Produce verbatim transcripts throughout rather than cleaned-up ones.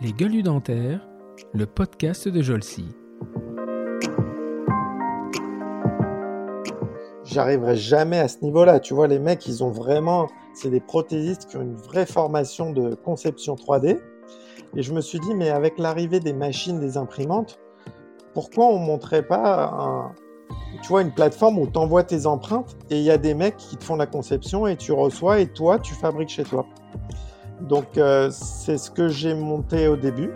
Les gueules dentaires, le podcast de Jolci. J'arriverai jamais à ce niveau-là. Tu vois, les mecs, ils ont vraiment... C'est des prothésistes qui ont une vraie formation de conception trois D. Et je me suis dit, mais avec l'arrivée des machines, des imprimantes, pourquoi on ne montrait pas un... tu vois, une plateforme où tu envoies tes empreintes et il y a des mecs qui te font la conception et tu reçois et toi, tu fabriques chez toi. Donc, euh, c'est ce que j'ai monté au début.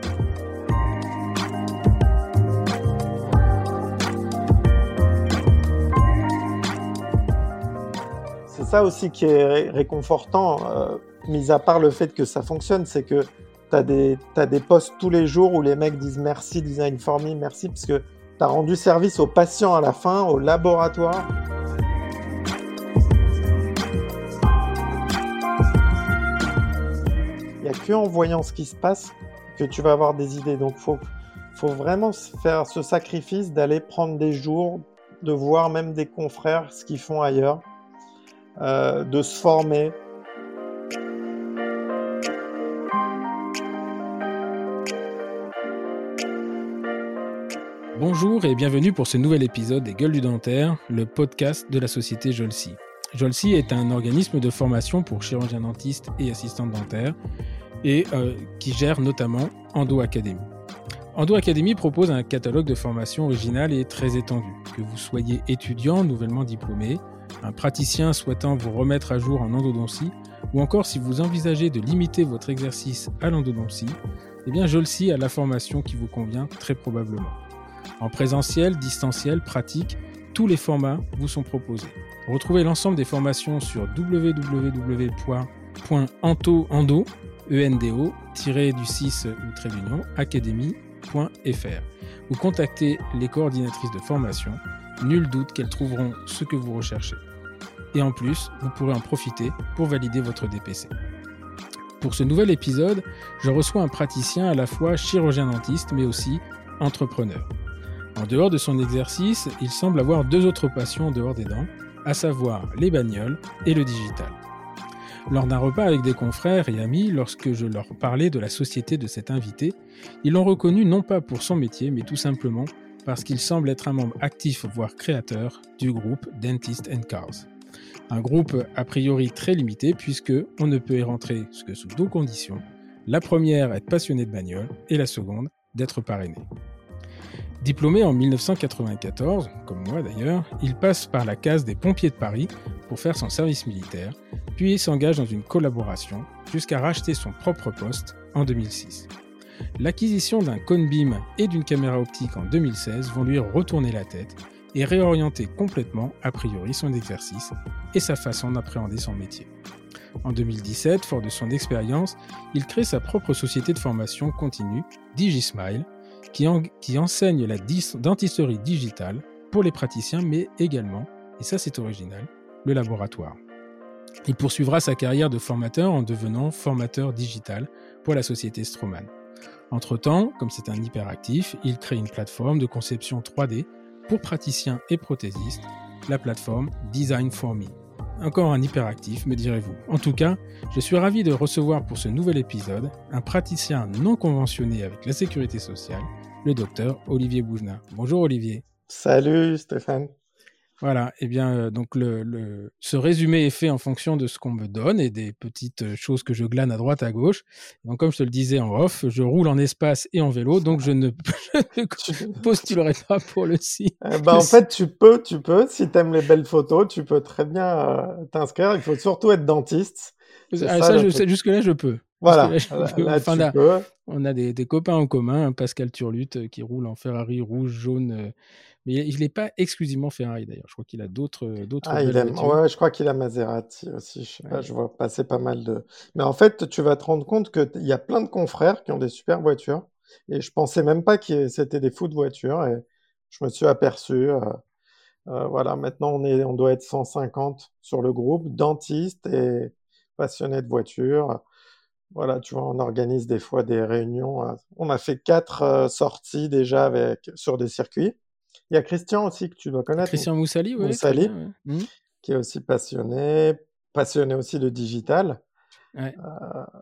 C'est ça aussi qui est ré- réconfortant, euh, mis à part le fait que ça fonctionne, c'est que tu as des, t'as des posts tous les jours où les mecs disent « Merci Design for Me, merci » parce que tu as rendu service aux patients à la fin, au laboratoire. Il n'y a qu'en voyant ce qui se passe que tu vas avoir des idées. Donc, il faut, faut vraiment faire ce sacrifice d'aller prendre des jours, de voir même des confrères ce qu'ils font ailleurs, euh, de se former. Bonjour et bienvenue pour ce nouvel épisode des Gueules du Dentaire, le podcast de la société Jolci. Jolci est un organisme de formation pour chirurgiens dentistes et assistantes dentaires et euh, qui gère notamment Endo Academy. Endo Academy propose un catalogue de formation originale et très étendu. Que vous soyez étudiant, nouvellement diplômé, un praticien souhaitant vous remettre à jour en endodontie ou encore si vous envisagez de limiter votre exercice à l'endodontie, eh bien Jolci a la formation qui vous convient très probablement. En présentiel, distanciel, pratique, tous les formats vous sont proposés. Retrouvez l'ensemble des formations sur double-v double-v double-v point endo academy point f r ou contactez les coordinatrices de formation. Nul doute qu'elles trouveront ce que vous recherchez. Et en plus, vous pourrez en profiter pour valider votre D P C. Pour ce nouvel épisode, je reçois un praticien à la fois chirurgien-dentiste mais aussi entrepreneur. En dehors de son exercice, il semble avoir deux autres passions en dehors des dents, à savoir les bagnoles et le digital. Lors d'un repas avec des confrères et amis, lorsque je leur parlais de la société de cet invité, ils l'ont reconnu non pas pour son métier, mais tout simplement parce qu'il semble être un membre actif, voire créateur, du groupe Dentist and Cars. Un groupe a priori très limité, puisque on ne peut y rentrer que sous deux conditions. La première, être passionné de bagnoles, et la seconde, d'être parrainé. Diplômé en dix-neuf cent quatre-vingt-quatorze, comme moi d'ailleurs, il passe par la case des pompiers de Paris pour faire son service militaire, puis il s'engage dans une collaboration jusqu'à racheter son propre poste en deux mille six. L'acquisition d'un cone beam et d'une caméra optique en deux mille seize vont lui retourner la tête et réorienter complètement, a priori, son exercice et sa façon d'appréhender son métier. En deux mille dix-sept, fort de son expérience, il crée sa propre société de formation continue, DigiSmile, qui, en, qui enseigne la dis, dentisterie digitale pour les praticiens, mais également, et ça c'est original, le laboratoire. Il poursuivra sa carrière de formateur en devenant formateur digital pour la société Stroman. Entre-temps, comme c'est un hyperactif, il crée une plateforme de conception trois D pour praticiens et prothésistes, la plateforme Design for Me. Encore un hyperactif, me direz-vous. En tout cas, je suis ravi de recevoir pour ce nouvel épisode un praticien non conventionné avec la sécurité sociale, le docteur Olivier Bougenat. Bonjour Olivier. Salut Stéphane. Voilà, et eh bien donc le, le, ce résumé est fait en fonction de ce qu'on me donne et des petites choses que je glane à droite à gauche. Donc comme je te le disais en off, je roule en espace et en vélo, donc je ne, je ne postulerai pas pour le site. Eh ben, en fait, tu peux, tu peux. Si tu aimes les belles photos, tu peux très bien euh, t'inscrire. Il faut surtout être dentiste. Ah, ça, ça, je, ça, jusque-là, je peux. Voilà, là, là, peux. Là, enfin, là, on a des, des copains en commun, Pascal Turlutte qui roule en Ferrari rouge, jaune, mais il n'est pas exclusivement Ferrari d'ailleurs, je crois qu'il a d'autres, d'autres ah, il a, ouais, je crois qu'il a Maserati aussi, je, sais pas, ouais. Je vois passer pas mal de... Mais en fait, tu vas te rendre compte qu'il y a plein de confrères qui ont des super voitures, et je pensais même pas que c'était des fous de voitures, et je me suis aperçu... Euh... Euh, voilà, maintenant on, est, on doit être cent cinquante sur le groupe, dentistes et passionnés de voitures... Voilà, tu vois, on organise des fois des réunions. On a fait quatre euh, sorties déjà avec, sur des circuits. Il y a Christian aussi, que tu dois connaître. Christian Moussali, oui. Moussali, ouais. Qui est aussi passionné, passionné aussi de digital. Ouais. Euh,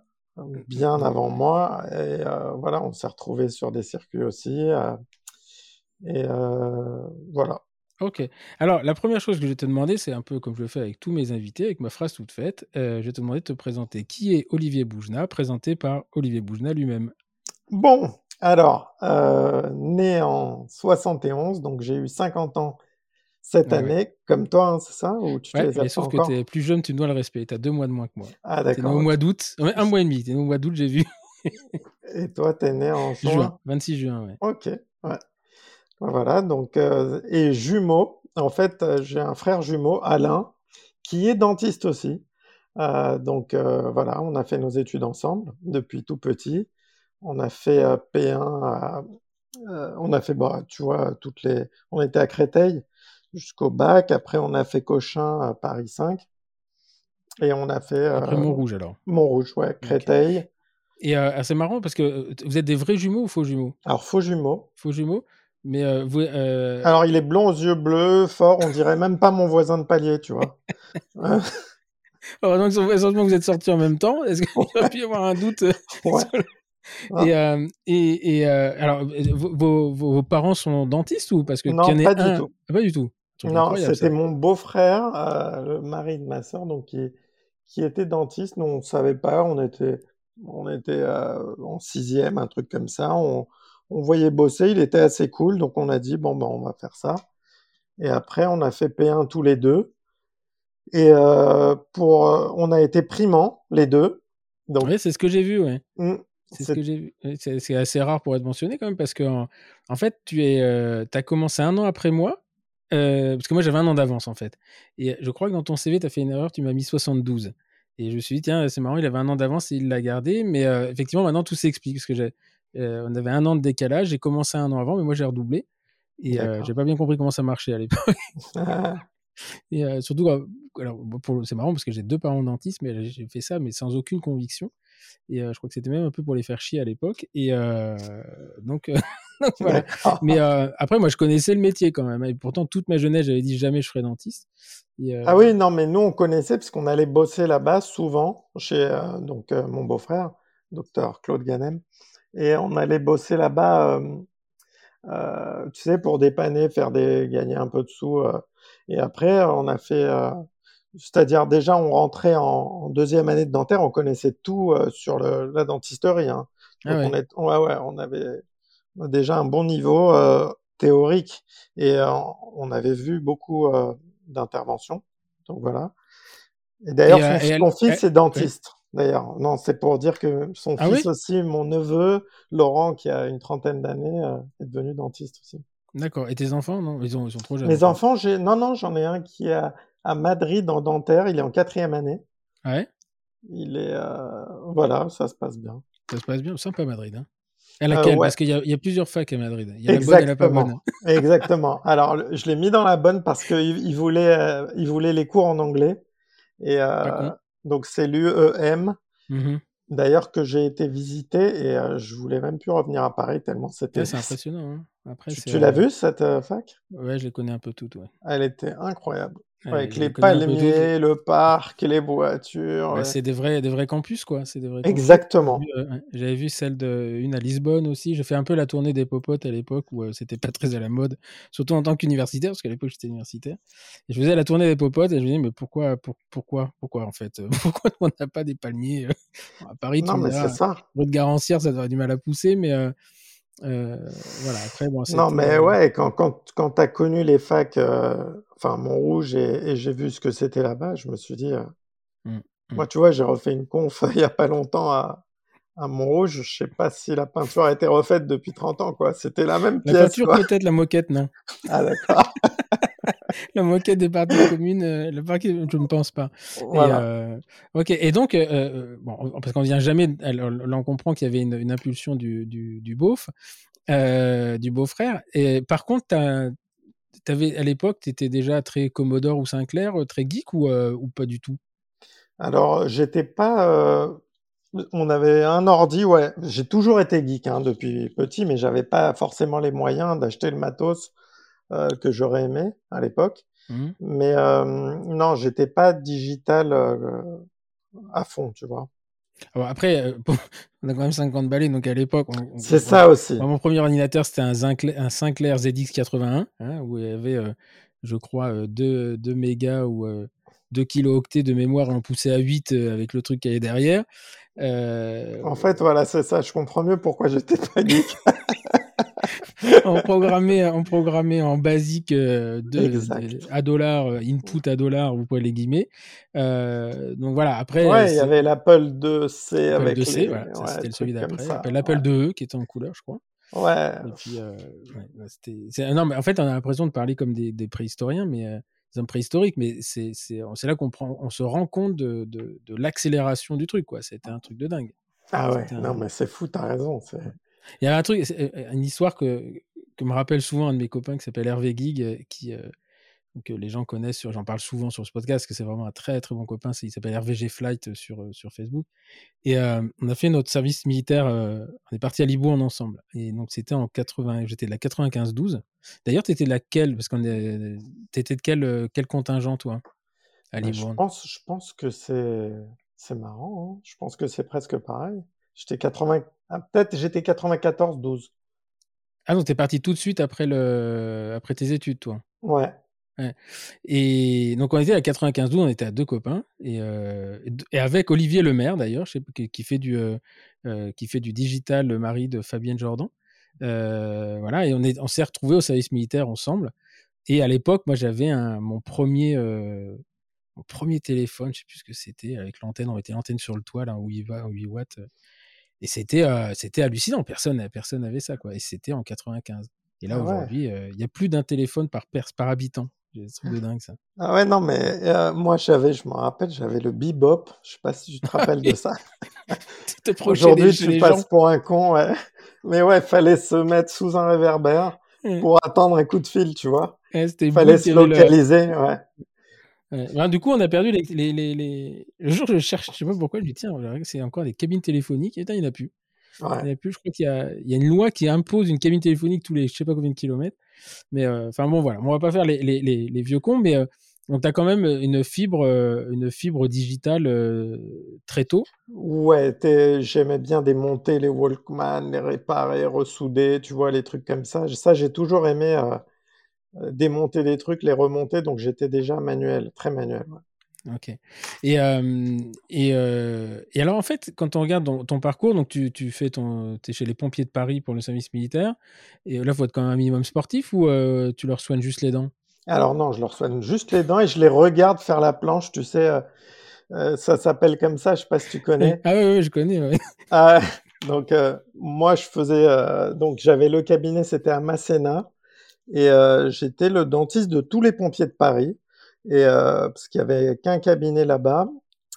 bien avant moi, et euh, voilà, on s'est retrouvés sur des circuits aussi, euh, et euh, voilà. Ok. Alors, la première chose que je vais te demander, c'est un peu comme je le fais avec tous mes invités, avec ma phrase toute faite, euh, je vais te demander de te présenter. Qui est Olivier Bougenat, présenté par Olivier Bougenat lui-même? Bon, alors, euh, né en soixante et onze, donc j'ai eu cinquante ans cette ah, année, ouais. Comme toi, hein, c'est ça? Ou tu ouais, les mais sauf que tu es plus jeune, tu me dois le respect. Tu as deux mois de moins que moi. Ah, d'accord. Tu es né au mois d'août, un mois et demi, tu es né au mois d'août, j'ai vu. Et toi, tu es né en juin. vingt-six juin, ouais. Ok, ouais. Voilà, donc, euh, et jumeau, en fait, euh, j'ai un frère jumeau, Alain, qui est dentiste aussi. Euh, donc, euh, voilà, on a fait nos études ensemble depuis tout petit. On a fait euh, P un, euh, on a fait, bah, tu vois, toutes les... on était à Créteil jusqu'au bac. Après, on a fait Cochin à Paris cinq. Et on a fait... Euh, Après Montrouge, alors. Montrouge, ouais, Créteil. Okay. Et euh, c'est marrant parce que vous êtes des vrais jumeaux ou faux jumeaux? Alors, faux jumeaux. Faux jumeaux. Mais euh, vous, euh... Alors, il est blond aux yeux bleus, fort, on dirait même pas mon voisin de palier, tu vois. Heureusement que vous êtes sortis en même temps. Est-ce qu'il aurait pu y avoir un doute? Ouais. Le... Et, euh, et, et euh, alors, vos, vos, vos parents sont dentistes ou parce que non, qu'il y en pas, un... du tout. Ah, pas du tout. Non, c'était mon beau-frère, euh, le mari de ma sœur, donc qui, qui était dentiste. Nous, on ne savait pas, on était, on était euh, en sixième, un truc comme ça. On... On voyait bosser, il était assez cool, donc on a dit bon ben on va faire ça. Et après on a fait P un tous les deux. Et euh, pour euh, on a été primants les deux. Donc oui, c'est ce que j'ai vu, ouais. Mmh, c'est, c'est ce que j'ai vu. C'est, c'est assez rare pour être mentionné quand même parce que en, en fait tu es, euh, t'as commencé un an après moi euh, parce que moi j'avais un an d'avance en fait. Et je crois que dans ton C V t'as fait une erreur, tu m'as mis soixante-douze. Et je me suis dit tiens c'est marrant, il avait un an d'avance et il l'a gardé, mais euh, effectivement maintenant tout s'explique parce que j'ai Euh, on avait un an de décalage, j'ai commencé un an avant, mais moi j'ai redoublé et euh, j'ai pas bien compris comment ça marchait à l'époque. Et euh, surtout, alors, pour, c'est marrant parce que j'ai deux parents dentistes, mais j'ai fait ça mais sans aucune conviction. Et euh, je crois que c'était même un peu pour les faire chier à l'époque. Et euh, donc, euh, donc voilà. Mais euh, après, moi je connaissais le métier quand même. Et pourtant, toute ma jeunesse, j'avais dit jamais je ferais dentiste. Et, euh... Ah oui, non, mais nous on connaissait parce qu'on allait bosser là-bas souvent chez euh, donc euh, mon beau-frère, docteur Claude Ganem. Et on allait bosser là-bas, euh, euh, tu sais, pour dépanner, faire des, gagner un peu de sous. Euh. Et après, on a fait, euh, c'est-à-dire déjà, on rentrait en, en deuxième année de dentaire, on connaissait tout euh, sur le, la dentisterie. Hein. Donc ah ouais. on, est, on, ouais, ouais, on avait déjà un bon niveau euh, théorique et euh, on avait vu beaucoup euh, d'interventions. Donc voilà. Et d'ailleurs, et, son, et elle, son fils elle, est dentiste. Elle... D'ailleurs, non, c'est pour dire que son ah fils oui aussi, mon neveu, Laurent, qui a une trentaine d'années, euh, est devenu dentiste aussi. D'accord. Et tes enfants, non? Ils, ont, ils sont trop jeunes. Mes enfants, j'ai... non, non, j'en ai un qui est à, à Madrid en dentaire. Il est en quatrième année. Ouais. Il est... Euh... Voilà, ça se passe bien. Ça se passe bien, sympa Madrid. Hein. À laquelle euh, ouais. Parce qu'il y a, il y a plusieurs facs à Madrid. Il y a exactement. La bonne et la pas bonne. Exactement. Alors, le, je l'ai mis dans la bonne parce qu'il il voulait, euh, il voulait les cours en anglais. Et... Euh, donc, c'est l'U E M, mm-hmm. D'ailleurs, que j'ai été visiter et euh, je voulais même plus revenir à Paris tellement c'était... Ouais, c'est impressionnant. Hein. Après, tu c'est, tu l'as euh... vu, cette euh, fac? Ouais, je les connais un peu toutes, ouais. Elle était incroyable. Ouais, avec les palmiers, le parc, les voitures... Bah, ouais. C'est des vrais, des vrais campus, quoi. C'est des vrais exactement. Campus. Euh, j'avais vu celle de, une à Lisbonne aussi. J'ai fait un peu la tournée des popotes à l'époque où euh, c'était pas très à la mode, surtout en tant qu'universitaire, parce qu'à l'époque, j'étais universitaire. Et je faisais la tournée des popotes et je me disais, mais pourquoi, pour, pourquoi, pourquoi en fait? Pourquoi on n'a pas des palmiers euh, à Paris? Non, mais c'est ça. Votre garancière, ça devrait du mal à pousser, mais... Euh, Euh, voilà, après, bon, non, mais euh... ouais, quand, quand, quand t'as connu les facs, enfin, euh, Montrouge, et, et j'ai vu ce que c'était là-bas, je me suis dit, euh... mm, mm. moi, tu vois, j'ai refait une conf il n'y a pas longtemps à, à Montrouge, je sais pas si la peinture a été refaite depuis trente ans, quoi. C'était la même la pièce. La peinture, quoi. Peut-être, la moquette, non. Ah, d'accord. La moquette des parties communes, euh, le parquet, je ne pense pas. Voilà. Et, euh, ok, et donc, euh, bon, parce qu'on vient jamais, alors, là on comprend qu'il y avait une, une impulsion du, du, du beauf, euh, du beau-frère. Et par contre, t'as, t'avais, à l'époque, tu étais déjà très Commodore ou Sinclair, très geek ou, euh, ou pas du tout? Alors, j'étais pas. Euh, on avait un ordi, ouais. J'ai toujours été geek hein, depuis petit, mais j'avais pas forcément les moyens d'acheter le matos. Euh, que j'aurais aimé à l'époque. Mmh. Mais euh, non, j'étais pas digital euh, à fond, tu vois. Alors après, euh, on a quand même cinquante balais, donc à l'époque... On, on, c'est on, ça on, aussi. Mon premier ordinateur, c'était un Sinclair, un Sinclair Z X quatre-vingt-un, hein, où il y avait, euh, je crois, euh, deux, deux mégas ou euh, deux kilo-octets de mémoire, on poussait à huit euh, avec le truc qui allait derrière. Euh... En fait, voilà, c'est ça. Je comprends mieux pourquoi j'étais panique. on, programmait, on programmait en basique euh, de, de, à dollar, input à dollar, vous pouvez les guillemets. Euh, donc voilà, après. Ouais, il y avait l'Apple deux C Apple avec. deux C, les... voilà, ouais, ça, c'était le celui d'après. Ça, L'Apple ouais. deux E qui était en couleur, je crois. Ouais. Et puis, euh, ouais, c'était. C'est... Non, mais en fait, on a l'impression de parler comme des, des préhistoriens, mais. Euh... C'est un préhistorique, mais c'est, c'est, c'est là qu'on prend, on se rend compte de, de, de l'accélération du truc, quoi. C'était un truc de dingue. Ah ouais, un... non mais c'est fou, t'as raison. C'est... Il y a un truc, une histoire que, que me rappelle souvent un de mes copains qui s'appelle Hervé Geek, qui, euh, que les gens connaissent, sur, j'en parle souvent sur ce podcast, parce que c'est vraiment un très très bon copain, il s'appelle Hervé Geek Flight sur, sur Facebook. Et euh, on a fait notre service militaire, euh, on est parti à Libourne ensemble. Et donc c'était en quatre-vingts, j'étais de la quatre-vingt-quinze douze. D'ailleurs, t'étais de laquelle ? Parce qu'on est... t'étais de quel, quel contingent, toi, à Libourne ? Ben, je, pense, je pense que c'est, c'est marrant. Hein. Je pense que c'est presque pareil. J'étais quatre-vingts... ah, peut-être j'étais quatre-vingt-quatorze douze. Ah non, t'es parti tout de suite après, le... après tes études, toi. Ouais. Ouais. Et donc on était à quatre-vingt-quinze douze, on était à deux copains et, euh, et avec Olivier Le Maire d'ailleurs, je sais, qui, qui, fait du, euh, qui fait du digital, le mari de Fabienne Jordan. Euh, voilà, et on, est, on s'est retrouvés au service militaire ensemble. Et à l'époque, moi j'avais un, mon, premier, euh, mon premier téléphone, je sais plus ce que c'était, avec l'antenne, on mettait l'antenne sur le toit là où il va, huit watts. Et c'était, euh, c'était hallucinant, personne, personne n'avait ça quoi. Et c'était en quatre-vingt-quinze. Et là ah ouais. Aujourd'hui, il euh, y a plus d'un téléphone par, pers- par habitant. C'est un truc de dingue, ça. Ah ouais, non, mais euh, moi, j'avais, je m'en rappelle, j'avais le Bebop. Je sais pas si tu te rappelles de ça. tu Aujourd'hui, tu passes gens. Pour un con, ouais. Mais ouais, il fallait se mettre sous un réverbère pour attendre un coup de fil, tu vois. Il ouais, fallait se localiser, le... ouais. ouais. Ben, du coup, on a perdu les, les, les, les... Le jour, je cherche, je sais pas pourquoi, je dis, tiens, c'est encore des cabines téléphoniques. Et tain, il n'y en a plus. Ouais. Il y a plus, je crois qu'il y a, il y a une loi qui impose une cabine téléphonique tous les je sais pas combien de kilomètres, mais enfin euh, bon voilà, on va pas faire les, les, les, les vieux cons, mais euh, donc t'as quand même une fibre, euh, une fibre digitale euh, très tôt. Ouais, j'aimais bien démonter les Walkman, les réparer, ressouder, tu vois les trucs comme ça. Ça j'ai toujours aimé euh, démonter des trucs, les remonter, donc j'étais déjà manuel, très manuel. Ouais. Ok. Et, euh, et, euh, et alors, en fait, quand on regarde ton, ton parcours, donc tu, tu fais ton, t'es chez les pompiers de Paris pour le service militaire, et là, il faut être quand même un minimum sportif ou euh, tu leur soignes juste les dents ? Alors non, je leur soigne juste les dents et je les regarde faire la planche, tu sais, euh, euh, ça s'appelle comme ça, je ne sais pas si tu connais. Ah oui, oui, je connais, oui. Euh, donc, euh, moi, je faisais, euh, donc j'avais le cabinet, c'était à Masséna, et euh, j'étais le dentiste de tous les pompiers de Paris. Et euh, parce qu'il n'y avait qu'un cabinet là-bas,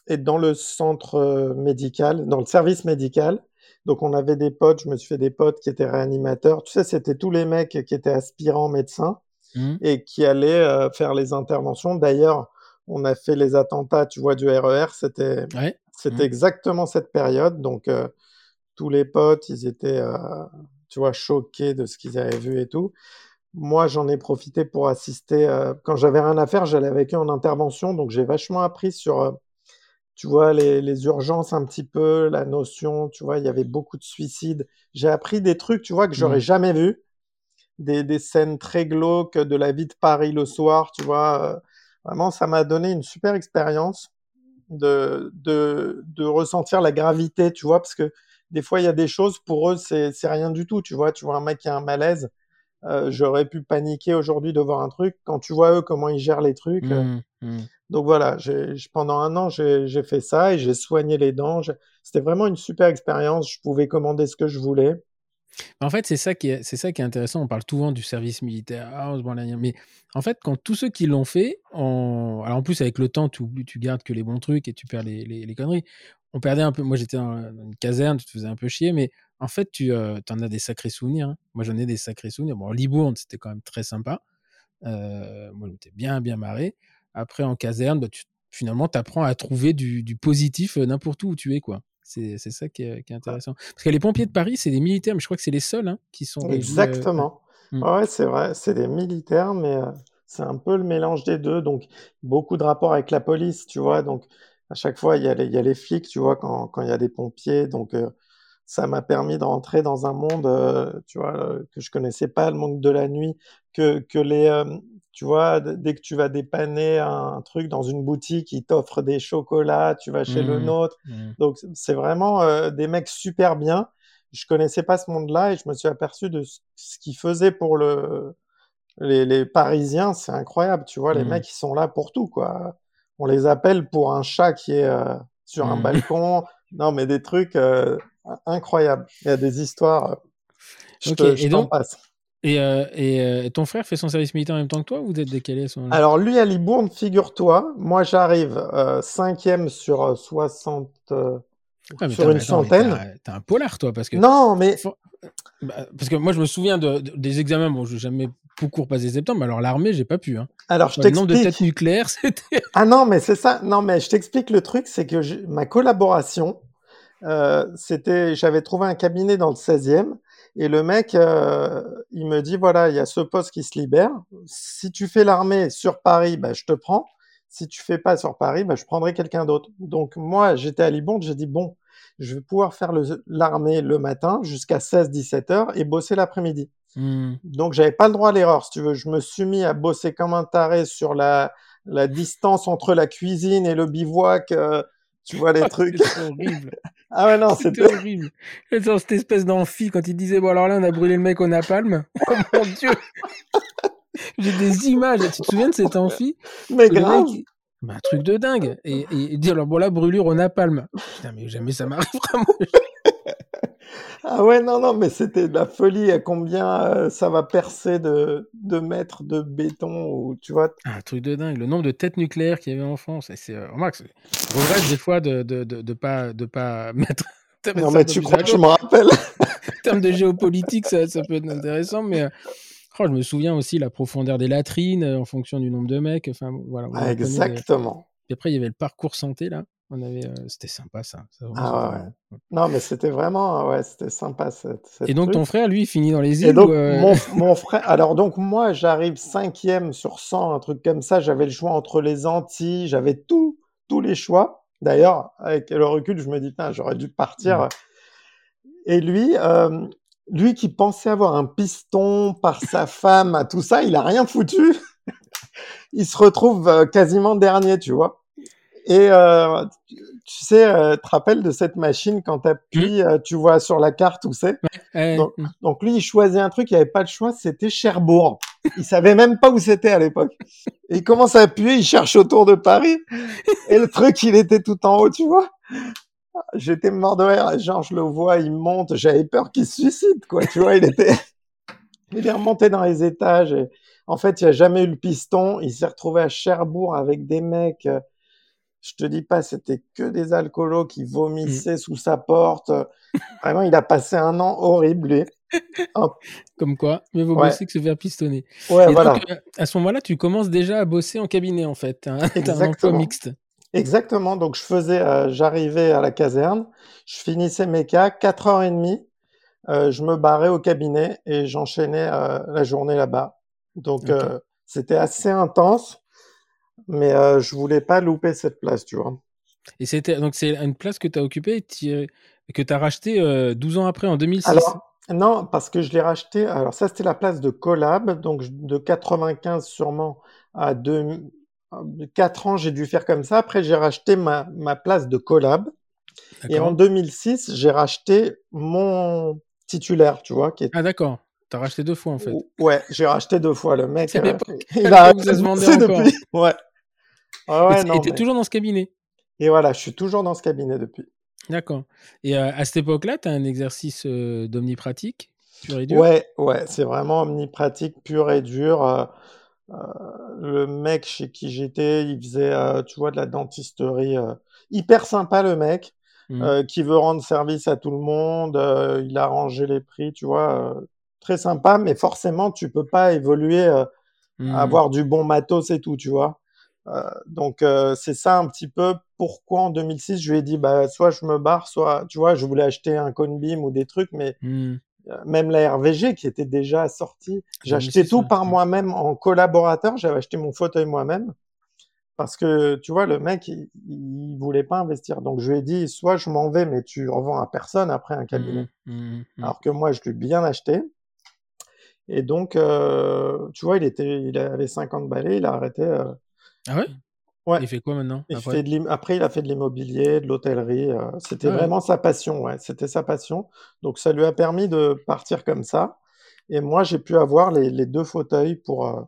et dans le centre médical, dans le service médical, donc on avait des potes, je me suis fait des potes qui étaient réanimateurs, tu sais, c'était tous les mecs qui étaient aspirants médecins, mmh. et qui allaient euh, faire les interventions. D'ailleurs, on a fait les attentats, tu vois, du R E R, c'était, ouais. c'était mmh. exactement cette période, donc euh, tous les potes, ils étaient, euh, tu vois, choqués de ce qu'ils avaient vu et tout. Moi, j'en ai profité pour assister. Euh, quand j'avais rien à faire, j'allais avec eux en intervention. Donc, j'ai vachement appris sur, euh, tu vois, les, les urgences un petit peu, la notion, tu vois, il y avait beaucoup de suicides. J'ai appris des trucs, tu vois, que j'aurais mmh. jamais vus. Des, des scènes très glauques de la vie de Paris le soir, tu vois. Euh, vraiment, ça m'a donné une super expérience de, de, de ressentir la gravité, tu vois, parce que des fois, il y a des choses, pour eux, c'est, c'est rien du tout, tu vois. Tu vois un mec qui a un malaise. Euh, j'aurais pu paniquer aujourd'hui de voir un truc. Quand tu vois eux comment ils gèrent les trucs, mmh, euh... mmh. donc voilà. J'ai, j'ai, pendant un an, j'ai, j'ai fait ça et j'ai soigné les dents. J'ai... C'était vraiment une super expérience. Je pouvais commander ce que je voulais. En fait, c'est ça qui est, c'est ça qui est intéressant. On parle souvent du service militaire, ah, on se branle rien. Mais en fait, quand tous ceux qui l'ont fait, on... alors en plus avec le temps, tu oublies, tu gardes que les bons trucs et tu perds les, les, les conneries. On perdait un peu. Moi, j'étais dans une caserne, tu te faisais un peu chier, mais en fait, tu euh, en as des sacrés souvenirs. Hein. Moi, j'en ai des sacrés souvenirs. Bon, Libourne, c'était quand même très sympa. Euh, moi, je m'étais bien, bien marré. Après, en caserne, bah, tu, finalement, tu apprends à trouver du, du positif euh, n'importe où où tu es, quoi. C'est, c'est ça qui est, qui est intéressant. Ouais. Parce que les pompiers de Paris, c'est des militaires, mais je crois que c'est les seuls hein, qui sont... Exactement. Des... Ouais, mmh. c'est vrai. C'est des militaires, mais euh, c'est un peu le mélange des deux. Donc, beaucoup de rapports avec la police, tu vois. Donc, à chaque fois, il y a les, il y a les flics, tu vois, quand, quand il y a des pompiers. Donc, euh, ça m'a permis de rentrer dans un monde, euh, tu vois, euh, que je connaissais pas, le monde de la nuit, que, que les, euh, tu vois, d- dès que tu vas dépanner un, un truc dans une boutique, ils t'offrent des chocolats, tu vas chez mmh, le nôtre. Mmh. Donc, c'est vraiment euh, des mecs super bien. Je connaissais pas ce monde-là et je me suis aperçu de ce qu'ils faisaient pour le, les, les Parisiens. C'est incroyable, tu vois, les mmh. mecs, ils sont là pour tout, quoi. On les appelle pour un chat qui est euh, sur mmh. un balcon. Non, mais des trucs euh, incroyables. Il y a des histoires. Je, okay. te, je et t'en donc, passe. Et, euh, et euh, ton frère fait son service militaire en même temps que toi ou vous êtes décalé à ce moment-là ? Alors, lui, à Libourne, figure-toi. Moi, j'arrive euh, cinquième sur soixante... Euh, Ah, sur une attends, centaine. T'as, t'as un polar, toi, parce que. Non, mais. Parce que moi, je me souviens de, de, des examens. Bon, je n'ai jamais beaucoup repassé septembre, mais alors l'armée, j'ai pas pu. Hein. Alors, je enfin, t'explique. Le nombre de têtes nucléaires, c'était. Ah non, mais c'est ça. Non, mais je t'explique le truc, c'est que je... ma collaboration, euh, c'était. J'avais trouvé un cabinet dans le seizième, et le mec, euh, il me dit voilà, il y a ce poste qui se libère. Si tu fais l'armée sur Paris, bah, je te prends. Si tu fais pas sur Paris, bah, je prendrai quelqu'un d'autre. Donc, moi, j'étais à Libourne, j'ai dit, bon, je vais pouvoir faire le, l'armée le matin jusqu'à seize dix-sept heures et bosser l'après-midi. Mmh. Donc, j'avais pas le droit à l'erreur, si tu veux. Je me suis mis à bosser comme un taré sur la, la distance entre la cuisine et le bivouac. Euh, tu vois, les oh, trucs. C'était horrible. Ah ouais, non, c'était... c'était horrible. Genre, cette espèce d'amphi, quand il disait, bon, alors là, on a brûlé le mec au napalm. Oh mon Dieu. J'ai des images. Tu te souviens de cet amphi ? Mais grave. Mec, bah, un truc de dingue. Et, et, et dire, alors bon, la brûlure au napalm. Putain, mais jamais ça m'arrive vraiment. Ah ouais, non, non, mais c'était de la folie. À combien euh, ça va percer de, de mètres de béton ou tu vois. Ah, un truc de dingue. Le nombre de têtes nucléaires qu'il y avait en France. Et c'est, euh, remarque, je regrette des fois de ne de, de, de pas, de pas mettre. Non, mais tu crois que je me rappelle. En termes de géopolitique, ça, ça peut être intéressant, mais. Euh... Oh, je me souviens aussi la profondeur des latrines euh, en fonction du nombre de mecs. Enfin, voilà, ah, exactement. Des... Et après, il y avait le parcours santé, là. On avait, euh... C'était sympa, ça. ça ah ouais. ouais. Non, mais c'était vraiment... Ouais, c'était sympa, cette, cette Et donc, truc. Ton frère, lui, il finit dans les îles. Et donc, ou euh... mon, mon frère... Alors, donc, moi, j'arrive cinquième sur cent, un truc comme ça. J'avais le choix entre les Antilles. J'avais tout, tous les choix. D'ailleurs, avec le recul, je me dis, putain, j'aurais dû partir. Ouais. Et lui... Euh... Lui qui pensait avoir un piston par sa femme, à tout ça, il a rien foutu. Il se retrouve quasiment dernier, tu vois. Et euh, tu sais, euh, te rappelles de cette machine quand t'appuies, mmh. euh, tu vois sur la carte où c'est. Mmh. Donc, donc lui, il choisit un truc, il avait pas le choix, c'était Cherbourg. Il savait même pas où c'était à l'époque. Et il commence à appuyer, il cherche autour de Paris. Et le truc, il était tout en haut, tu vois. J'étais mort de rire. Genre, je le vois, il monte. J'avais peur qu'il se suicide, quoi. Tu vois, il était, il est remonté dans les étages. Et... En fait, il n'y a jamais eu le piston. Il s'est retrouvé à Cherbourg avec des mecs. Je te dis pas, c'était que des alcoolos qui vomissaient mmh. sous sa porte. Vraiment, il a passé un an horrible, lui. Oh. Comme quoi, mais vous ouais. bossez que se faire pistonner. Ouais, et voilà. Donc, à ce moment-là, tu commences déjà à bosser en cabinet, en fait. Hein. T'as un emploi mixte. Exactement, donc je faisais, euh, j'arrivais à la caserne, je finissais mes cas, quatre heures trente, euh, je me barrais au cabinet et j'enchaînais euh, la journée là-bas. Donc okay. euh, c'était assez intense, mais euh, je voulais pas louper cette place, tu vois. Et c'était, donc c'est une place que tu as occupée et que tu as rachetée euh, douze ans après, en deux mille six. Alors, non, parce que je l'ai rachetée, alors ça c'était la place de Collab, donc de quatre-vingt-quinze sûrement à deux mille. quatre ans, j'ai dû faire comme ça. Après, j'ai racheté ma, ma place de collab. D'accord. Et en deux mille six, j'ai racheté mon titulaire, tu vois. Qui est... Ah, d'accord. T'as racheté deux fois, en fait. Ouais, j'ai racheté deux fois. Le mec, c'est euh, il a racheté depuis. Ouais. Ah, ouais, et non, t'es mais... toujours dans ce cabinet. Et voilà, je suis toujours dans ce cabinet depuis. D'accord. Et euh, à cette époque-là, t'as un exercice euh, d'omnipratique pur et dur. Ouais, ouais, c'est vraiment omnipratique pur et dur. Euh... Euh, le mec chez qui j'étais, il faisait, euh, tu vois, de la dentisterie. Euh, hyper sympa, le mec, mmh. euh, qui veut rendre service à tout le monde. Euh, il a rangé les prix, tu vois. Euh, très sympa, mais forcément, tu peux pas évoluer, euh, mmh. avoir du bon matos et tout, tu vois. Euh, donc, euh, c'est ça un petit peu pourquoi en deux mille six, je lui ai dit, bah, soit je me barre, soit, tu vois, je voulais acheter un Conebeam ou des trucs, mais... Mmh. Même la Hervé Geek qui était déjà sortie. J'achetais tout ça, par ouais. moi-même en collaborateur. J'avais acheté mon fauteuil moi-même. parce que tu vois, le mec il, il voulait pas investir, donc je lui ai dit soit je m'en vais mais tu revends à personne après un cabinet, mmh, mmh. alors que moi je l'ai bien acheté. Et donc euh, tu vois, il était il avait cinquante balais, il a arrêté. euh... Ah ouais. Ouais. Il fait quoi maintenant après? Il fait de après, il a fait de l'immobilier, de l'hôtellerie. Euh, c'était ouais. vraiment sa passion. Ouais. C'était sa passion. Donc, ça lui a permis de partir comme ça. Et moi, j'ai pu avoir les, les deux fauteuils pour, euh,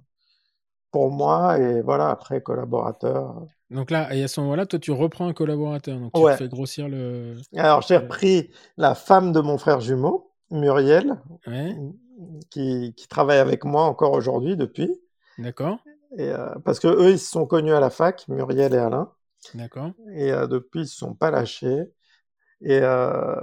pour moi. Et voilà, après, collaborateur. Donc là, et à ce moment-là, toi, tu reprends un collaborateur. Donc, tu ouais. fais grossir le... Alors, j'ai repris la femme de mon frère jumeau, Muriel, ouais. qui, qui travaille avec moi encore aujourd'hui depuis. D'accord. Et euh, parce que eux, ils se sont connus à la fac, Muriel et Alain. D'accord. Et euh, depuis, ils se sont pas lâchés. Et euh,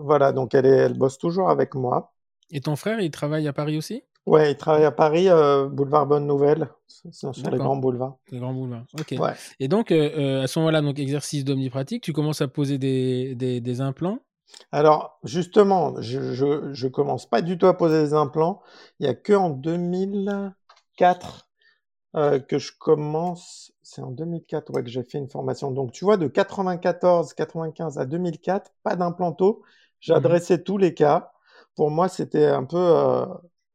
voilà, donc elle, est, elle bosse toujours avec moi. Et ton frère, il travaille à Paris aussi? Ouais, il travaille à Paris, euh, boulevard Bonne-Nouvelle, sur D'accord. les grands boulevards. Les grands boulevards, ok. Ouais. Et donc, euh, à ce moment-là, donc exercice d'omnipratique, tu commences à poser des, des, des implants? Alors, justement, je, je, je commence pas du tout à poser des implants. Il y a que en deux mille quatre... Euh, que je commence, c'est en deux mille quatre ouais, que j'ai fait une formation. Donc, tu vois, de quatre-vingt-quatorze, quatre-vingt-quinze à deux mille quatre, pas d'implanto. J'adressais mmh. tous les cas. Pour moi, c'était un peu... Euh,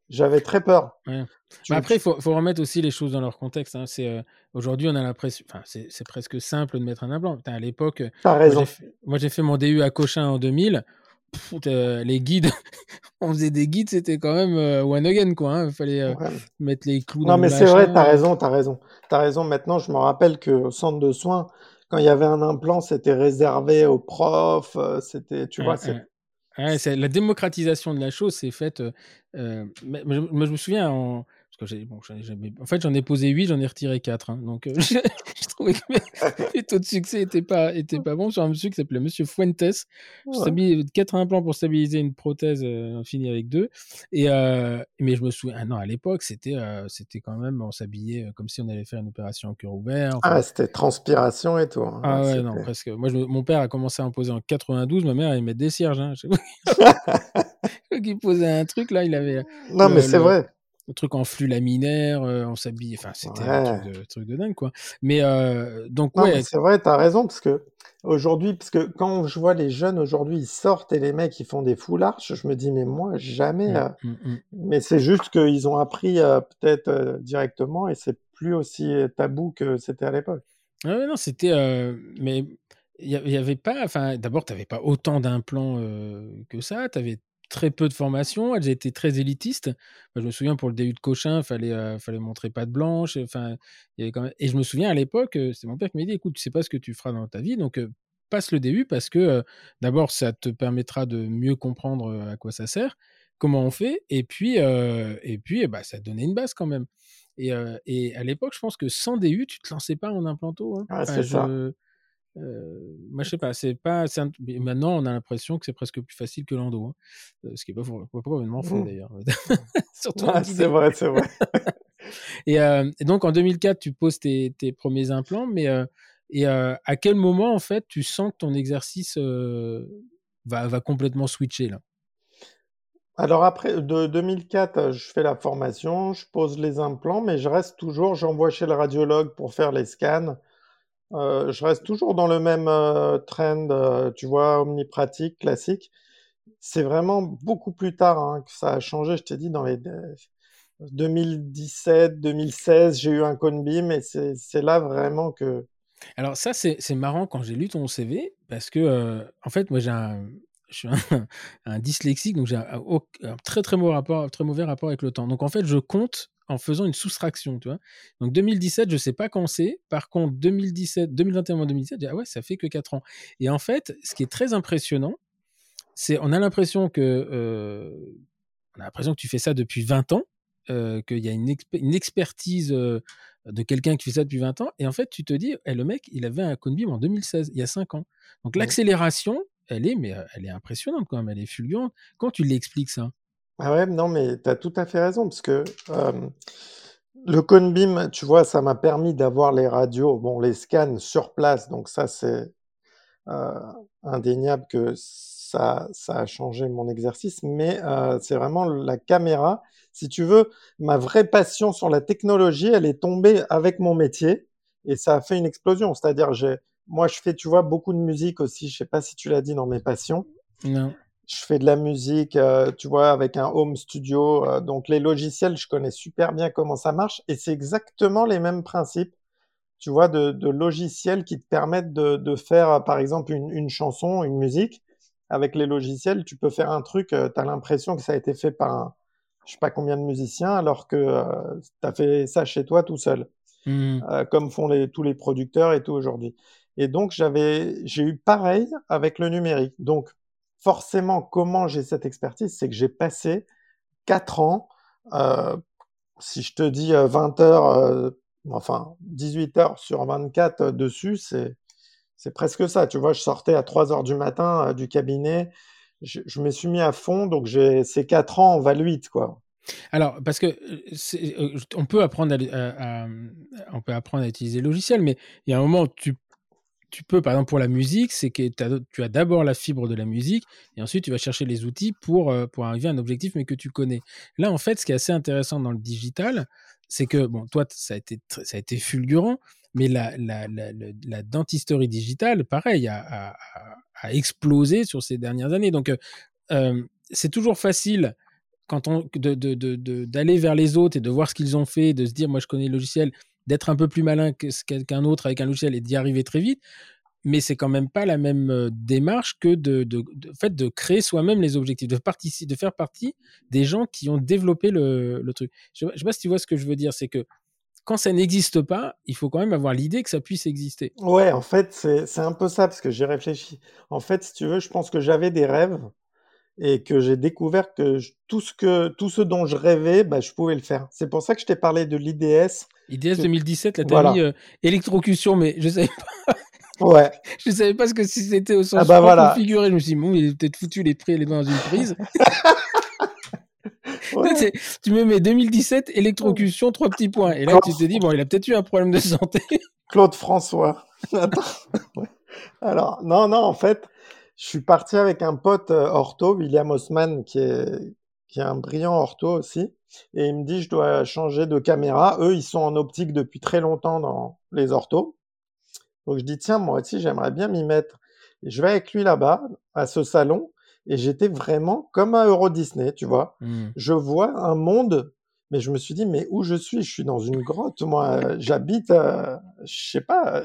j'avais très peur. Ouais. Tu... Après, il faut, faut remettre aussi les choses dans leur contexte. Hein. C'est, euh, aujourd'hui, on a l'impression... Enfin, c'est, c'est presque simple de mettre un implant. Putain, à l'époque... T'as raison. Moi j'ai, fait, moi, j'ai fait mon D U à Cochin en deux mille. Pff, euh, les guides... on faisait des guides, c'était quand même euh, one again, quoi. Hein. Il fallait euh, ouais. mettre les clous non, dans le machin. Non, mais c'est vrai, t'as raison, t'as raison. T'as raison, maintenant, je me rappelle qu'au centre de soins, quand il y avait un implant, c'était réservé aux profs, c'était, tu ouais, vois, ouais. c'est... Ouais, c'est... La démocratisation de la chose, c'est faite... Euh, mais, mais, mais je me souviens, en... Parce que j'ai... Bon, j'en ai jamais... en fait, j'en ai posé huit, j'en ai retiré quatre. Hein. Donc, euh, je... je trouvais que les taux de succès n'étaient pas, pas bons. Sur un monsieur qui s'appelait Monsieur Fuentes, ouais. quatre implants pour stabiliser une prothèse, on euh, finit avec deux. Et, euh... mais je me souviens, ah non, à l'époque, c'était, euh, c'était quand même, on s'habillait euh, comme si on allait faire une opération en cœur ouvert. Enfin... Ah, c'était transpiration et tout. Hein. Ah ouais, c'était... non, presque. Moi, je... mon père a commencé à en poser en quatre-vingt-douze, ma mère, elle mettait des cierges. Hein. Je... il posait un truc, là, il avait... Non, le, mais c'est le... vrai. Le truc en flux laminaire, euh, on s'habille, enfin, c'était ouais. un truc de, truc de dingue, quoi. Mais, euh, donc, non, ouais. Mais c'est vrai, t'as raison, parce que, aujourd'hui, parce que quand je vois les jeunes, aujourd'hui, ils sortent et les mecs, ils font des foulards, je me dis, mais moi, jamais. Mmh, euh... mmh. Mais c'est juste qu'ils ont appris, euh, peut-être, euh, directement, et c'est plus aussi tabou que c'était à l'époque. Ah, mais non, c'était, euh, mais, il y, y avait pas, enfin, d'abord, t'avais pas autant d'implants, euh, que ça, t'avais très peu de formations, elles étaient très élitistes. Enfin, je me souviens, pour le D U de Cochin, il fallait, euh, fallait montrer patte blanche. Enfin, il y avait quand même... Et je me souviens, à l'époque, c'est mon père qui m'a dit, écoute, tu sais pas ce que tu feras dans ta vie, donc euh, passe le D U parce que, euh, d'abord, ça te permettra de mieux comprendre à quoi ça sert, comment on fait, et puis, euh, et puis eh ben, ça donnait une base quand même. Et, euh, et à l'époque, je pense que sans D U, tu te lançais pas en implanto. Hein. Ah, c'est enfin, ça. Je... Euh, moi je sais pas, c'est pas c'est un... maintenant on a l'impression que c'est presque plus facile que l'endo, hein. Ce qui est pas probablement faux, mmh. d'ailleurs. Surtout ouais, c'est vrai, c'est vrai. Et, euh, et donc en deux mille quatre tu poses tes, tes premiers implants, mais euh, et euh, à quel moment en fait tu sens que ton exercice euh, va, va complètement switcher là? Alors après, de deux mille quatre, je fais la formation, je pose les implants, mais je reste toujours, j'envoie chez le radiologue pour faire les scans. Euh, je reste toujours dans le même euh, trend, euh, tu vois, omnipratique, classique. C'est vraiment beaucoup plus tard hein, que ça a changé. Je t'ai dit, dans les deux mille dix-sept, deux mille seize, j'ai eu un cone beam et c'est, c'est là vraiment que... Alors ça, c'est, c'est marrant quand j'ai lu ton C V parce que, euh, en fait, moi, j'ai un... je suis un, un dyslexique, donc j'ai un, un très, très mauvais rapport, très mauvais rapport avec le temps. Donc, en fait, je compte en faisant une soustraction, tu vois. Donc, deux mille dix-sept, je ne sais pas quand c'est. Par contre, deux mille dix-sept, deux mille vingt et un, deux mille dix-sept, j'ai dit, ah ouais, ça fait que quatre ans. Et en fait, ce qui est très impressionnant, c'est qu'on a l'impression que, euh, on a l'impression que tu fais ça depuis vingt ans, euh, qu'il y a une, exp- une expertise euh, de quelqu'un qui fait ça depuis vingt ans. Et en fait, tu te dis, eh, le mec, il avait un cone beam en deux mille seize, il y a cinq ans. Donc, ouais. l'accélération... Elle est, mais elle est impressionnante quand même, elle est fulgurante. Quand tu l'expliques, ça? Ah ouais, non, mais tu as tout à fait raison, parce que euh, le cone beam, tu vois, ça m'a permis d'avoir les radios, bon, les scans sur place, donc ça, c'est euh, indéniable que ça, ça a changé mon exercice, mais euh, c'est vraiment la caméra. Si tu veux, ma vraie passion sur la technologie, elle est tombée avec mon métier. et ça a fait une explosion. C'est-à-dire, j'ai, moi, je fais, tu vois, beaucoup de musique aussi. Je sais pas si tu l'as dit dans mes passions. Non. Je fais de la musique, euh, tu vois, avec un home studio. Euh, donc, les logiciels, je connais super bien comment ça marche. Et c'est exactement les mêmes principes, tu vois, de, de logiciels qui te permettent de, de faire, par exemple, une, une chanson, une musique. Avec les logiciels, tu peux faire un truc, euh, tu as l'impression que ça a été fait par un, je sais pas combien de musiciens, alors que euh, tu as fait ça chez toi tout seul, mmh. euh, comme font les, tous les producteurs et tout aujourd'hui. Et donc, j'avais, j'ai eu pareil avec le numérique. Donc, forcément, comment j'ai cette expertise, c'est que j'ai passé quatre ans, euh, si je te dis vingt heures, euh, enfin dix-huit heures sur vingt-quatre euh, dessus, c'est, c'est presque ça. Tu vois, je sortais à trois heures du matin euh, du cabinet, je, je me suis mis à fond, donc j'ai, ces quatre ans, on va vite, quoi. Alors, parce que c'est, on, peut apprendre à, à, à, on peut apprendre à utiliser le logiciel, mais il y a un moment où tu Tu peux, par exemple, pour la musique, c'est que tu as d'abord la fibre de la musique et ensuite tu vas chercher les outils pour, euh, pour arriver à un objectif, mais que tu connais. Là, en fait, ce qui est assez intéressant dans le digital, c'est que, bon, toi, ça a été, ça a été fulgurant, mais la, la, la, la, la dentisterie digitale, pareil, a, a, a explosé sur ces dernières années. Donc, euh, c'est toujours facile quand on, de, de, de, de, d'aller vers les autres et de voir ce qu'ils ont fait, de se dire, moi, je connais le logiciel, d'être un peu plus malin que quelqu'un d'autre avec un logiciel et d'y arriver très vite, mais c'est quand même pas la même démarche que de, de, de, fait de créer soi-même les objectifs, de, partici- de faire partie des gens qui ont développé le, le truc. Je ne sais pas si tu vois ce que je veux dire, c'est que quand ça n'existe pas, il faut quand même avoir l'idée que ça puisse exister. Ouais, en fait, c'est, c'est un peu ça, parce que j'ai réfléchi. En fait, si tu veux, je pense que j'avais des rêves et que j'ai découvert que, je, tout, ce que tout ce dont je rêvais, bah, je pouvais le faire. C'est pour ça que je t'ai parlé de l'I D S. I D S deux mille dix-sept, là, t'as voilà. mis euh, électrocution, mais je savais pas. Ouais. Je savais pas ce que c'était au sens ah bah voilà. configuré. Je me suis dit, bon, il est peut-être foutu les prix et les mains dans une prise. Ouais. Là, tu me mets deux mille dix-sept, électrocution, trois petits points. Et là, Claude... tu te dis, bon, il a peut-être eu un problème de santé. Claude François. Attends. Ouais. Alors, non, non, en fait, je suis parti avec un pote euh, ortho, William Haussmann, qui est, qui est un brillant ortho aussi. Et il me dit, je dois changer de caméra. Eux, ils sont en optique depuis très longtemps dans les orthos. Donc, je dis, tiens, moi aussi, j'aimerais bien m'y mettre. Et je vais avec lui là-bas, à ce salon, et j'étais vraiment comme à Euro Disney, tu vois. Mmh. Je vois un monde, mais je me suis dit, mais où je suis ? Je suis dans une grotte, moi. J'habite, euh, je sais pas,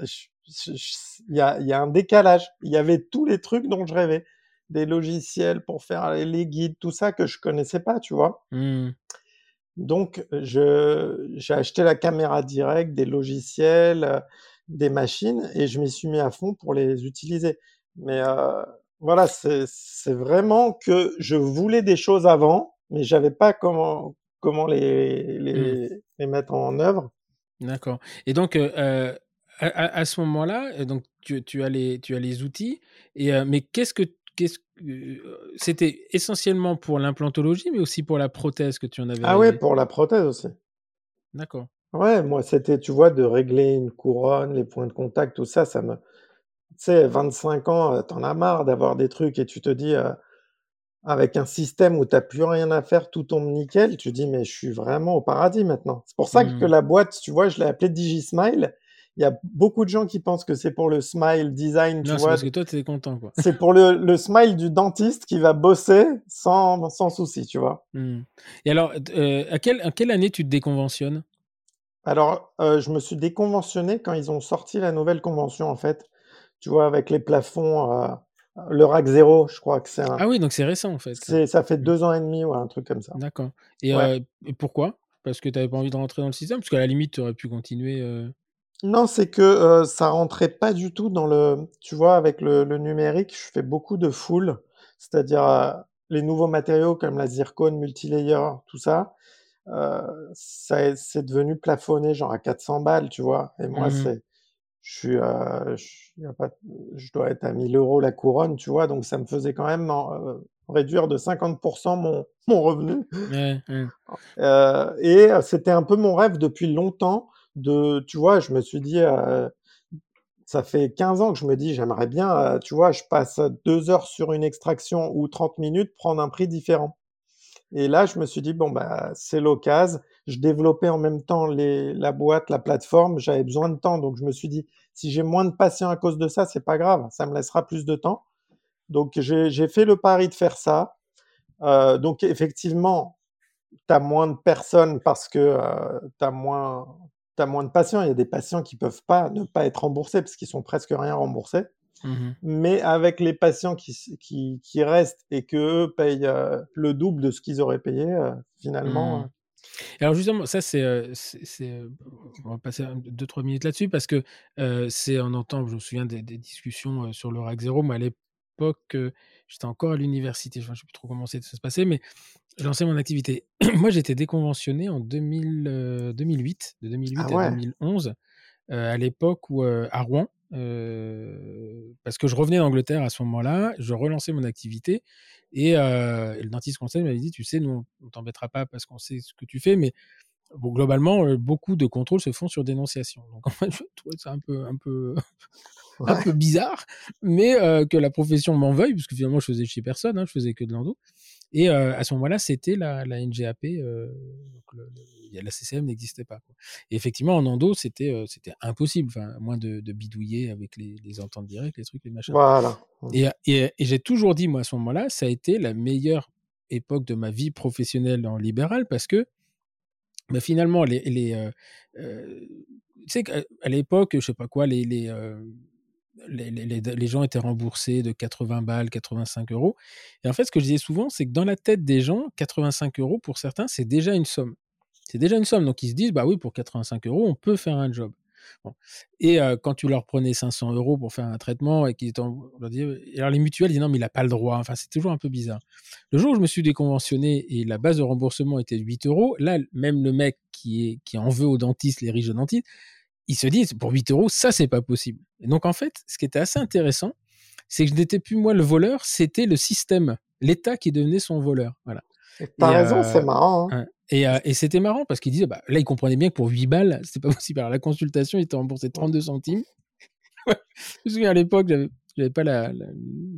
il y a, y a un décalage. Il y avait tous les trucs dont je rêvais. Des logiciels pour faire les guides, tout ça que je connaissais pas, tu vois. Mmh. Donc, je, j'ai acheté la caméra directe, des logiciels, euh, des machines, et je m'y suis mis à fond pour les utiliser. Mais euh, voilà, c'est, c'est vraiment que je voulais des choses avant, mais je n'avais pas comment, comment les, les, mmh. les mettre en œuvre. D'accord. Et donc, euh, à, à, à ce moment-là, donc, tu, tu, as les, tu as les outils, et, euh, mais qu'est-ce que Qu'est-ce que... C'était essentiellement pour l'implantologie, mais aussi pour la prothèse que tu en avais. Ah ouais, pour la prothèse aussi. D'accord. Ouais, moi, c'était, tu vois, de régler une couronne, les points de contact, tout ça, ça me... Tu sais, vingt-cinq ans, t'en as marre d'avoir des trucs et tu te dis, euh, avec un système où t'as plus rien à faire, tout tombe nickel, tu dis, mais je suis vraiment au paradis maintenant. C'est pour ça mmh. que la boîte, tu vois, je l'ai appelée DigiSmile. Il y a beaucoup de gens qui pensent que c'est pour le smile design, tu non, vois. Non, parce que toi, tu es content, quoi. C'est pour le, le smile du dentiste qui va bosser sans, sans souci, tu vois. Mmh. Et alors, euh, à, quelle, à quelle année tu te déconventionnes ? Alors, euh, je me suis déconventionné quand ils ont sorti la nouvelle convention, en fait. Tu vois, avec les plafonds, euh, le rack zéro, je crois que c'est un... Ah oui, donc c'est récent, en fait. C'est, ça fait deux ans et demi, ouais, un truc comme ça. D'accord. Et, ouais. euh, et pourquoi ? Parce que tu n'avais pas envie de rentrer dans le système ? Parce qu'à la limite, tu aurais pu continuer... Euh... Non, c'est que euh, ça rentrait pas du tout dans le... Tu vois, avec le, le numérique, je fais beaucoup de full, c'est-à-dire euh, les nouveaux matériaux comme la zircone, multilayer, tout ça, euh, ça c'est devenu plafonné genre à quatre cents balles, tu vois. Et moi, mm-hmm. c'est... Je suis... Euh, je, pas, je dois être à mille euros la couronne, tu vois, donc ça me faisait quand même en, euh, réduire de cinquante pour cent mon, mon revenu. Mm-hmm. euh, et c'était un peu mon rêve depuis longtemps. De, tu vois, je me suis dit, euh, ça fait quinze ans que je me dis, j'aimerais bien, euh, tu vois, je passe deux heures sur une extraction ou trente minutes, prendre un prix différent. Et là, je me suis dit, bon, bah, c'est l'occasion, je développais en même temps les, la boîte, la plateforme, j'avais besoin de temps. Donc, je me suis dit, si j'ai moins de patients à cause de ça, c'est pas grave, ça me laissera plus de temps. Donc, j'ai, j'ai fait le pari de faire ça. Euh, donc, effectivement, tu as moins de personnes parce que euh, tu as moins, t'as moins de patients. Il y a des patients qui peuvent pas ne pas être remboursés parce qu'ils sont presque rien remboursés. Mmh. Mais avec les patients qui, qui, qui restent et qu'eux payent euh, le double de ce qu'ils auraient payé, euh, finalement... Mmh. Euh... Alors justement, ça c'est, c'est, c'est on va passer deux trois minutes là-dessus parce que euh, c'est on entend, je me souviens des, des discussions sur le R A C zéro, mais à l'époque, euh, j'étais encore à l'université, enfin, je ne sais plus trop comment ça se passait, mais j'ai lancé mon activité. Moi j'étais déconventionné en deux mille, euh, deux mille huit, de deux mille huit ah ouais. à deux mille onze, euh, à l'époque où euh, à Rouen, Euh, parce que je revenais d'Angleterre à ce moment-là, je relançais mon activité et, euh, et le dentiste conseil m'avait dit, tu sais, nous on t'embêtera pas parce qu'on sait ce que tu fais, mais bon, globalement euh, beaucoup de contrôles se font sur dénonciation. Donc en fait, je trouvais ça un peu, un peu, un ouais. peu bizarre, mais euh, que la profession m'en veuille, parce que finalement je faisais chez personne, hein, je faisais que de l'endo. Et euh, à ce moment-là, c'était la, la N G A P, euh, donc le, le, la C C M n'existait pas, quoi. Et effectivement, en endo, c'était, euh, c'était impossible, enfin, à moins de, de bidouiller avec les, les ententes directes, les trucs, les machins. Voilà. Et, et, et j'ai toujours dit, moi, à ce moment-là, ça a été la meilleure époque de ma vie professionnelle en libéral, parce que bah, finalement, les, les, euh, euh, tu sais qu'à à l'époque, je sais pas quoi, les... les euh, Les, les, les gens étaient remboursés de quatre-vingts balles, quatre-vingt-cinq euros. Et en fait, ce que je disais souvent, c'est que dans la tête des gens, quatre-vingt-cinq euros pour certains, c'est déjà une somme. C'est déjà une somme. Donc, ils se disent, bah oui, pour quatre-vingt-cinq euros, on peut faire un job. Bon. Et euh, quand tu leur prenais cinq cents euros pour faire un traitement, et qu'ils t'en... alors les mutuelles disaient non, mais il n'a pas le droit. Enfin, c'est toujours un peu bizarre. Le jour où je me suis déconventionné et la base de remboursement était de huit euros, là, même le mec qui, est, qui en veut aux dentistes, les riches de dentistes, ils se disent, pour huit euros, ça, c'est pas possible. Et donc, en fait, ce qui était assez intéressant, c'est que je n'étais plus, moi, le voleur, c'était le système, l'État qui devenait son voleur. Voilà. Et t'as et, raison, euh, c'est marrant. Hein. Et, euh, et c'était marrant parce qu'ils disaient, bah, là, ils comprenaient bien que pour huit balles, c'était pas possible. Alors, la consultation, ils étaient remboursés trente-deux centimes. Je me souviens, à l'époque, j'avais, j'avais pas la, la,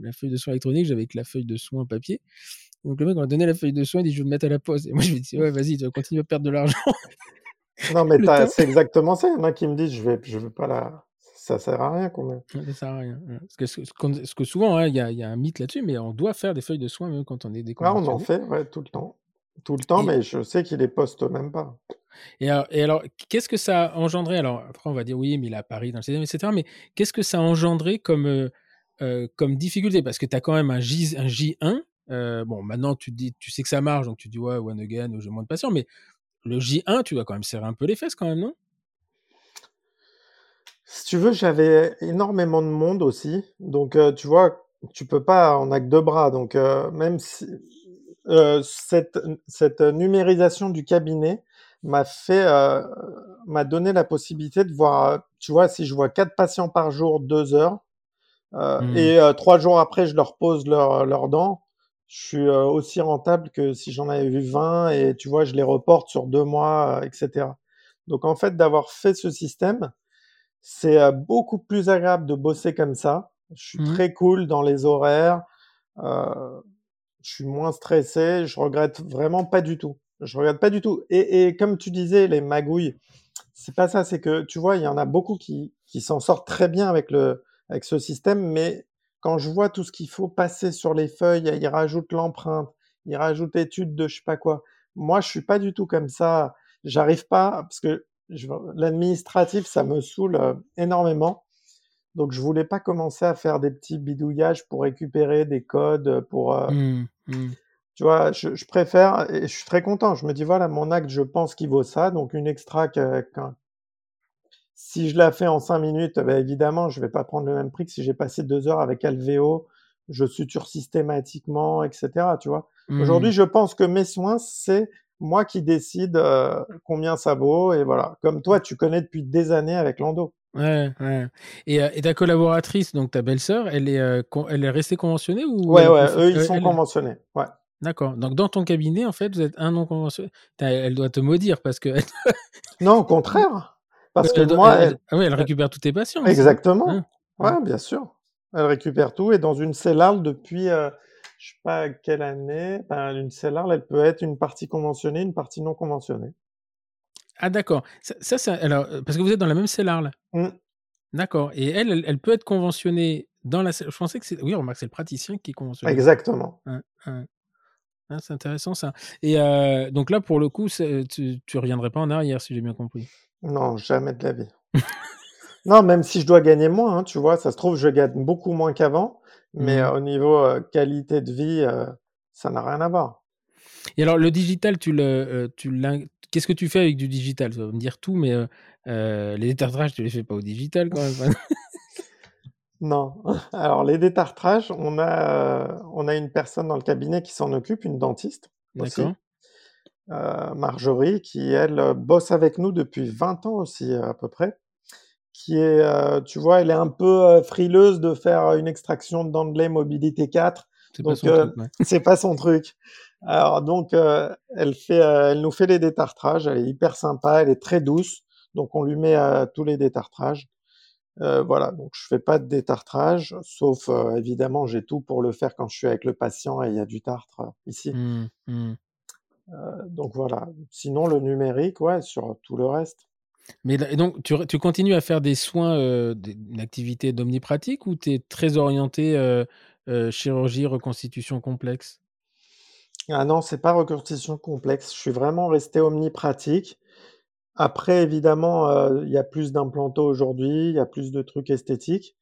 la feuille de soins électronique, j'avais que la feuille de soins papier. Donc, le mec, on a donné la feuille de soins, il dit, je vais le mettre à la poste. Et moi, je lui ai dit, ouais, vas-y, tu vas continuer à perdre de l'argent. Non, mais t'as, c'est exactement ça. Il y en a qui me disent, je vais, je vais pas la... Ça sert à rien, quand même. Ça sert à rien. Parce que, ce, ce, ce que souvent, il hein, y, y a un mythe là-dessus, mais on doit faire des feuilles de soins même quand on est déconventionné. Ah, on en fait, ouais, tout le temps. Tout le temps, et... mais je sais qu'ils les postent même pas. Et alors, et alors, qu'est-ce que ça a engendré ? Alors, après, on va dire, oui, mais il est à Paris, dans le septième, et cetera. Mais qu'est-ce que ça a engendré comme, euh, euh, comme difficulté ? Parce que tu as quand même un, J, un J un. Euh, bon, maintenant, tu, dis, tu sais que ça marche, donc tu dis, ouais, one again, j'ai moins de patients, mais... Le J un, tu dois quand même serrer un peu les fesses quand même, non ? Si tu veux, j'avais énormément de monde aussi. Donc, euh, tu vois, tu peux pas, on n'a que deux bras. Donc, euh, même si euh, cette, cette numérisation du cabinet m'a fait, euh, m'a donné la possibilité de voir, tu vois, si je vois quatre patients par jour, deux heures, euh, mmh. et euh, trois jours après, je leur pose leurs leur dents, je suis aussi rentable que si j'en avais vu vingt et tu vois, je les reporte sur deux mois, et cetera. Donc, en fait, d'avoir fait ce système, c'est beaucoup plus agréable de bosser comme ça. Je suis mmh. très cool dans les horaires. Euh, je suis moins stressé. Je regrette vraiment pas du tout. Je regrette pas du tout. Et, et comme tu disais, les magouilles, c'est pas ça. C'est que, tu vois, il y en a beaucoup qui, qui s'en sortent très bien avec, le, avec ce système, mais quand je vois tout ce qu'il faut passer sur les feuilles, ils rajoutent l'empreinte, ils rajoutent étude de je sais pas quoi. Moi, je suis pas du tout comme ça. J'arrive pas parce que je... l'administratif, ça me saoule énormément. Donc, je voulais pas commencer à faire des petits bidouillages pour récupérer des codes, pour. Euh... Mmh, mmh. Tu vois, je, je préfère et je suis très content. Je me dis voilà, mon acte, je pense qu'il vaut ça. Donc, une extra que. Si je la fais en cinq minutes, ben évidemment, je ne vais pas prendre le même prix que si j'ai passé deux heures avec Alvéo, je suture systématiquement, et cetera. Tu vois. Mmh. Aujourd'hui, je pense que mes soins, c'est moi qui décide euh, combien ça vaut. Et voilà. Comme toi, tu connais depuis des années avec l'endo. Ouais, ouais. Et, euh, et ta collaboratrice, donc ta belle-sœur, elle est, euh, con- elle est restée conventionnée ou... Ouais, ouais, eux, ils sont elle... conventionnés. Ouais. D'accord. Donc, dans ton cabinet, en fait, vous êtes un non conventionnel. Elle doit te maudire parce que... Non, au contraire. Parce que elle, moi, elle, elle, elle, oui, elle récupère elle, tous tes patients. Exactement. Hein, ouais, ouais, bien sûr. Elle récupère tout et dans une C L A R L depuis, euh, je sais pas quelle année, ben, une C L A R L, elle peut être une partie conventionnée, une partie non conventionnée. Ah d'accord. Ça, ça, ça, alors, parce que vous êtes dans la même cellar là. Mm. D'accord. Et elle, elle, elle peut être conventionnée dans la cellar. Je pensais que c'est... Oui, on remarque, c'est le praticien qui est conventionné. Exactement. Ah, ah. Ah, c'est intéressant ça. Et euh, donc là, pour le coup, tu ne reviendrais pas en arrière, si j'ai bien compris. Non, jamais de la vie. Non, même si je dois gagner moins, hein, tu vois, ça se trouve, je gagne beaucoup moins qu'avant, mais mmh. euh, au niveau euh, qualité de vie, euh, ça n'a rien à voir. Et alors, le digital, tu le, euh, tu l'in... qu'est-ce que tu fais avec du digital? Tu vas me dire tout, mais euh, euh, les détartrages, tu les fais pas au digital quand même. Non. Alors, les détartrages, on a, euh, on a une personne dans le cabinet qui s'en occupe, une dentiste aussi. D'accord. Euh, Marjorie, qui, elle, bosse avec nous depuis vingt ans aussi, à peu près. Qui est, euh, tu vois, elle est un peu euh, frileuse de faire une extraction de dents de lait mobilité quatre. C'est donc, pas son euh, truc. Ouais. C'est pas son truc. Alors, donc, euh, elle, fait, euh, elle nous fait les détartrages. Elle est hyper sympa. Elle est très douce. Donc, on lui met euh, tous les détartrages. Euh, voilà. Donc, je fais pas de détartrage, sauf, euh, évidemment, j'ai tout pour le faire quand je suis avec le patient et il y a du tartre euh, ici. Mmh, mmh. Euh, donc, voilà. Sinon, le numérique, ouais, sur tout le reste. Mais et donc, tu, tu continues à faire des soins, euh, une activité d'omnipratique ou tu es très orienté euh, euh, chirurgie, reconstitution complexe? Ah non, c'est pas reconstitution complexe. Je suis vraiment resté omnipratique. Après, évidemment, il euh, y a plus d'implantos aujourd'hui, il y a plus de trucs esthétiques.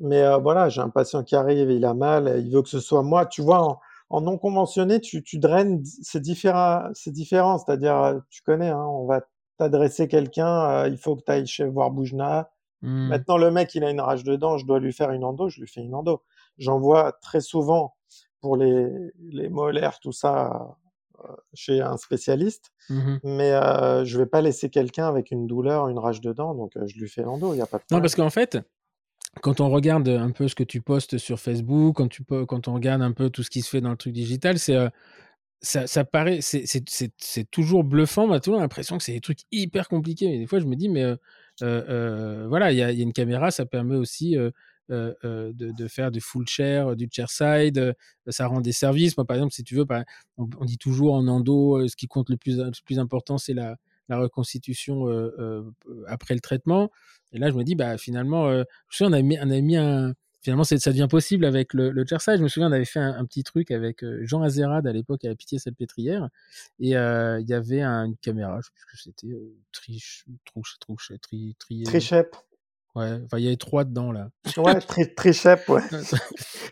Mais euh, voilà, j'ai un patient qui arrive, il a mal, il veut que ce soit moi. Tu vois, en, en non conventionné, tu, tu draines, c'est différent, c'est différent. C'est-à-dire, tu connais, hein, on va t'adresser quelqu'un, euh, il faut que tu ailles chez voir Bougenat. Mmh. Maintenant, le mec, il a une rage de dents, je dois lui faire une endo, je lui fais une endo. J'envoie très souvent pour les, les molaires, tout ça, euh, chez un spécialiste. Mmh. Mais euh, je ne vais pas laisser quelqu'un avec une douleur, une rage de dents, donc euh, je lui fais l'endo, il n'y a pas de problème. Non, parce qu'en fait, quand on regarde un peu ce que tu postes sur Facebook, quand, tu peux, quand on regarde un peu tout ce qui se fait dans le truc digital, c'est... Euh... Ça, ça paraît, c'est, c'est, c'est, c'est toujours bluffant, on a toujours l'impression que c'est des trucs hyper compliqués. Mais des fois, je me dis, mais euh, euh, voilà, il y, y a une caméra, ça permet aussi euh, euh, de, de faire du full chair, du chair side, euh, ça rend des services. Moi, par exemple, si tu veux, par, on, on dit toujours en endo, euh, ce qui compte le plus, le plus important, c'est la, la reconstitution euh, euh, après le traitement. Et là, je me dis, bah, finalement, euh, je sais, on a mis, on a mis un... Finalement, c'est, ça devient possible avec le, le chair-side. Je me souviens, on avait fait un, un petit truc avec Jean Azérad à l'époque à la Pitié-Salpêtrière. Et il euh, y avait un, une caméra, je ne sais plus ce que c'était, euh, triche, trouche, trouche, tri, tri, Three Shape. Ouais, enfin, il y avait trois dedans, là. Ouais, tri, Three Shape, ouais.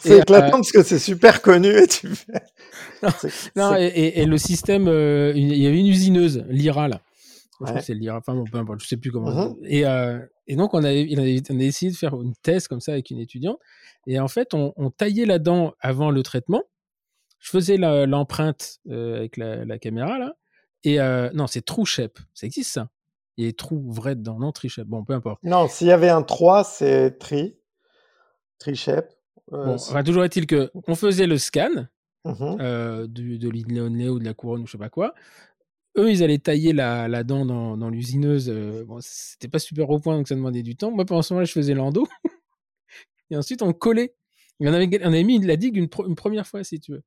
C'est et, éclatant euh, parce que c'est super connu et tu fais. Non, c'est, non c'est... Et, et, et le système, euh, il y avait une usineuse, l'I R A, là. Ouais. Je crois que c'est l'I R A, enfin bon, peu importe, je ne sais plus comment. Mm-hmm. Et, euh, et donc, on a, il a, on a essayé de faire une thèse comme ça avec une étudiante. Et en fait, on, on taillait la dent avant le traitement. Je faisais la, l'empreinte euh, avec la, la caméra, là. Et euh, non, c'est True Shape. Ça existe, ça? Il y a des trous vrais dedans, non? Three Shape. Bon, peu importe. Non, s'il y avait un trois, c'est tri. Three Shape. Euh, bon, enfin, toujours est-il qu'on faisait le scan mm-hmm. euh, du, de l'inléonné ou de la couronne ou je ne sais pas quoi. Eux, ils allaient tailler la, la dent dans, dans l'usineuse. Euh, bon, c'était pas super au point, donc ça demandait du temps. Moi, pendant ce moment-là, je faisais l'endo. Et ensuite, on collait. Et on, avait, on avait mis la digue une, pro, une première fois, si tu veux.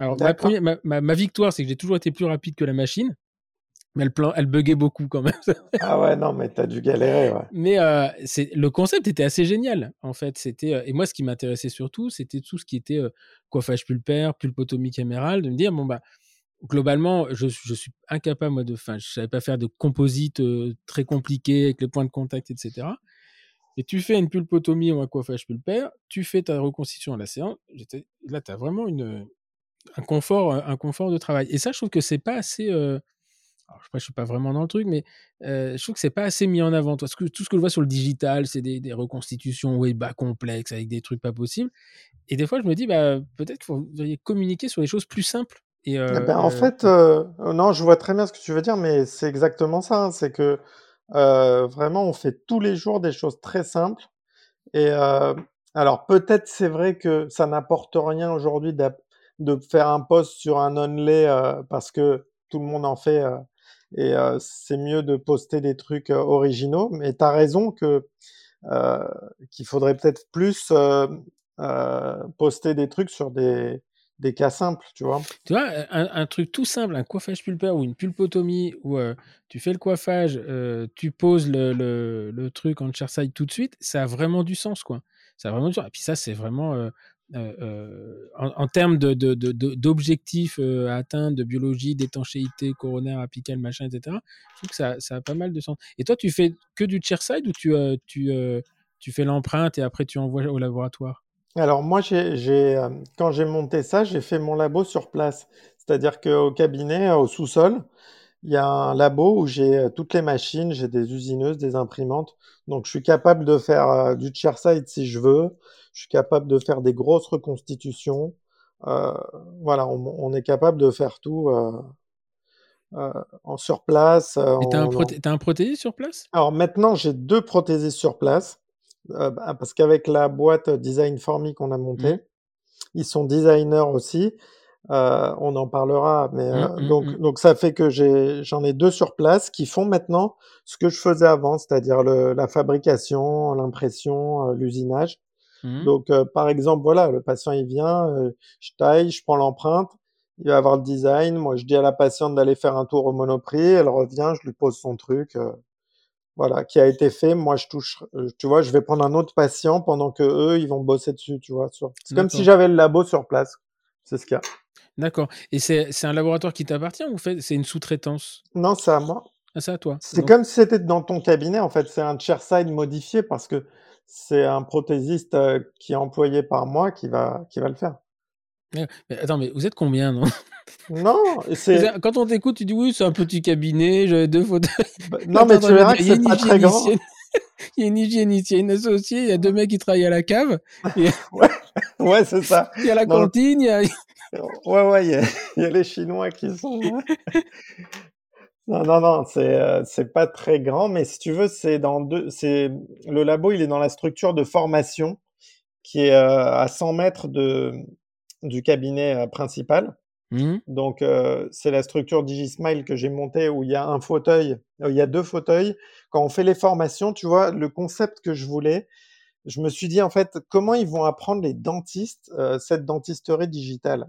Alors, ma, première, ma, ma, ma victoire, c'est que j'ai toujours été plus rapide que la machine. Mais elle, plan, elle buguait beaucoup, quand même. Ah ouais, non, mais t'as dû galérer, ouais. Mais euh, c'est, le concept était assez génial, en fait. C'était, et moi, ce qui m'intéressait surtout, c'était tout ce qui était euh, coiffage pulpaire, pulpotomie camérale, de me dire, bon, bah... Globalement, je, je suis incapable, moi, de. Enfin, je ne savais pas faire de composites euh, très compliqués avec les points de contact, et cetera. Et tu fais une pulpotomie ou un coiffage pulpaire, tu fais ta reconstitution à la séance. J'étais, là, tu as vraiment une, un, confort, un confort de travail. Et ça, je trouve que c'est pas assez. Euh, alors, je ne suis pas vraiment dans le truc, mais euh, je trouve que c'est pas assez mis en avant. Toi, ce que, tout ce que je vois sur le digital, c'est des, des reconstitutions ouais, bah, complexes, avec des trucs pas possibles. Et des fois, je me dis, bah, peut-être qu'il faut communiquer sur les choses plus simples. Et euh, eh ben, en euh... fait, euh, non, je vois très bien ce que tu veux dire, mais c'est exactement ça. Hein, c'est que euh, vraiment, on fait tous les jours des choses très simples. Et euh, alors, peut-être c'est vrai que ça n'apporte rien aujourd'hui de faire un post sur un onlay euh, parce que tout le monde en fait. Euh, et euh, c'est mieux de poster des trucs euh, originaux. Mais tu as raison que, euh, qu'il faudrait peut-être plus euh, euh, poster des trucs sur des... des cas simples, tu vois. Tu vois, un, un truc tout simple, un coiffage pulpaire ou une pulpotomie où euh, tu fais le coiffage, euh, tu poses le, le, le truc en chairside tout de suite, ça a vraiment du sens, quoi. Ça a vraiment du sens. Et puis ça, c'est vraiment... Euh, Euh, euh, en, en termes de, de, de, de, d'objectifs euh, à atteindre, de biologie, d'étanchéité, coronaire, apical, machin, et cetera. Je trouve que ça, ça a pas mal de sens. Et toi, tu fais que du chairside ou tu, euh, tu, euh, tu fais l'empreinte et après tu envoies au laboratoire? Alors moi, j'ai, j'ai, euh, quand j'ai monté ça, j'ai fait mon labo sur place. C'est-à-dire qu'au cabinet, euh, au sous-sol, il y a un labo où j'ai euh, toutes les machines, j'ai des usineuses, des imprimantes. Donc je suis capable de faire euh, du chairside si je veux. Je suis capable de faire des grosses reconstitutions. Euh, voilà, on, on est capable de faire tout euh, euh, en sur place. Euh, Et t'as, en, un prothé- en... t'as un prothésiste sur place ? Alors maintenant, j'ai deux prothésistes sur place euh, parce qu'avec la boîte Design for Me qu'on a montée, mmh. ils sont designers aussi. Euh, on en parlera, mais euh, mmh, donc, mmh. donc ça fait que j'ai, j'en ai deux sur place qui font maintenant ce que je faisais avant, c'est-à-dire le, la fabrication, l'impression, euh, l'usinage. Donc, euh, par exemple, voilà, le patient, il vient, euh, je taille, je prends l'empreinte, il va avoir le design. Moi, je dis à la patiente d'aller faire un tour au Monoprix, elle revient, je lui pose son truc, euh, voilà, qui a été fait. Moi, je touche, euh, tu vois, je vais prendre un autre patient pendant que eux, ils vont bosser dessus, tu vois. Sur... C'est D'accord. comme si j'avais le labo sur place, c'est ce qu'il y a. D'accord. Et c'est, c'est un laboratoire qui t'appartient ou fait, c'est une sous-traitance ? Non, c'est à moi. Ah, c'est à toi. C'est Donc... comme si c'était dans ton cabinet, en fait. C'est un chairside modifié parce que c'est un prothésiste euh, qui est employé par moi qui va, qui va le faire. Mais attends, mais vous êtes combien, non ? Non, c'est... Quand on t'écoute, tu dis oui, c'est un petit cabinet, j'avais deux fauteuils. Bah, non, attends, mais tu verras que c'est pas très grand. Il y a une hygiénicienne associée, il y a deux mecs qui travaillent à la cave. Et... ouais, ouais, c'est ça. Il y a la non. cantine, il y a... ouais, ouais, il y a, il y a les Chinois qui sont... Non, non, non, c'est, euh, c'est pas très grand, mais si tu veux, c'est dans deux, c'est, le labo, il est dans la structure de formation qui est euh, à cent mètres de, du cabinet euh, principal. Mmh. Donc, euh, c'est la structure DigiSmile que j'ai montée où il y a un fauteuil, euh, il y a deux fauteuils. Quand on fait les formations, tu vois, le concept que je voulais, je me suis dit, en fait, comment ils vont apprendre les dentistes, euh, cette dentisterie digitale?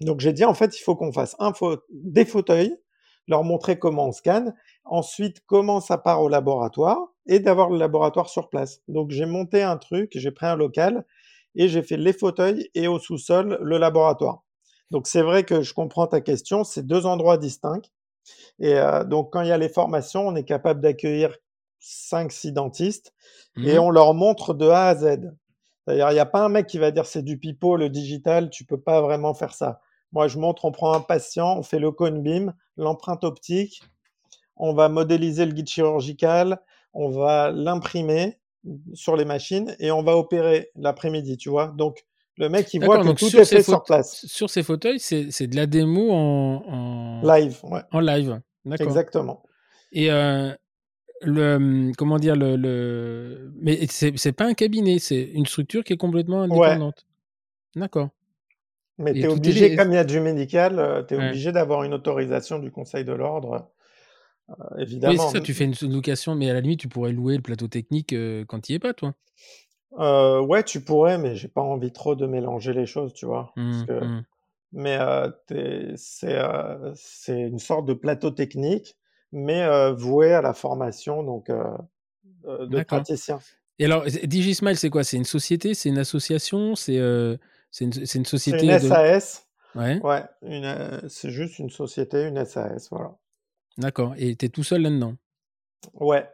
Donc, j'ai dit, en fait, il faut qu'on fasse un fa- des fauteuils, leur montrer comment on scanne, ensuite comment ça part au laboratoire et d'avoir le laboratoire sur place. Donc j'ai monté un truc, j'ai pris un local et j'ai fait les fauteuils et au sous-sol le laboratoire. Donc c'est vrai que je comprends ta question, c'est deux endroits distincts. Et euh, donc quand il y a les formations, on est capable d'accueillir cinq six dentistes mmh. et on leur montre de A à Z. D'ailleurs, il n'y a pas un mec qui va dire c'est du pipeau, le digital, tu peux pas vraiment faire ça. Moi, je montre, on prend un patient, on fait le cone beam, l'empreinte optique, on va modéliser le guide chirurgical, on va l'imprimer sur les machines et on va opérer l'après-midi, tu vois. Donc, le mec, il D'accord, voit que tout est fait faute- sur place. Sur ces fauteuils, c'est, c'est de la démo en... en... live, ouais. En live, d'accord. Exactement. Et... Euh... Le, comment dire, le, le... mais c'est, c'est pas un cabinet, c'est une structure qui est complètement indépendante. Ouais. D'accord. Mais tu es obligé, est... comme il y a du médical, tu es ouais. obligé d'avoir une autorisation du Conseil de l'Ordre, euh, évidemment. Oui, c'est ça, tu fais une location, mais à la limite, tu pourrais louer le plateau technique euh, quand il n'y est pas, toi. Euh, ouais, tu pourrais, mais j'ai pas envie trop de mélanger les choses, tu vois. Mmh, parce que... mmh. Mais euh, c'est, euh, c'est une sorte de plateau technique, mais euh, voué à la formation donc, euh, de D'accord. praticiens. Et alors, DigiSmile, c'est quoi ? C'est une société ? C'est une association ? C'est... Euh... C'est une, c'est une société. C'est une S A S. De... Ouais. Ouais une, euh, c'est juste une société, une S A S, voilà. D'accord. Et t'es tout seul là-dedans. Ouais.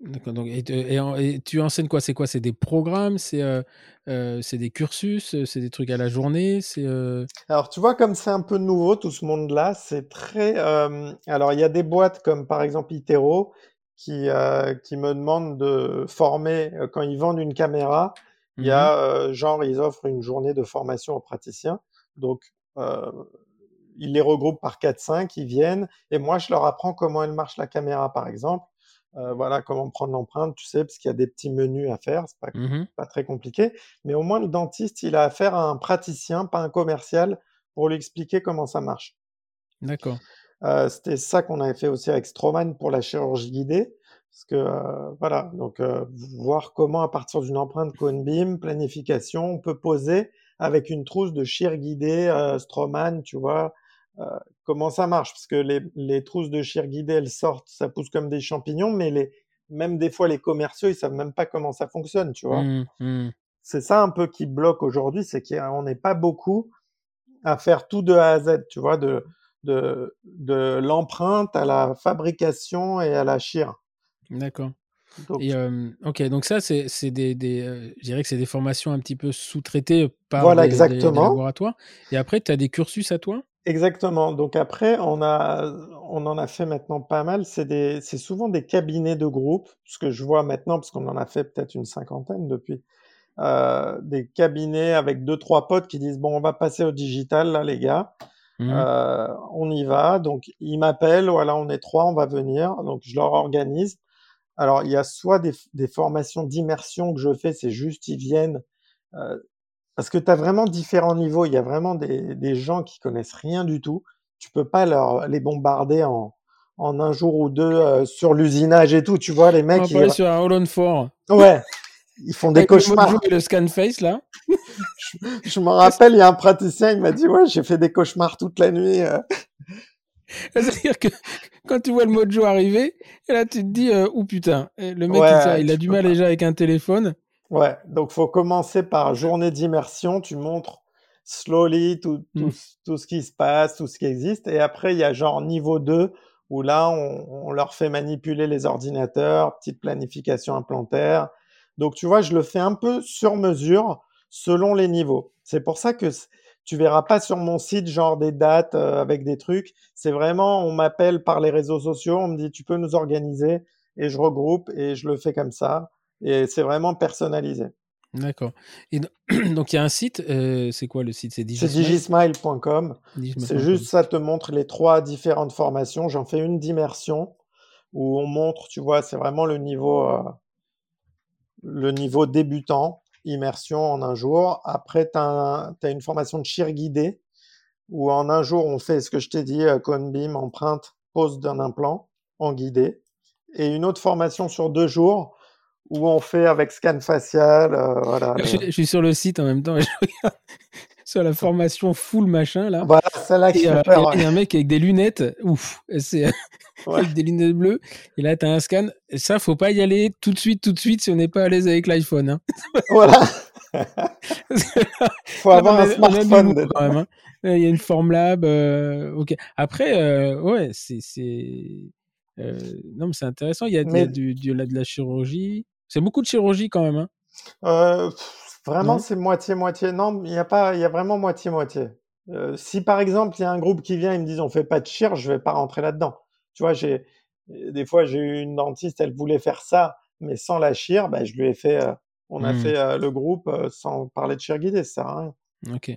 D'accord. Donc, et, et, et tu enseignes quoi ? C'est quoi ? C'est des programmes ? C'est euh, euh, c'est des cursus ? C'est des trucs à la journée ? C'est. Euh... Alors tu vois, comme c'est un peu nouveau tout ce monde-là, c'est très. Euh, alors il y a des boîtes comme par exemple Itero qui euh, qui me demandent de former euh, quand ils vendent une caméra. Il y a, euh, genre, ils offrent une journée de formation aux praticiens. Donc, euh, ils les regroupent par quatre cinq, ils viennent. Et moi, je leur apprends comment elle marche la caméra, par exemple. Euh, voilà, comment prendre l'empreinte, tu sais, parce qu'il y a des petits menus à faire. C'est pas, mm-hmm. pas très compliqué. Mais au moins, le dentiste, il a affaire à un praticien, pas un commercial, pour lui expliquer comment ça marche. D'accord. Euh, c'était ça qu'on avait fait aussi avec Stroman pour la chirurgie guidée. Parce que, euh, voilà, donc euh, voir comment à partir d'une empreinte cone beam, planification, on peut poser avec une trousse de shear guidée euh, Stroman, tu vois, euh, comment ça marche, parce que les, les trousses de shear guidée, elles sortent, ça pousse comme des champignons, mais les, même des fois les commerciaux, ils savent même pas comment ça fonctionne, tu vois. Mmh, mmh. C'est ça un peu qui bloque aujourd'hui, c'est qu'on n'est pas beaucoup à faire tout de A à Z, tu vois, de, de, de l'empreinte à la fabrication et à la shear. D'accord. Donc, et euh, ok, donc ça, c'est, c'est des, des, euh, je dirais que c'est des formations un petit peu sous-traitées par voilà, les, les, les laboratoires. Et après, tu as des cursus à toi ? Exactement. Donc après, on, a, on en a fait maintenant pas mal. C'est, des, c'est souvent des cabinets de groupe, ce que je vois maintenant, parce qu'on en a fait peut-être une cinquantaine depuis, euh, des cabinets avec deux, trois potes qui disent « Bon, on va passer au digital, là, les gars. » Mmh. Euh, on y va. Donc, ils m'appellent. Voilà, on est trois, on va venir. Donc, je leur organise. Alors, il y a soit des, des formations d'immersion que je fais, c'est juste, ils viennent, euh, parce que tu as vraiment différents niveaux. Il y a vraiment des, des gens qui connaissent rien du tout. Tu peux pas leur, les bombarder en, en un jour ou deux euh, sur l'usinage et tout. Tu vois, les mecs... On va parler ils... sur un All-on four. Ouais, ils font des cauchemars. Le, le scan face, là. je, je me rappelle, il y a un praticien, il m'a dit « Ouais, j'ai fait des cauchemars toute la nuit. » C'est-à-dire que quand tu vois le mojo arriver, et là tu te dis euh, « Oh putain, le mec ouais, il, ça, il a du mal pas. Déjà avec un téléphone. » Ouais, donc il faut commencer par journée d'immersion, tu montres slowly tout, tout, mmh. tout ce qui se passe, tout ce qui existe. Et après il y a genre niveau deux, où là on, on leur fait manipuler les ordinateurs, petite planification implantaire. Donc tu vois, je le fais un peu sur mesure selon les niveaux. C'est pour ça que... Tu verras pas sur mon site genre des dates euh, avec des trucs. C'est vraiment, on m'appelle par les réseaux sociaux, on me dit tu peux nous organiser et je regroupe et je le fais comme ça. Et c'est vraiment personnalisé. D'accord. Et donc il y a un site, euh, c'est quoi le site ? C'est DigiSmile point com. C'est juste ça te montre les trois différentes formations. J'en fais une d'immersion où on montre, tu vois, c'est vraiment le niveau, euh, le niveau débutant. Immersion en un jour. Après, tu as un, une formation de shear guidée où en un jour, on fait ce que je t'ai dit, cone beam, empreinte, pose d'un implant en guidée. Et une autre formation sur deux jours où on fait avec scan facial. Euh, voilà, je, le... je suis sur le site en même temps et je regarde sur la formation full machin. Là. Voilà, celle-là qui fait peur. Il y a un mec avec des lunettes. Ouf, c'est... Ouais. Avec des lunettes bleues, et là tu as un scan, et ça faut pas y aller tout de suite tout de suite si on n'est pas à l'aise avec l'iPhone, hein. Voilà. Faut là, avoir a, un smartphone quand même, hein. Il y a une Formlab, euh, ok, après euh, ouais c'est, c'est euh, non mais c'est intéressant, il y a, mais... du, du, de, la, de la chirurgie, c'est beaucoup de chirurgie quand même, hein. euh, pff, vraiment non. C'est moitié-moitié, non il y a pas, il y a vraiment moitié-moitié. Euh, si par exemple il y a un groupe qui vient, ils me disent on fait pas de chirurgie, je vais pas rentrer là-dedans. Tu vois, j'ai, des fois, j'ai eu une dentiste, elle voulait faire ça, mais sans la shear, bah, je lui ai fait, euh, on mmh. a fait euh, le groupe euh, sans parler de shear guidée, ça sert à rien. Ok. Et,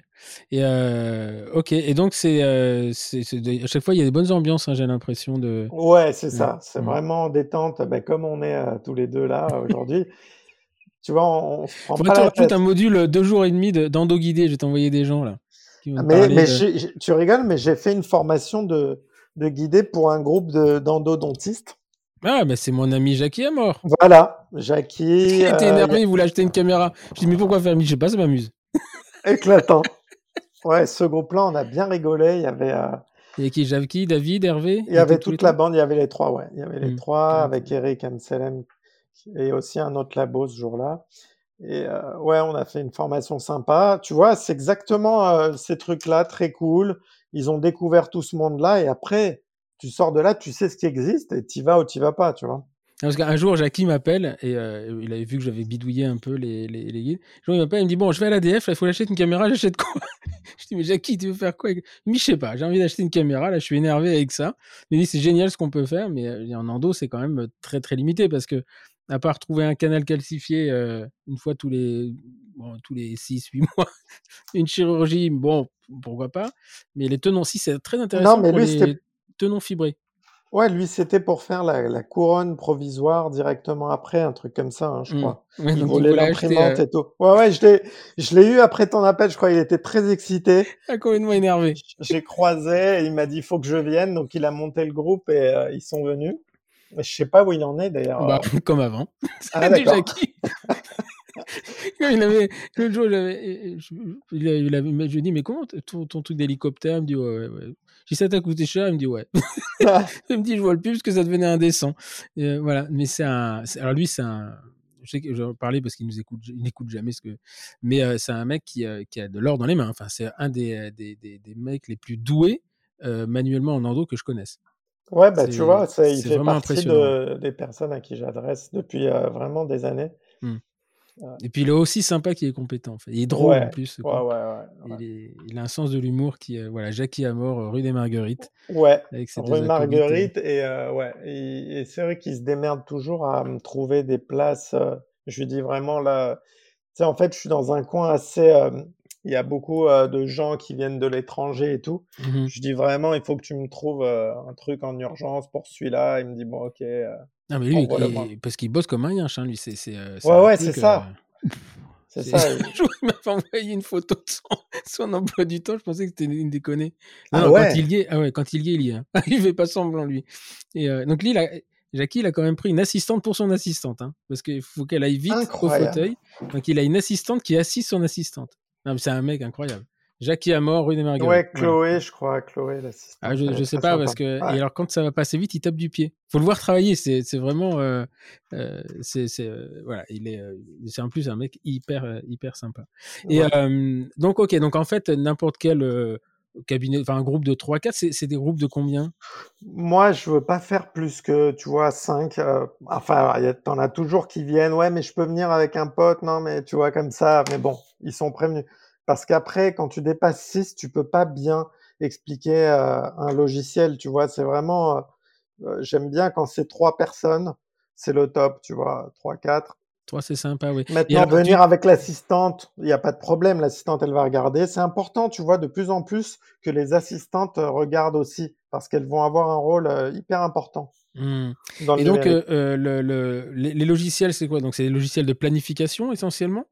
euh, ok. Et donc, c'est, euh, c'est, c'est de... à chaque fois, il y a des bonnes ambiances, hein, j'ai l'impression de... Ouais, c'est ouais. ça. C'est ouais. vraiment détente. Ben, comme on est euh, tous les deux là aujourd'hui, tu vois, on, on se prend pas la tête. Tout un module deux jours et demi de, d'endo guidée. Je vais t'envoyer des gens là. Qui vont mais mais de... j'ai, j'ai, tu rigoles, mais j'ai fait une formation de... de guider pour un groupe de, d'endodontistes. Ah, mais c'est mon ami Jackie Amor. Voilà, Jackie... Il était énervé, euh... il voulait acheter une caméra. Je lui ai dit, mais pourquoi faire ? Je sais pas, ça m'amuse. Éclatant. Ouais, ce groupe-là, on a bien rigolé. Il y avait... Euh... Il y avait qui ? Jackie, David, Hervé ? Il y avait toute la bande, il y avait les trois, ouais. Il y avait les mmh. trois, mmh. avec Eric Amselem et aussi un autre labo ce jour-là. Et euh, ouais, on a fait une formation sympa. Tu vois, c'est exactement euh, ces trucs-là, très cool. Ils ont découvert tout ce monde-là et après, tu sors de là, tu sais ce qui existe et tu y vas ou tu y vas pas, tu vois. Parce qu'un jour, Jackie m'appelle et euh, il avait vu que j'avais bidouillé un peu les, les, les guides. Un jour, il m'appelle, il me dit « Bon, je vais à l'A D F, il faut que j'achète une caméra, j'achète quoi ?» Je dis « Mais Jackie, tu veux faire quoi ?» Mais je sais pas, j'ai envie d'acheter une caméra, là, je suis énervé avec ça. Il me dit « C'est génial ce qu'on peut faire, mais euh, en endo, c'est quand même très, très limité parce que à part trouver un canal calcifié euh, une fois tous les... Bon, tous les six huit mois, une chirurgie, bon, pourquoi pas. Mais les tenons, si, c'est très intéressant non, mais pour lui, les c'était... tenons fibrés. Ouais, lui, c'était pour faire la, la couronne provisoire directement après, un truc comme ça, hein, je mmh. crois. Ouais, il voulait l'imprimante euh... et tout. Ouais, ouais, je l'ai, je l'ai eu après ton appel, je crois, il était très excité. Ah, complètement énervé. J'ai croisé, il m'a dit, il faut que je vienne, donc il a monté le groupe et euh, ils sont venus. Je sais pas où il en est, d'ailleurs. Bah, comme avant. Ah, d'accord. Il avait, l'autre jour, il avait, je, il avait, il avait, je lui ai dit, mais comment ton, ton truc d'hélicoptère? Il me dit, ouais, ouais, ouais. J'ai dit, ça t'a coûté cher? Il me dit, ouais. Ah. Il me dit, je vois le plus parce que ça devenait indécent. Et voilà, mais c'est un. C'est, alors lui, c'est un. Je sais que j'en parlais parce qu'il nous écoute, il n'écoute jamais ce que. Mais euh, c'est un mec qui, euh, qui a de l'or dans les mains. Enfin, c'est un des, des, des, des mecs les plus doués euh, manuellement en endo que je connaisse. Ouais, bah c'est, tu vois, ça, il fait partie de, des personnes à qui j'adresse depuis euh, vraiment des années. Mm. Et puis il est aussi sympa qu'il est compétent en fait. Il est drôle ouais, en plus. Ouais, ouais, ouais, ouais. Il, est, il a un sens de l'humour qui euh, voilà, Jackie Amor, rue des Marguerites. Ouais. Rue Marguerite et, euh, ouais, et, et c'est vrai qu'il se démerde toujours à me trouver des places. Euh, je lui dis vraiment là, tu sais en fait je suis dans un coin assez. Euh, il y a beaucoup euh, de gens qui viennent de l'étranger et tout. Mm-hmm. Je dis vraiment il faut que tu me trouves euh, un truc en urgence pour celui-là. Il me dit bon ok. Euh, Non, mais lui, il, parce qu'il bosse comme un yinche, hein, lui, c'est... c'est, c'est ouais, ouais, c'est ça. Euh... c'est, c'est ça. Il m'a envoyé une photo de son, son emploi du temps, je pensais que c'était une déconne. Ah, non, ouais. Quand il liait, ah ouais, quand il liait, il y a. Il fait pas semblant, lui. Et euh, donc, lui, il a, Jackie, il a quand même pris une assistante pour son assistante, hein, parce qu'il faut qu'elle aille vite incroyable. Au fauteuil. Donc, il a une assistante qui assiste son assistante. Non, mais c'est un mec incroyable. Jackie Amor, rue des Marguerites. Ouais, Chloé, ouais. Je crois, Chloé, l'assistante. Ah, je je sais pas, sympa. Parce que... Ouais. Et alors, quand ça va passer vite, il tape du pied. Faut le voir travailler, c'est, c'est vraiment... Euh, euh, c'est, c'est, euh, voilà, il est... Euh, c'est en plus un mec hyper, hyper sympa. Et ouais. euh, donc, OK, donc en fait, n'importe quel euh, cabinet, enfin, un groupe de trois quatre, c'est, c'est des groupes de combien? Moi, je veux pas faire plus que, tu vois, cinq. Euh, enfin, y a, t'en as toujours qui viennent. Ouais, mais je peux venir avec un pote. Non, mais tu vois, comme ça. Mais bon, ils sont prévenus. Parce qu'après, quand tu dépasses six, tu peux pas bien expliquer euh, un logiciel, tu vois. C'est vraiment... Euh, j'aime bien quand c'est trois personnes, c'est le top, tu vois. Trois, quatre. Trois, c'est sympa, oui. Maintenant, alors, venir tu... avec l'assistante, il n'y a pas de problème. L'assistante, elle va regarder. C'est important, tu vois, de plus en plus que les assistantes regardent aussi parce qu'elles vont avoir un rôle euh, hyper important. Mmh. Dans le Et donc, euh, le, le, les, les logiciels, c'est quoi? Donc, c'est les logiciels de planification, essentiellement?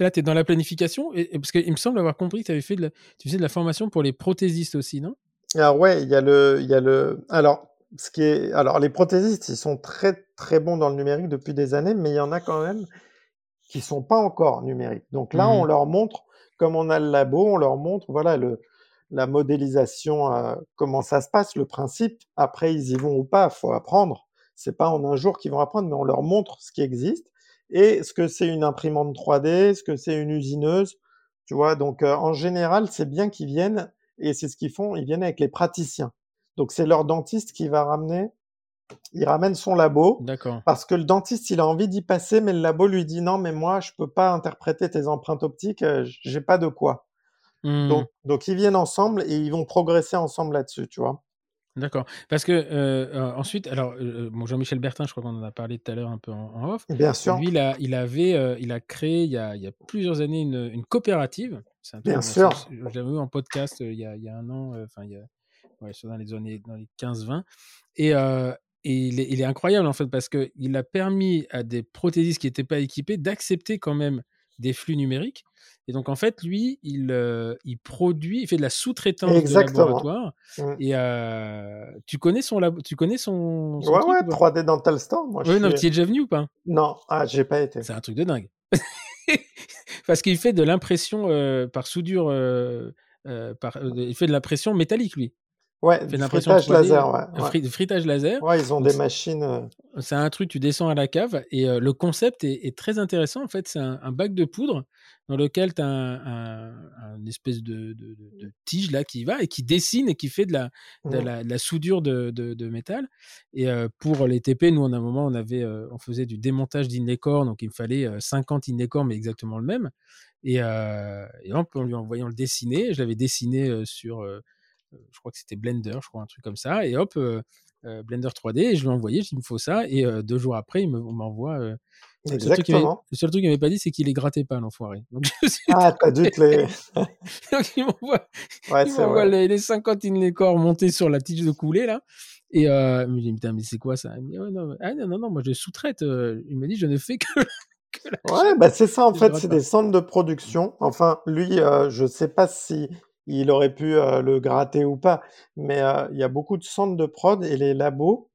Là, tu es dans la planification, et, et parce qu'il me semble avoir compris que tu avais fait de la, tu faisais de la formation pour les prothésistes aussi, non? Ah ouais, il y a le, il y a le. Alors, ce qui est, alors les prothésistes, ils sont très très bons dans le numérique depuis des années, mais il y en a quand même qui sont pas encore numériques. Donc là, mmh. on leur montre, comme on a le labo, on leur montre, voilà le, la modélisation, euh, comment ça se passe, le principe. Après, ils y vont ou pas, faut apprendre. C'est pas en un jour qu'ils vont apprendre, mais on leur montre ce qui existe. Et ce que c'est une imprimante trois D, ce que c'est une usineuse, tu vois. Donc, euh, en général, c'est bien qu'ils viennent, et c'est ce qu'ils font, ils viennent avec les praticiens. Donc, c'est leur dentiste qui va ramener, il ramène son labo. D'accord. Parce que le dentiste, il a envie d'y passer, mais le labo lui dit, non, mais moi, je peux pas interpréter tes empreintes optiques, euh, j'ai pas de quoi. Mmh. Donc, donc, ils viennent ensemble, et ils vont progresser ensemble là-dessus, tu vois. D'accord, parce que euh, ensuite, alors euh, bon, Jean-Michel Bertin, je crois qu'on en a parlé tout à l'heure un peu en, en off. Bien sûr. Lui, il a, il avait, euh, il a créé il y a, il y a plusieurs années une, une coopérative. C'est un Bien truc, sûr. Je, je l'avais eu en podcast euh, il, y a, il y a un an, enfin euh, il y a, ouais, dans les années, dans les quinze vingt. Et, euh, et il, est, il est incroyable en fait parce que il a permis à des prothésistes qui n'étaient pas équipés d'accepter quand même des flux numériques. Et donc, en fait, lui, il, euh, il produit, il fait de la sous-traitance Exactement. De laboratoire. Mmh. Et euh, tu connais son labo, tu connais son... son ouais, truc, ouais, trois D Dental Store. Moi, oui, je non, suis... tu y es déjà venu ou pas? Non, ah, j'ai pas été. C'est un truc de dingue. Parce qu'il fait de l'impression euh, par soudure, euh, euh, par, euh, il fait de l'impression métallique, lui. Ouais, du frittage trois D, laser. Ouais, ouais. Frittage laser. Ouais, ils ont donc, des c'est, machines. Euh... C'est un truc, tu descends à la cave et euh, le concept est, est très intéressant. En fait, c'est un, un bac de poudre dans lequel tu as un, un, un espèce de, de, de, de tige là qui va et qui dessine et qui fait de la, de mmh. la, de la soudure de, de, de métal. Et euh, pour les T P, nous, on a un moment, on, avait, euh, on faisait du démontage d'InLécor, donc il me fallait euh, cinquante InLécor, mais exactement le même. Et, euh, et en, en lui envoyant le dessiner, je l'avais dessiné euh, sur. Euh, je crois que c'était Blender, je crois, un truc comme ça. Et hop, euh, euh, Blender trois D, et je lui ai envoyé, il me faut ça. Et euh, deux jours après, il me, on m'envoie... Euh, Exactement. Le seul truc qu'il m'avait pas dit, c'est qu'il les grattait pas, l'enfoiré. Donc, ah, t'as dû te les... Donc, il m'envoie, ouais, il m'envoie les, les cinquante InLécor montés sur la tige de coulée, là. Et euh, il me dit, putain, mais c'est quoi ça? Il me dit, ouais, non, ah, non, non, non, moi, je sous-traite. Euh, il me dit, je ne fais que... que la... Ouais, bah c'est ça, en fait, c'est des centres de production. Enfin, lui, euh, je sais pas si... il aurait pu euh, le gratter ou pas, mais il euh, y a beaucoup de centres de prod et les labos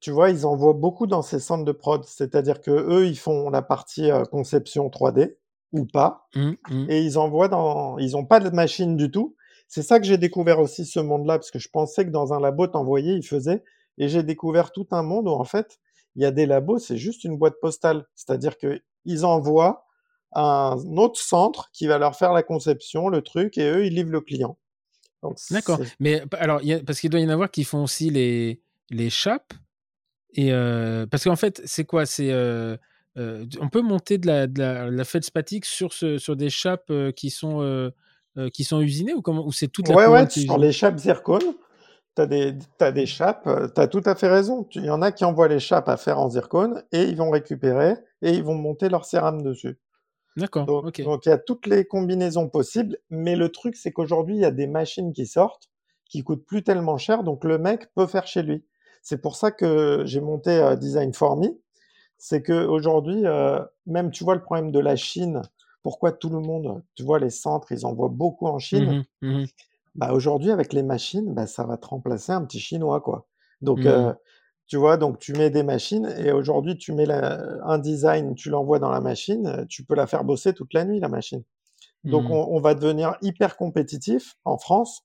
tu vois, ils envoient beaucoup dans ces centres de prod. C'est-à-dire qu'eux, ils font la partie euh, conception trois D ou pas, mmh, mmh. et ils envoient dans... Ils n'ont pas de machine du tout. C'est ça que j'ai découvert aussi, ce monde-là, parce que je pensais que dans un labo, t'envoyais, ils faisaient. Et j'ai découvert tout un monde où, en fait, il y a des labos, c'est juste une boîte postale. C'est-à-dire qu'ils envoient à un autre centre qui va leur faire la conception, le truc, et eux, ils livrent le client. Donc, d'accord. C'est... Mais alors, y a... parce qu'il doit y en avoir qui font aussi les, les chapes. Et euh, parce qu'en fait, c'est quoi c'est euh, euh, on peut monter de la, de la, de la feldspathique sur, ce, sur des chapes euh, qui, sont, euh, euh, qui sont usinées ou, comment, ou c'est toute la ouais, ouais, qui... sur les chapes zircones, tu as des, t'as des chapes, tu as tout à fait raison. Il y en a qui envoient les chapes à faire en zircone et ils vont récupérer et ils vont monter leur cérame dessus. D'accord. Donc, okay. donc, il y a toutes les combinaisons possibles, mais le truc, c'est qu'aujourd'hui, il y a des machines qui sortent qui coûtent plus tellement cher, donc le mec peut faire chez lui. C'est pour ça que j'ai monté euh, Design for Me. C'est qu'aujourd'hui, euh, même tu vois le problème de la Chine, pourquoi tout le monde, tu vois les centres, ils envoient beaucoup en Chine. Mmh, mmh. Bah, aujourd'hui, avec les machines, bah, ça va te remplacer un petit chinois, quoi. Donc, mmh. euh, tu vois, donc tu mets des machines et aujourd'hui, tu mets la, un design, tu l'envoies dans la machine, tu peux la faire bosser toute la nuit, la machine. Donc, mmh. on, on va devenir hyper compétitif en France.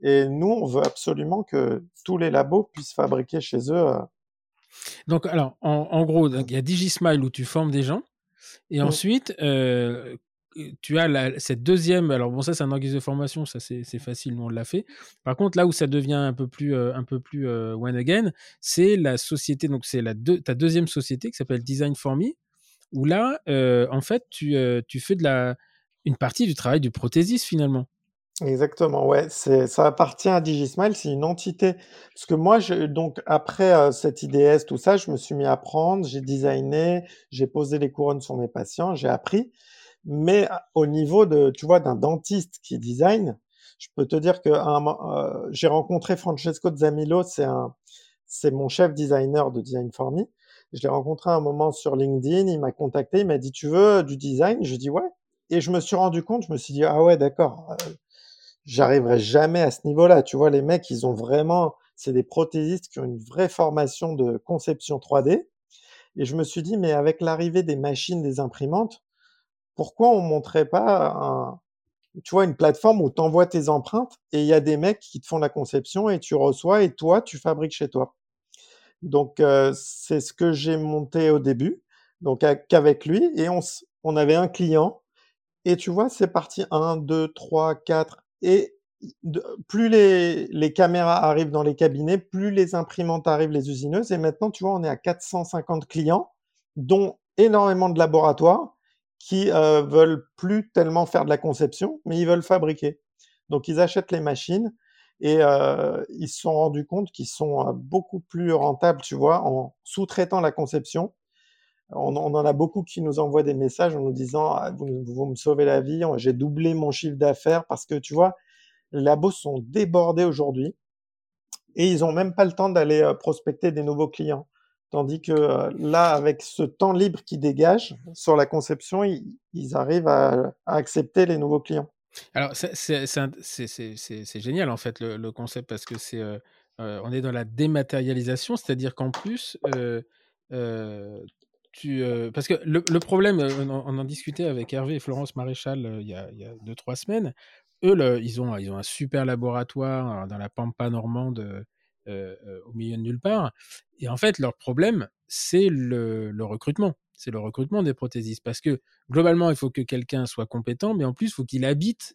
Et nous, on veut absolument que tous les labos puissent fabriquer chez eux. Donc, alors, en, en gros, il y a DigiSmile où tu formes des gens. Et mmh. ensuite, euh, tu as la, cette deuxième... Alors, bon, ça, c'est un organisme de formation. Ça, c'est, c'est facile. Nous, on l'a fait. Par contre, là où ça devient un peu plus, euh, un peu plus euh, one again, c'est la société. Donc, c'est la deux, ta deuxième société qui s'appelle Design for Me, où là, euh, en fait, tu, euh, tu fais de la, une partie du travail du prothésiste, finalement. Exactement, ouais, c'est, ça appartient à DigiSmile, c'est une entité. Parce que moi, je, donc après euh, cette I D S, tout ça, je me suis mis à apprendre, j'ai designé, j'ai posé les couronnes sur mes patients, j'ai appris. Mais au niveau de, tu vois, d'un dentiste qui design, je peux te dire que un, euh, j'ai rencontré Francesco Zamillo, c'est un, c'est mon chef designer de Design for Me. Je l'ai rencontré à un moment sur LinkedIn, il m'a contacté, il m'a dit, tu veux du design? Je dis ouais. Et je me suis rendu compte, je me suis dit, ah ouais, d'accord. Euh, J'arriverai jamais à ce niveau-là. Tu vois, les mecs, ils ont vraiment... C'est des prothésistes qui ont une vraie formation de conception trois D. Et je me suis dit, mais avec l'arrivée des machines, des imprimantes, pourquoi on montrait pas un... tu vois, une plateforme où tu envoies tes empreintes et il y a des mecs qui te font la conception et tu reçois et toi, tu fabriques chez toi. Donc, euh, c'est ce que j'ai monté au début, donc avec lui. Et on, s... on avait un client. Et tu vois, c'est parti un, deux, trois, quatre... Et de, plus les, les caméras arrivent dans les cabinets, plus les imprimantes arrivent, les usineuses. Et maintenant, tu vois, on est à quatre cent cinquante clients, dont énormément de laboratoires qui euh, veulent plus tellement faire de la conception, mais ils veulent fabriquer. Donc, ils achètent les machines et euh, ils se sont rendus compte qu'ils sont euh, beaucoup plus rentables, tu vois, en sous-traitant la conception. On, on en a beaucoup qui nous envoient des messages en nous disant ah, vous, vous me sauvez la vie, j'ai doublé mon chiffre d'affaires parce que tu vois, les labos sont débordés aujourd'hui et ils n'ont même pas le temps d'aller prospecter des nouveaux clients. Tandis que là, avec ce temps libre qu'ils dégagent sur la conception, ils, ils arrivent à, à accepter les nouveaux clients. Alors, c'est, c'est, c'est, c'est, c'est, c'est génial en fait le, le concept parce que c'est, euh, euh, on est dans la dématérialisation, c'est-à-dire qu'en plus, euh, euh, Tu, euh, parce que le, le problème, euh, on, on en discutait avec Hervé et Florence Maréchal euh, il y a, il y a deux, trois semaines. Eux, le, ils, ont, ils ont un super laboratoire euh, dans la Pampa normande, euh, euh, au milieu de nulle part. Et en fait, leur problème, c'est le, le recrutement. C'est le recrutement des prothésistes. Parce que globalement, il faut que quelqu'un soit compétent, mais en plus, il faut qu'il habite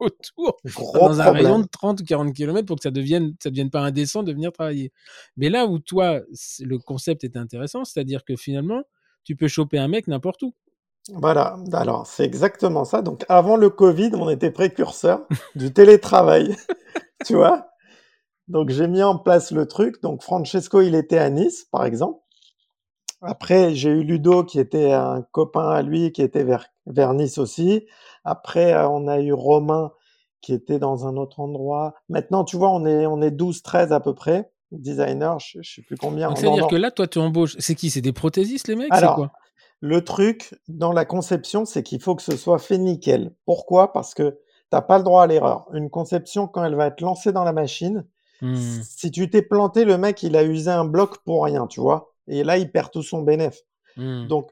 autour, Gros dans problème. un rayon de trente ou quarante kilomètres pour que ça ne devienne, ça devienne pas indécent de venir travailler. Mais là où toi, le concept est intéressant, c'est-à-dire que finalement, tu peux choper un mec n'importe où. Voilà, alors c'est exactement ça. Donc avant le Covid, on était précurseur du télétravail, tu vois. Donc j'ai mis en place le truc. Donc Francesco, il était à Nice, par exemple. Après, j'ai eu Ludo, qui était un copain à lui, qui était vers, vers Nice aussi. Après, on a eu Romain, qui était dans un autre endroit. Maintenant, tu vois, on est, on est douze, treize à peu près. Designer, je ne sais plus combien. Donc, c'est-à-dire que là, toi, tu embauches. C'est qui? C'est des prothésistes, les mecs? Alors, c'est quoi le truc dans la conception, c'est qu'il faut que ce soit fait nickel. Pourquoi? Parce que tu n'as pas le droit à l'erreur. Une conception, quand elle va être lancée dans la machine, Mmh. Si tu t'es planté, le mec, il a usé un bloc pour rien, tu vois. Et là, il perd tout son bénéf. Mmh. Donc,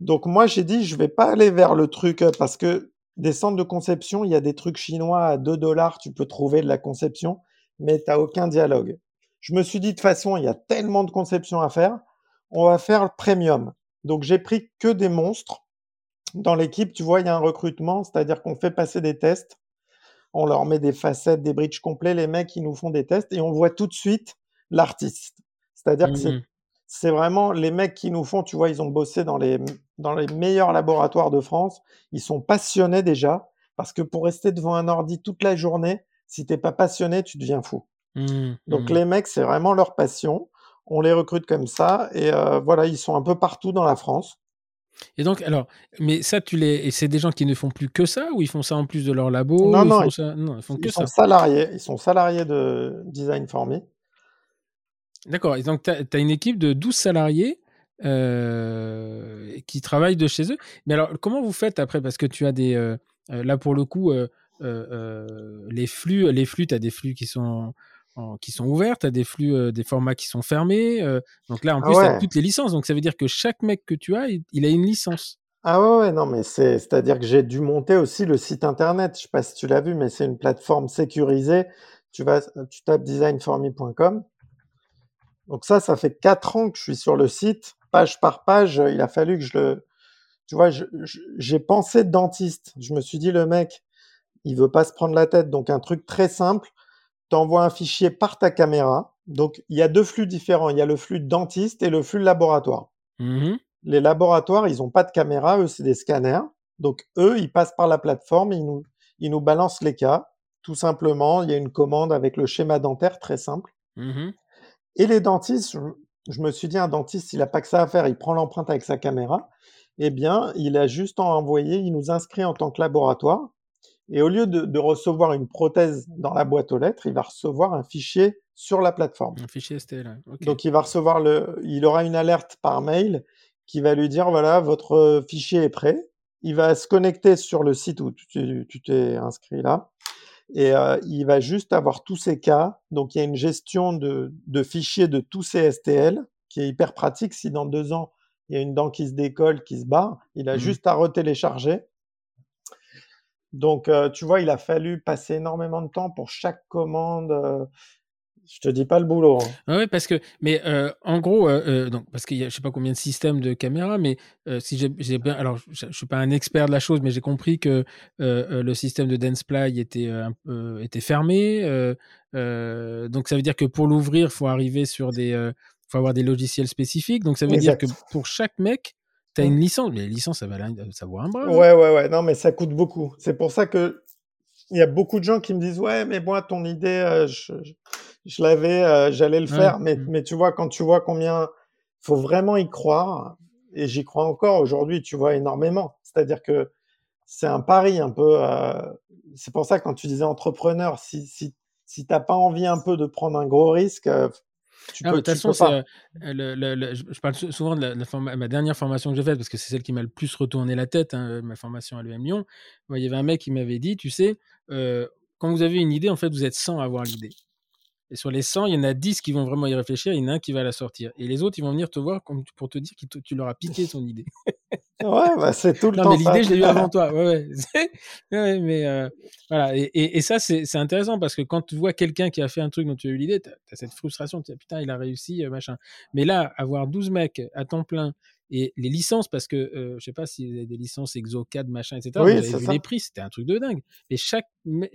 donc, moi, j'ai dit, je vais pas aller vers le truc parce que des centres de conception, il y a des trucs chinois à deux dollars, tu peux trouver de la conception, mais tu n'as aucun dialogue. Je me suis dit, de toute façon, il y a tellement de conceptions à faire, on va faire le premium. Donc, j'ai pris que des monstres. Dans l'équipe, tu vois, il y a un recrutement, c'est-à-dire qu'on fait passer des tests, on leur met des facettes, des bridges complets, les mecs, ils nous font des tests et on voit tout de suite l'artiste. C'est-à-dire mmh. que c'est, c'est vraiment les mecs qui nous font, tu vois, ils ont bossé dans les, dans les meilleurs laboratoires de France, ils sont passionnés déjà, parce que pour rester devant un ordi toute la journée, si t'es pas passionné, tu deviens fou. Mmh. Donc mmh. les mecs, c'est vraiment leur passion, on les recrute comme ça et euh, voilà, ils sont un peu partout dans la France. Et donc, alors, mais ça, tu les, et c'est des gens qui ne font plus que ça, ou ils font ça en plus de leur labo? Non, non, ils, ils, ça... non, ils font que ils ça. Sont salariés, ils sont salariés de Design for Me. D'accord. Et donc, tu as une équipe de douze salariés euh, qui travaillent de chez eux. Mais alors, comment vous faites après? Parce que tu as des, euh, là pour le coup, euh, euh, les flux, les flux, tu as des flux qui sont En, qui sont ouverts, tu as des flux, euh, des formats qui sont fermés. Euh, donc là, en plus, ah ouais. tu as toutes les licences. Donc ça veut dire que chaque mec que tu as, il, il a une licence. Ah ouais, ouais non, mais c'est, c'est-à-dire que j'ai dû monter aussi le site internet. Je ne sais pas si tu l'as vu, mais c'est une plateforme sécurisée. Tu vas, tu tapes design for me point com. Donc ça, ça fait quatre ans que je suis sur le site, page par page. Il a fallu que je le, tu vois, je, je, j'ai pensé dentiste. Je me suis dit, le mec, il veut pas se prendre la tête. Donc un truc très simple. T'envoies un fichier par ta caméra. Donc, il y a deux flux différents. Il y a le flux dentiste et le flux laboratoire. Mmh. Les laboratoires, ils n'ont pas de caméra. Eux, c'est des scanners. Donc, eux, ils passent par la plateforme. Ils nous, ils nous balancent les cas. Tout simplement, il y a une commande avec le schéma dentaire, très simple. Mmh. Et les dentistes, je, je me suis dit, un dentiste, il n'a pas que ça à faire. Il prend l'empreinte avec sa caméra. Eh bien, il a juste à envoyer. Il nous inscrit en tant que laboratoire. Et au lieu de, de recevoir une prothèse dans la boîte aux lettres, il va recevoir un fichier sur la plateforme. Un fichier S T L. Okay. Donc, il va recevoir le, il aura une alerte par mail qui va lui dire, voilà, votre fichier est prêt. Il va se connecter sur le site où tu, tu, tu t'es inscrit là. Et euh, il va juste avoir tous ces cas. Donc, il y a une gestion de, de fichiers de tous ces S T L qui est hyper pratique. Si dans deux ans, il y a une dent qui se décolle, qui se barre, il a mmh. juste à retélécharger. Donc, euh, tu vois, il a fallu passer énormément de temps pour chaque commande. Euh, je te dis pas le boulot. Hein. Ah oui, parce que, mais euh, en gros, euh, donc, parce qu'il y a, je sais pas combien de systèmes de caméras, mais euh, si j'ai, j'ai bien, alors, je, je suis pas un expert de la chose, mais j'ai compris que euh, le système de Dentsply était euh, était fermé. Euh, euh, donc, ça veut dire que pour l'ouvrir, faut arriver sur des, euh, faut avoir des logiciels spécifiques. Donc, ça veut exact. dire que pour chaque mec. T'as une licence, mais la licence, ça, va, ça vaut un bras. Ouais, ouais, ouais. Non, mais ça coûte beaucoup. C'est pour ça qu'il y a beaucoup de gens qui me disent « Ouais, mais moi, ton idée, euh, je, je, je l'avais, euh, j'allais le faire. Ouais. » mais, mais tu vois, quand tu vois combien… Il faut vraiment y croire. Et j'y crois encore aujourd'hui, tu vois, énormément. C'est-à-dire que c'est un pari un peu… Euh... C'est pour ça que quand tu disais entrepreneur, si, si, si t'as pas envie un peu de prendre un gros risque… Euh... De toute façon, je parle souvent de la, la forma, ma dernière formation que j'ai faite parce que c'est celle qui m'a le plus retourné la tête, hein, ma formation à l'U M Lyon. Il y avait un mec qui m'avait dit, tu sais, euh, quand vous avez une idée, en fait, vous êtes cent à avoir l'idée. Et sur les cent, il y en a dix qui vont vraiment y réfléchir, il y en a un qui va la sortir. Et les autres, ils vont venir te voir pour te dire que tu, tu leur as piqué ton idée. Ouais, bah c'est tout le non, temps. Non, mais l'idée, ça. Je l'ai eu avant toi. Ouais, ouais. ouais mais euh, voilà. Et, et, et ça, c'est, c'est intéressant parce que quand tu vois quelqu'un qui a fait un truc dont tu as eu l'idée, tu as cette frustration. Tu dis, putain, il a réussi, machin. Mais là, avoir douze mecs à temps plein et les licences, parce que euh, je ne sais pas s'il y a des licences Exocad, machin, et cetera. Oui, vous avez vu ça. Les prix, c'était un truc de dingue. Et chaque,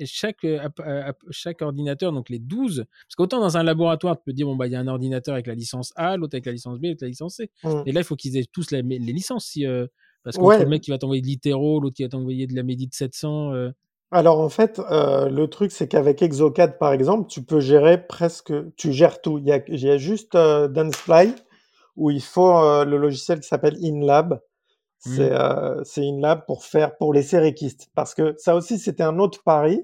chaque, chaque ordinateur, donc les douze, parce qu'autant dans un laboratoire, tu peux dire, bon, bah, il y a un ordinateur avec la licence A, l'autre avec la licence B, l'autre avec la licence C. Mm. Et là, il faut qu'ils aient tous la, les licences. Si, euh, parce que ouais. le mec qui va t'envoyer de l'Itero, l'autre qui va t'envoyer de la Médite sept cents. Euh... Alors, en fait, euh, le truc, c'est qu'avec Exocad, par exemple, tu peux gérer presque, tu gères tout. Il y a, il y a juste euh, Dentsply. Où il faut euh, le logiciel qui s'appelle InLab. Mmh. C'est, euh, c'est InLab pour faire pour les séréquistes. Parce que ça aussi, c'était un autre pari.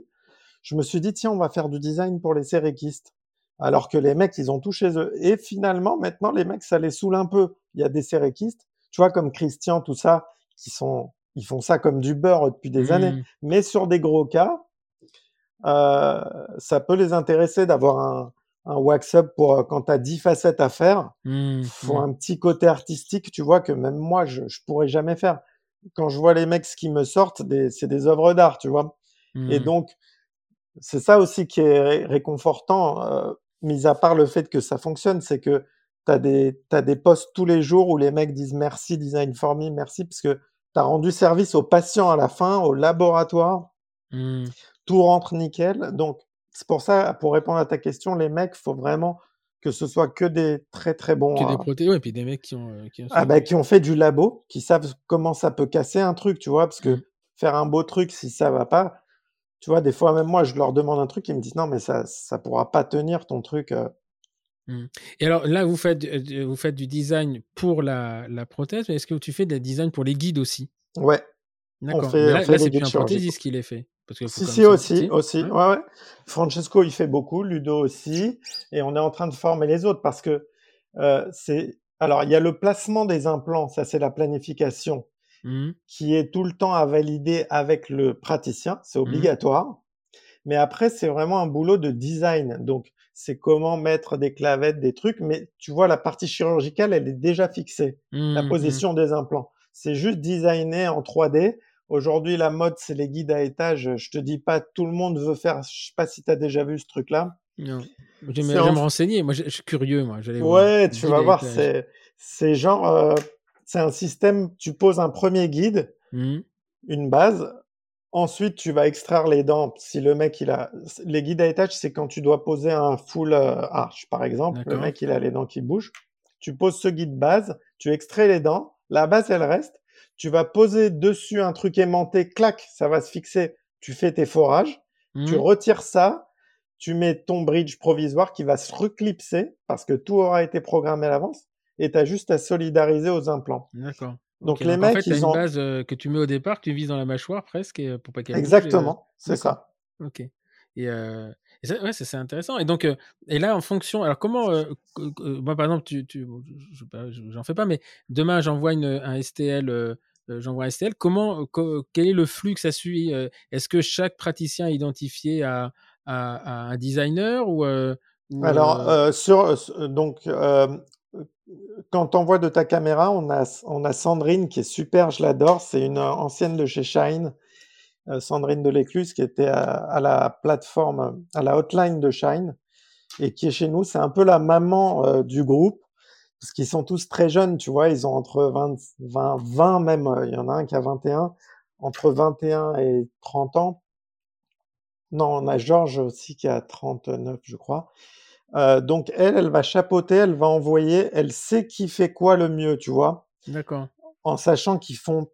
Je me suis dit, tiens, on va faire du design pour les séréquistes. Alors que les mecs, ils ont tout chez eux. Et finalement, maintenant, les mecs, ça les saoule un peu. Il y a des séréquistes, tu vois, comme Christian, tout ça, qui sont, ils font ça comme du beurre depuis des mmh. années. Mais sur des gros cas, euh, ça peut les intéresser d'avoir un, un wax-up pour quand t'as dix facettes à faire, mmh, faut mmh. un petit côté artistique, tu vois, que même moi je, je pourrais jamais faire. Quand je vois les mecs qui me sortent, des, c'est des œuvres d'art, tu vois. Mmh. Et donc c'est ça aussi qui est ré- réconfortant, euh, mis à part le fait que ça fonctionne, c'est que t'as des t'as des posts tous les jours où les mecs disent merci Design for Me, merci parce que t'as rendu service aux patients à la fin, au laboratoire, mmh. tout rentre nickel. Donc c'est pour ça, pour répondre à ta question, les mecs, faut vraiment que ce soit que des très très bons. Que des proté- euh... ouais, puis des mecs qui ont euh, qui ont, ah, bah, qui ont fait du labo, qui savent comment ça peut casser un truc, tu vois, parce que mmh. faire un beau truc si ça va pas. Tu vois, des fois, même moi, je leur demande un truc, ils me disent « Non, mais ça ne pourra pas tenir ton truc. » Et alors là, vous faites, vous faites du design pour la, la prothèse, mais est-ce que tu fais des designs pour les guides aussi ? Ouais. D'accord. On fait, là, on fait là, c'est plus un prothésiste qui les fait. Parce que si, si, aussi. aussi. Ouais. Ouais, ouais. Francesco, il fait beaucoup, Ludo aussi, et on est en train de former les autres parce que euh, c'est... Alors, il y a le placement des implants, ça, c'est la planification. Mmh. qui est tout le temps à valider avec le praticien, c'est obligatoire. Mmh. Mais après, c'est vraiment un boulot de design. Donc, c'est comment mettre des clavettes, des trucs. Mais tu vois, la partie chirurgicale, elle est déjà fixée. Mmh. La position mmh. des implants. C'est juste designé en trois D. Aujourd'hui, la mode, c'est les guides à étage. Je te dis pas, tout le monde veut faire... Je sais pas si tu as déjà vu ce truc-là. Non. Je vais en... me renseigner. Moi, je, je suis curieux, moi. J'allais ouais, voir. Tu vas voir. C'est, c'est genre... Euh... C'est un système, tu poses un premier guide, mmh. une base, ensuite tu vas extraire les dents. Si le mec, il a... Les guides à étage, c'est quand tu dois poser un full arch, par exemple. D'accord. Le mec, il a les dents qui bougent. Tu poses ce guide base, tu extrais les dents, la base, elle reste. Tu vas poser dessus un truc aimanté, clac, ça va se fixer. Tu fais tes forages, mmh. tu retires ça, tu mets ton bridge provisoire qui va se reclipser parce que tout aura été programmé à l'avance. Et tu as juste à solidariser aux implants. D'accord. Donc, okay. les Donc mecs, en fait, ils ont... une base euh, que tu mets au départ, que tu vises dans la mâchoire presque et, euh, pour pas qu'elle Exactement, bouge, et, euh... c'est D'accord. ça. Ok. Et, euh... et ça, ouais, ça, c'est intéressant. Et donc, euh... et là, en fonction, alors comment, euh... moi par exemple, tu, tu... Je... j'en fais pas, mais demain j'envoie une... un S T L, euh... j'envoie un S T L. Comment, quel est le flux que ça suit ? Est-ce que chaque praticien est identifié à, à... à un designer ou, euh... ou Alors, euh... Euh, sur donc. Euh... Quand t'envoies de ta caméra, on a, on a Sandrine qui est super, je l'adore. C'est une ancienne de chez Shine, euh, Sandrine Delécluse, qui était à, à la plateforme, à la hotline de Shine et qui est chez nous. C'est un peu la maman euh, du groupe parce qu'ils sont tous très jeunes, tu vois. Ils ont entre vingt, vingt, vingt même, il euh, y en a un qui a vingt et un, entre vingt et un et trente ans. Non, on a Georges aussi qui a trente-neuf, je crois. Euh, donc elle, elle va chapeauter, elle va envoyer, elle sait qui fait quoi le mieux, tu vois. D'accord. En sachant qu'ils font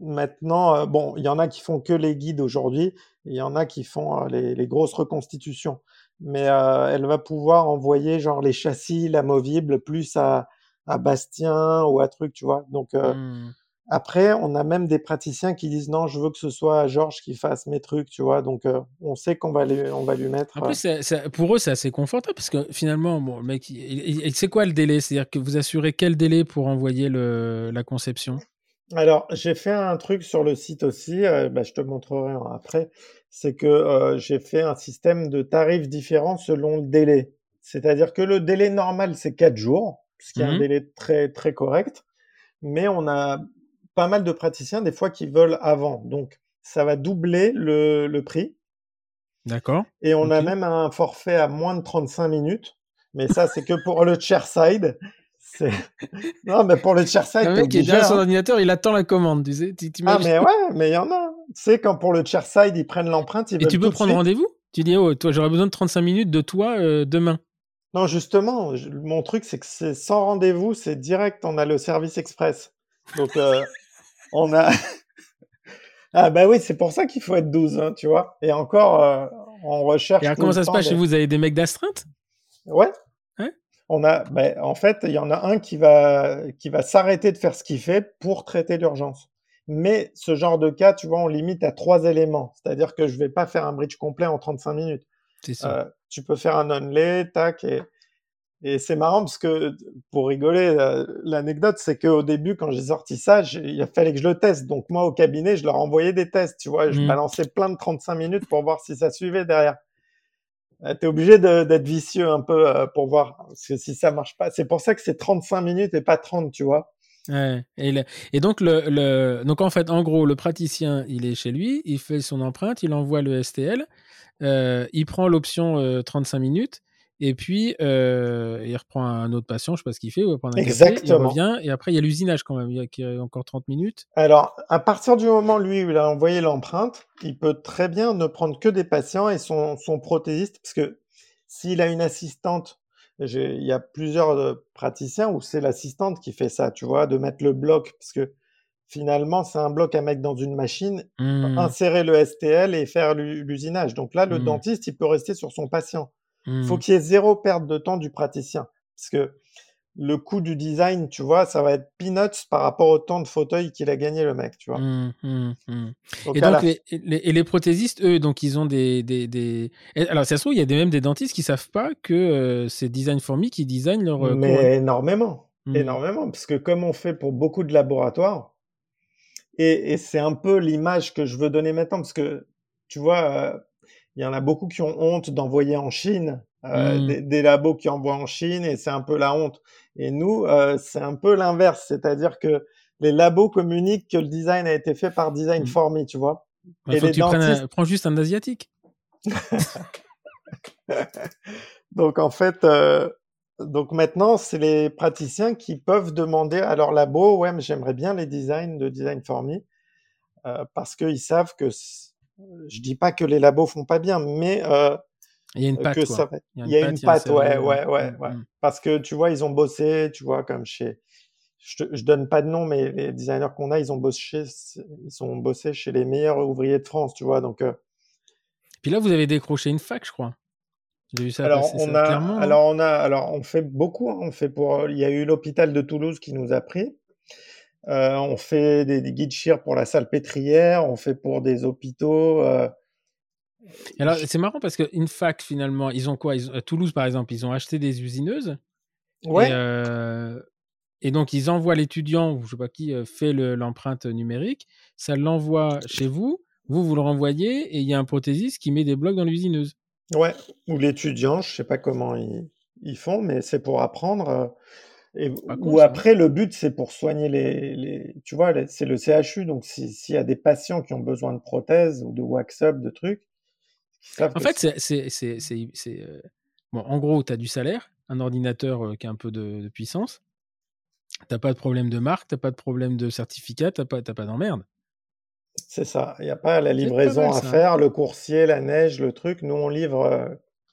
maintenant, euh, bon, il y en a qui font que les guides aujourd'hui, il y en a qui font euh, les, les grosses reconstitutions. Mais euh, elle va pouvoir envoyer genre les châssis, l'amovible, plus à, à Bastien ou à truc, tu vois. Donc euh, mmh. après, on a même des praticiens qui disent non, je veux que ce soit Georges qui fasse mes trucs, tu vois. Donc, euh, on sait qu'on va, les, on va lui mettre. En plus, euh... c'est, c'est, pour eux, c'est assez confortable parce que finalement, bon, le mec, il, il, il, c'est quoi le délai ? C'est-à-dire que vous assurez quel délai pour envoyer le, la conception ? Alors, j'ai fait un truc sur le site aussi. Euh, bah, je te montrerai après. C'est que euh, j'ai fait un système de tarifs différents selon le délai. C'est-à-dire que le délai normal, c'est quatre jours, ce qui est un délai très, très correct. Mais on a pas mal de praticiens, des fois, qui veulent avant. Donc, ça va doubler le, le prix. D'accord. Et on okay. a même un forfait à moins de trente-cinq minutes. Mais ça, c'est que pour le chairside. C'est... Non, mais pour le chairside, t'es obligé. Derrière son ordinateur, il attend la commande, tu sais. Ah, mais ouais, mais il y en a. Tu sais, quand pour le chairside, ils prennent l'empreinte, ils veulent tout de suite. Et tu peux prendre rendez-vous ? Tu dis, oh, toi, j'aurais besoin de trente-cinq minutes de toi euh, demain. Non, justement, je... mon truc, c'est que c'est sans rendez-vous, c'est direct. On a le service express. Donc... Euh... On a... Ah bah oui, c'est pour ça qu'il faut être douze, hein, tu vois. Et encore, euh, on recherche... Et alors, comment ça se passe des... chez vous ? Vous avez des mecs d'astreinte ? Ouais. Hein ? On a... Bah, en fait, il y en a un qui va... qui va s'arrêter de faire ce qu'il fait pour traiter l'urgence. Mais ce genre de cas, tu vois, on limite à trois éléments. C'est-à-dire que je ne vais pas faire un bridge complet en trente-cinq minutes. C'est ça. Euh, tu peux faire un onlay, tac, et... Et c'est marrant parce que, pour rigoler, l'anecdote, c'est qu'au début, quand j'ai sorti ça, j'ai... il fallait que je le teste. Donc moi, au cabinet, je leur envoyais des tests, tu vois. Je mmh. balançais plein de trente-cinq minutes pour voir si ça suivait derrière. T'es obligé de, d'être vicieux un peu euh, pour voir, parce que si ça marche pas, c'est pour ça que c'est trente-cinq minutes et pas trente, tu vois. Ouais. Et, le, et donc le, le, donc en fait, en gros, le praticien, il est chez lui, il fait son empreinte, il envoie le S T L, euh, il prend l'option euh, trente-cinq minutes, et puis euh, il reprend un autre patient, je sais pas ce qu'il fait, il va prendre un café, il revient, et après il y a l'usinage quand même, il y a, il y a encore trente minutes. Alors, à partir du moment lui où il a envoyé l'empreinte, il peut très bien ne prendre que des patients et son, son prothésiste, parce que s'il a une assistante, il y a plusieurs praticiens où c'est l'assistante qui fait ça, tu vois, de mettre le bloc, parce que finalement, c'est un bloc à mettre dans une machine, mmh. insérer le S T L et faire l'usinage. Donc là, le mmh. dentiste, il peut rester sur son patient. Il mmh. faut qu'il y ait zéro perte de temps du praticien, parce que le coût du design, tu vois, ça va être peanuts par rapport au temps de fauteuil qu'il a gagné, le mec, tu vois. Mmh, mmh, mmh. Donc, et donc, la... les, les, et les prothésistes, eux, donc, ils ont des... des, des... Alors, ça se trouve, il y a des, même des dentistes qui ne savent pas que euh, c'est Design for Me qui design leur... Euh, Mais couronne. énormément, mmh. énormément, parce que comme on fait pour beaucoup de laboratoires, et, et c'est un peu l'image que je veux donner maintenant, parce que, tu vois, il euh, y en a beaucoup qui ont honte d'envoyer en Chine... Euh, mmh. des, des labos qui envoient en Chine, et c'est un peu la honte. Et nous, euh, c'est un peu l'inverse, c'est-à-dire que les labos communiquent que le design a été fait par Design mmh. for Me, tu vois. Bah, et faut les que dentistes... tu prennes un... prends juste un asiatique. Donc en fait, euh... donc maintenant, c'est les praticiens qui peuvent demander à leur labo, ouais, mais j'aimerais bien les designs de Design for Me, euh, parce qu'ils savent que c'est... je dis pas que les labos font pas bien, mais euh... il y a une patte, quoi. Ça... Il y a une patte, ouais, ouais, ouais, ouais. Mmh. Parce que, tu vois, ils ont bossé, tu vois, comme chez... Je ne donne pas de nom, mais les designers qu'on a, ils ont bossé, ils ont bossé chez les meilleurs ouvriers de France, tu vois, donc... Euh... Puis là, vous avez décroché une fac, je crois. J'ai vu ça, alors, on ça a... clairement. Alors, on a... Alors, on fait beaucoup. Hein. On fait pour... Il y a eu l'hôpital de Toulouse qui nous a pris. Euh, on fait des, des guides-chir pour la Salpêtrière. On fait pour des hôpitaux... Euh... Alors, c'est marrant parce qu'une fac, finalement, ils ont quoi ils ont, à Toulouse, par exemple, ils ont acheté des usineuses. Ouais. Et, euh, et donc, ils envoient l'étudiant, ou je ne sais pas qui, fait le, l'empreinte numérique. Ça l'envoie chez vous. Vous, vous le renvoyez. Et il y a un prothésiste qui met des blocs dans l'usineuse. Ouais. Ou l'étudiant, je ne sais pas comment ils, ils font, mais c'est pour apprendre. Et, ou cool, après, le but, c'est pour soigner les... les tu vois, les, c'est le C H U. Donc, s'il si y a des patients qui ont besoin de prothèses ou de wax-up, de trucs, en fait, c'est, c'est, c'est, c'est, c'est euh... bon, en gros, tu as du salaire, un ordinateur euh, qui a un peu de, de puissance, tu n'as pas de problème de marque, tu n'as pas de problème de certificat, tu n'as pas, t'as pas d'emmerde. C'est ça, il n'y a pas la livraison pas mal, à faire, le coursier, la neige, le truc. Nous, on livre euh,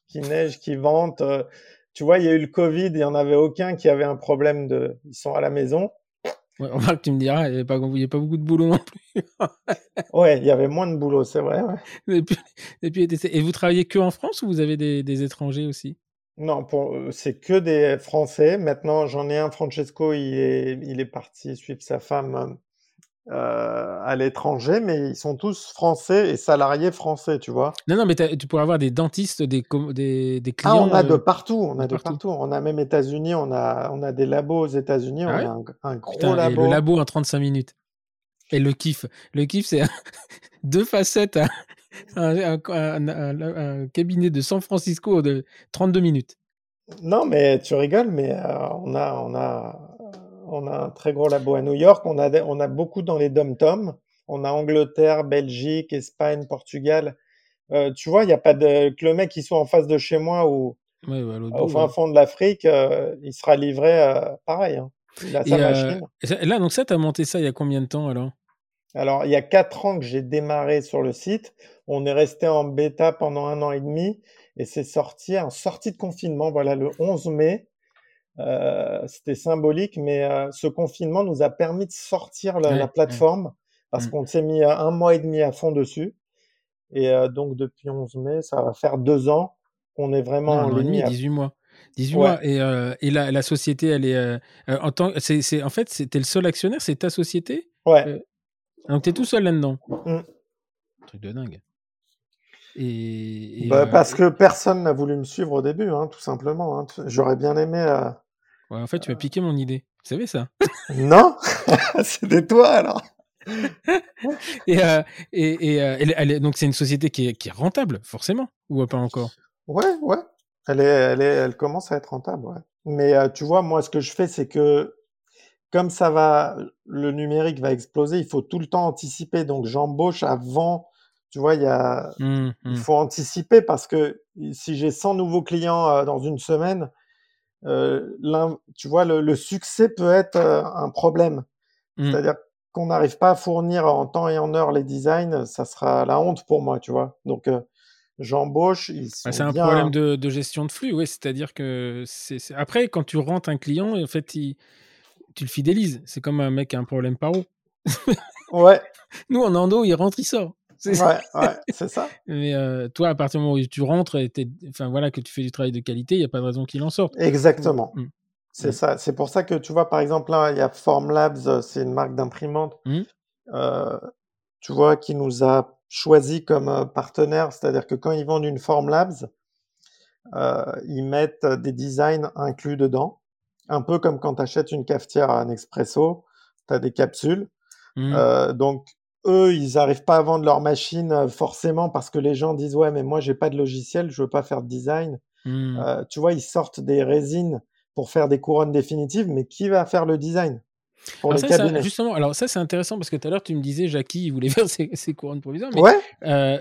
qui neige, qui vente. Euh... Tu vois, il y a eu le Covid, il n'y en avait aucun qui avait un problème de... Ils sont à la maison. Ouais, on va que tu me diras, il n'y avait, avait pas beaucoup de boulot non plus. Ouais, il y avait moins de boulot, c'est vrai. Ouais. Et, puis, et, puis, et vous travaillez que en France ou vous avez des, des étrangers aussi? Non, pour, c'est que des Français. Maintenant, j'en ai un, Francesco, il est, il est parti suivre sa femme euh, à l'étranger, mais ils sont tous Français et salariés français, tu vois. Non, non, mais tu pourrais avoir des dentistes, des, des, des clients. Ah, on a de partout, on a de partout. partout. On a même États-Unis, on a, on a des labos aux États-Unis, ah on ouais a un, un gros Putain, labo. Et le labo en trente-cinq minutes. Et le kiff, le kiff, c'est deux facettes à un, un, un, un, un cabinet de San Francisco de trente-deux minutes. Non, mais tu rigoles, mais euh, on a, on a, on a un très gros labo à New York. On a, on a beaucoup dans les dom-toms. On a Angleterre, Belgique, Espagne, Portugal. Euh, tu vois, il n'y a pas de que le mec qui soit en face de chez moi ou ouais, bah, au fin ouais. fond de l'Afrique, euh, il sera livré euh, pareil. Hein. Il a sa machine. Euh, là, donc ça, tu as monté ça il y a combien de temps alors? Alors, il y a quatre ans que j'ai démarré sur le site. On est resté en bêta pendant un an et demi et c'est sorti en sortie de confinement. Voilà, le onze mai. Euh, c'était symbolique, mais euh, ce confinement nous a permis de sortir la, ouais, la plateforme ouais. parce ouais. qu'on s'est mis un mois et demi à fond dessus. Et euh, donc, depuis onze mai, ça va faire deux ans qu'on est vraiment en ligne. Un an et demi, dix-huit mois. dix-huit ouais. mois. Et, euh, et la, la société, elle est. Euh, en, tant, c'est, c'est, en fait, c'était le seul actionnaire, c'est ta société? Ouais. Euh, donc, t'es tout seul là-dedans. Mmh. Truc de dingue. Et, et, bah, euh, parce que personne n'a voulu me suivre au début, hein, tout simplement. Hein. J'aurais bien aimé. Euh... Ouais, en fait, tu m'as euh... piqué mon idée. Vous savez ça? Non. C'était toi alors. et, euh, et, et, euh, et donc, c'est une société qui est, qui est rentable, forcément, ou pas encore? Ouais, ouais. Elle est, elle est, elle commence à être rentable, ouais. Mais euh, tu vois, moi, ce que je fais, c'est que comme ça va, le numérique va exploser, il faut tout le temps anticiper. Donc, j'embauche avant. Tu vois, il y a, mmh, mmh. il faut anticiper parce que si j'ai cent nouveaux clients euh, dans une semaine, euh, l'un, tu vois, le, le succès peut être euh, un problème. Mmh. C'est-à-dire qu'on n'arrive pas à fournir en temps et en heure les designs, ça sera la honte pour moi, tu vois. Donc, euh, j'embauche. Ils sont bah, c'est un bien... problème de, de gestion de flux, oui. C'est-à-dire que c'est, c'est... après, quand tu rentres un client, en fait, il... tu le fidélises. C'est comme un mec qui a un problème paro. Ouais. Nous, en endo, il rentre, il sort. C'est ouais, ouais, c'est ça. Mais euh, toi, à partir du moment où tu rentres et enfin, voilà, que tu fais du travail de qualité, il n'y a pas de raison qu'il en sorte. Exactement. Mmh. C'est mmh. ça. C'est pour ça que tu vois, par exemple, là, il y a Formlabs, c'est une marque d'imprimante, mmh. euh, tu vois, qui nous a choisi comme partenaire. C'est-à-dire que quand ils vendent une Formlabs, euh, ils mettent des designs inclus dedans. Un peu comme quand tu achètes une cafetière à un expresso, tu as des capsules. Mmh. Euh, donc, eux, ils n'arrivent pas à vendre leur machine forcément parce que les gens disent « Ouais, mais moi, je n'ai pas de logiciel, je ne veux pas faire de design. Mmh. » euh, Tu vois, ils sortent des résines pour faire des couronnes définitives, mais qui va faire le design pour alors les ça, cabinets ça, justement, alors ça, c'est intéressant parce que tout à l'heure, tu me disais, Jackie, il voulait faire ses, ses couronnes provisoires. Mais, ouais. Euh,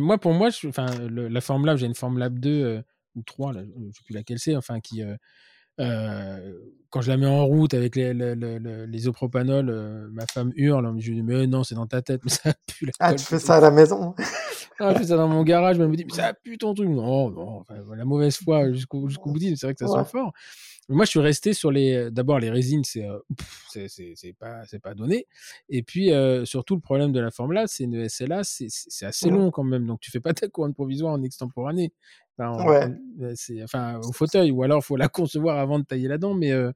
moi, pour moi, je, le, la Formlab, j'ai une Formlab deux euh, ou trois, là, je ne sais plus laquelle c'est, enfin, qui... Euh, Euh, quand je la mets en route avec les, les, les, les isopropanol, euh, ma femme hurle. Je lui dis mais non, c'est dans ta tête, mais ça pue la colle. Ah, tu fais ça à la maison. Ah, je fais ça dans mon garage. Elle me dit mais ça pue ton truc. Non, non, enfin, la mauvaise foi jusqu'au, jusqu'au bout dit. C'est vrai que ça ouais. sent fort. Mais moi, je suis resté sur les. D'abord, les résines, c'est euh, pff, c'est, c'est, c'est pas c'est pas donné. Et puis euh, surtout, le problème de la Formlabs, c'est une S L A, c'est, c'est assez long quand même. Donc, tu fais pas ta couronne provisoire en extemporané. Enfin, ouais. en, c'est, enfin, au fauteuil, ou alors il faut la concevoir avant de tailler la dent. Mais euh,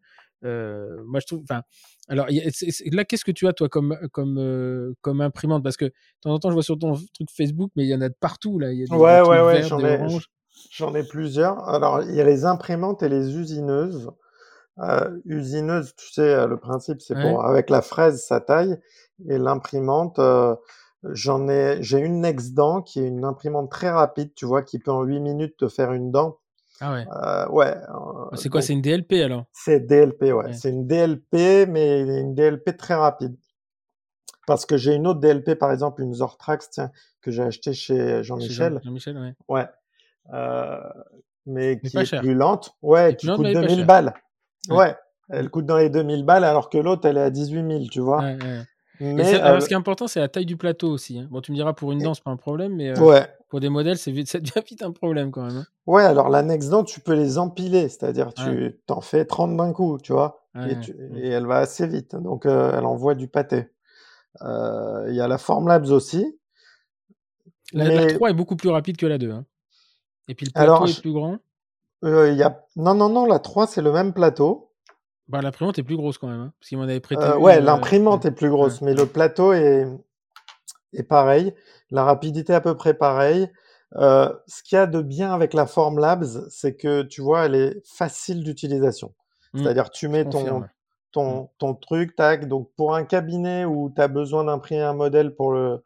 euh, moi, je trouve. Enfin, alors y a, c'est, c'est, là, qu'est-ce que tu as toi comme comme euh, comme imprimante? Parce que de temps en temps, je vois sur ton truc Facebook, mais il y en a de partout là. Y a des, ouais, des ouais, ouais. Verts, j'en des ai, j'en ai plusieurs. Alors, il y a les imprimantes et les usineuses. Euh, usineuse, tu sais, le principe, c'est ouais. pour avec la fraise, ça taille. Et l'imprimante. Euh, J'en ai, j'ai une Nexdent qui est une imprimante très rapide, tu vois, qui peut en huit minutes te faire une dent. Ah ouais. Euh, ouais. Euh, c'est quoi, donc, c'est une D L P alors? C'est D L P, ouais. ouais. C'est une D L P, mais une D L P très rapide. Parce que j'ai une autre D L P, par exemple, une Zortrax, tiens, que j'ai achetée chez Jean-Michel. Chez Jean- Jean-Michel, ouais. Ouais. Euh, mais, mais qui est cher. Plus lente. Ouais, qui coûte deux mille balles. Ouais. ouais. Elle coûte dans les deux mille balles, alors que l'autre, elle est à dix-huit mille, tu vois. Ouais, ouais. Mais ça, alors, euh... ce qui est important, c'est la taille du plateau aussi. Hein. Bon, tu me diras, pour une dent, c'est pas un problème, mais euh, ouais. pour des modèles, c'est vite, ça devient vite un problème quand même. Hein. Ouais, alors la Nexdent, tu peux les empiler, c'est-à-dire tu ouais. t'en fais trente d'un coup, tu vois, ouais, et, tu... Ouais. et elle va assez vite. Donc, euh, elle envoie du pâté. Il euh, y a la Formlabs aussi. La, mais... la trois est beaucoup plus rapide que la deux. Hein. Et puis le plateau alors, est je... plus grand. Euh, y a... Non, non, non, la trois, c'est le même plateau. Bah, l'imprimante est plus grosse quand même, hein, parce qu'il m'en avait prêté. Euh, ouais, une, l'imprimante euh... est plus grosse, ouais. mais le plateau est, est pareil. La rapidité à peu près pareil. Euh, ce qu'il y a de bien avec la Formlabs, c'est que tu vois, elle est facile d'utilisation. Mmh. C'est-à-dire, tu mets ton, ton, mmh. ton truc, tac. Donc, pour un cabinet où tu as besoin d'imprimer un modèle pour le,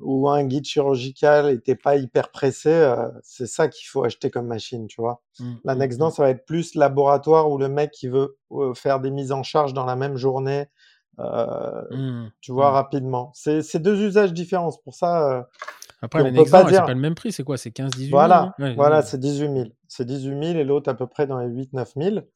ou un guide chirurgical et t'es pas hyper pressé, euh, c'est ça qu'il faut acheter comme machine, tu vois. Mmh, la Nexdent, mmh. ça va être plus laboratoire où le mec qui veut euh, faire des mises en charge dans la même journée, euh, mmh, tu vois, mmh. rapidement. C'est, c'est deux usages différents, c'est pour ça. Euh, Après, la Nexdent, dire... c'est pas le même prix, c'est quoi? C'est quinze à dix-huit mille? Voilà, ouais, voilà, ouais. c'est dix-huit mille. C'est dix-huit mille et l'autre à peu près dans les huit à neuf mille.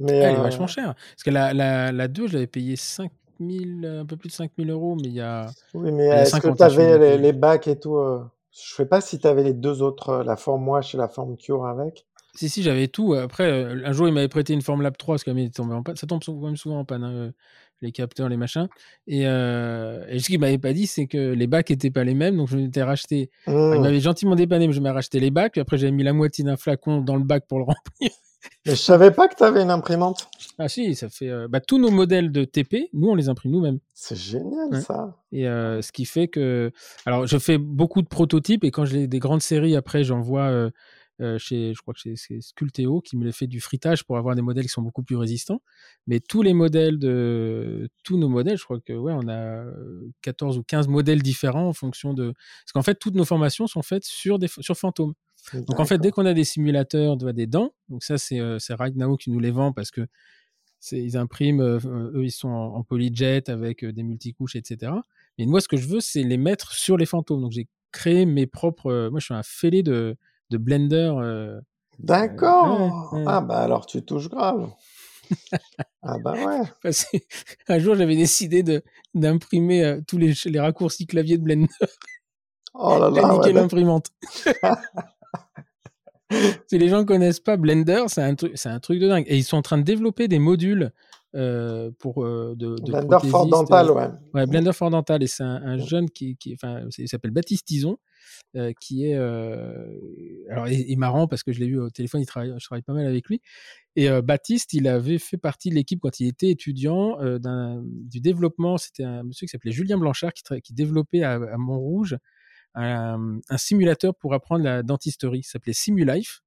Mais, Elle euh... est vachement chère. Parce que la, la, la deux, je l'avais payée cinq mille, un peu plus de cinq mille euros, mais il y a. Oui, mais a est-ce que tu avais les, les bacs et tout euh... Je ne sais pas si tu avais les deux autres, euh, la forme wash et la forme cure avec. Si, si, j'avais tout. Après, euh, un jour, il m'avait prêté une Formlab trois, parce que il tombait en panne. Ça tombe quand même souvent en panne, hein, les capteurs, les machins. Et, euh... et ce qu'il ne m'avait pas dit, c'est que les bacs n'étaient pas les mêmes, donc je m'étais racheté. Mmh. Enfin, il m'avait gentiment dépanné, mais je m'avais racheté les bacs, puis après, j'avais mis la moitié d'un flacon dans le bac pour le remplir. Mais je savais pas que tu avais une imprimante. Ah si, ça fait euh, bah, tous nos modèles de T P, nous on les imprime nous-mêmes. C'est génial ouais. ça. Et euh, ce qui fait que, alors je fais beaucoup de prototypes et quand j'ai des grandes séries après, j'envoie euh, euh, chez, je crois que c'est, c'est Sculteo qui me les fait du fritage pour avoir des modèles qui sont beaucoup plus résistants. Mais tous les modèles de, tous nos modèles, je crois que ouais, on a quatorze ou quinze modèles différents en fonction de, parce qu'en fait toutes nos formations sont faites sur des, sur Fantôme. Donc, d'accord. en fait, dès qu'on a des simulateurs de, des dents, donc ça, c'est, euh, c'est Right Now qui nous les vend parce que c'est, ils impriment, euh, eux, ils sont en, en polyjet avec euh, des multicouches, et cetera. Mais moi, ce que je veux, c'est les mettre sur les fantômes. Donc, j'ai créé mes propres... Euh, moi, je suis un fêlé de, de Blender. Euh, d'accord euh, ouais, ouais. Ah, bah alors, tu touches grave. Ah bah ouais. Parce que, un jour, j'avais décidé de, d'imprimer euh, tous les, les raccourcis clavier de Blender. Oh là là, ouais, l'imprimante. Si les gens ne connaissent pas Blender, c'est un, truc, c'est un truc de dingue. Et ils sont en train de développer des modules euh, pour, euh, de, de Blender for Dental, euh, ouais. ouais. Blender for Dental. Et c'est un, un jeune qui, qui enfin, il s'appelle Baptiste Tison, euh, qui est... Euh, alors, il est marrant parce que je l'ai vu au téléphone, il travaille, je travaille pas mal avec lui. Et euh, Baptiste, il avait fait partie de l'équipe quand il était étudiant euh, d'un, du développement. C'était un monsieur qui s'appelait Julien Blanchard qui, tra- qui développait à, à Montrouge Un, un simulateur pour apprendre la dentisterie. Ça s'appelait Simulife.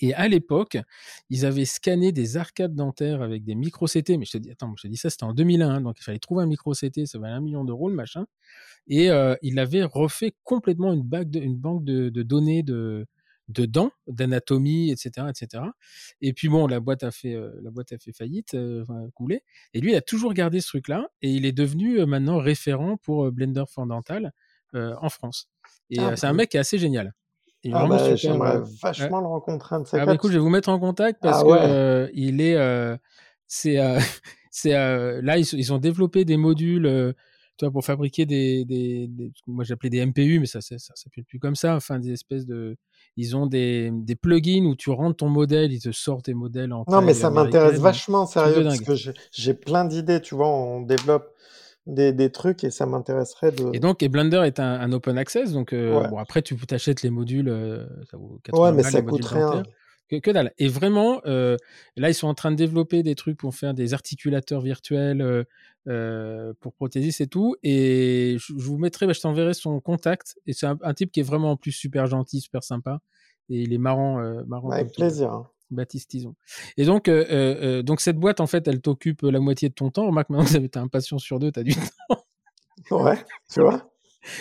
Et à l'époque, ils avaient scanné des arcades dentaires avec des micro-C T. Mais je te dis, attends, je te dis ça, c'était en deux mille un. Hein, donc, il fallait trouver un micro-C T. Ça valait un million d'euros, le machin. Et euh, ils avaient refait complètement une, bague de, une banque de, de données de, de dents, d'anatomie, et cetera, et cetera. Et puis, bon, la boîte a fait, euh, la boîte a fait faillite, euh, enfin, coulé. Et lui, il a toujours gardé ce truc-là. Et il est devenu euh, maintenant référent pour euh, Blender for Dental. Euh, en France. Et ah, euh, c'est un mec qui est assez génial. Il est ah, bah, super, j'aimerais euh, vachement ouais. le rencontrer. Un de ces ah, bah, écoute, je vais vous mettre en contact parce ah, que ouais. euh, il est. Euh, c'est, euh, c'est, euh, là, ils, ils ont développé des modules euh, tu vois, pour fabriquer des, des, des. Moi, j'appelais des M P U, mais ça ne ça, ça, ça s'appelle plus comme ça. Enfin, des espèces de. Ils ont des, des plugins où tu rentres ton modèle, ils te sortent tes modèles en. Non, mais ça m'intéresse vachement, sérieux, parce que j'ai, j'ai plein d'idées. Tu vois, on développe. Des, des trucs et ça m'intéresserait de... Et donc, et Blender est un, un open access, donc euh, ouais. bon, après, tu t'achètes les modules, euh, ça vaut quatre-vingts ouais, mais balles, ça coûte rien. Que, que dalle. Et vraiment, euh, là, ils sont en train de développer des trucs pour faire des articulateurs virtuels euh, pour prothésistes et tout, et je, je vous mettrai, bah, je t'enverrai son contact, et c'est un, un type qui est vraiment en plus super gentil, super sympa, et il est marrant. Euh, marrant ouais, avec plaisir. Baptiste Tison. Et donc, euh, euh, donc, cette boîte, en fait, elle t'occupe la moitié de ton temps. Remarque, maintenant que tu as un patient sur deux, tu as du temps. Ouais, tu vois.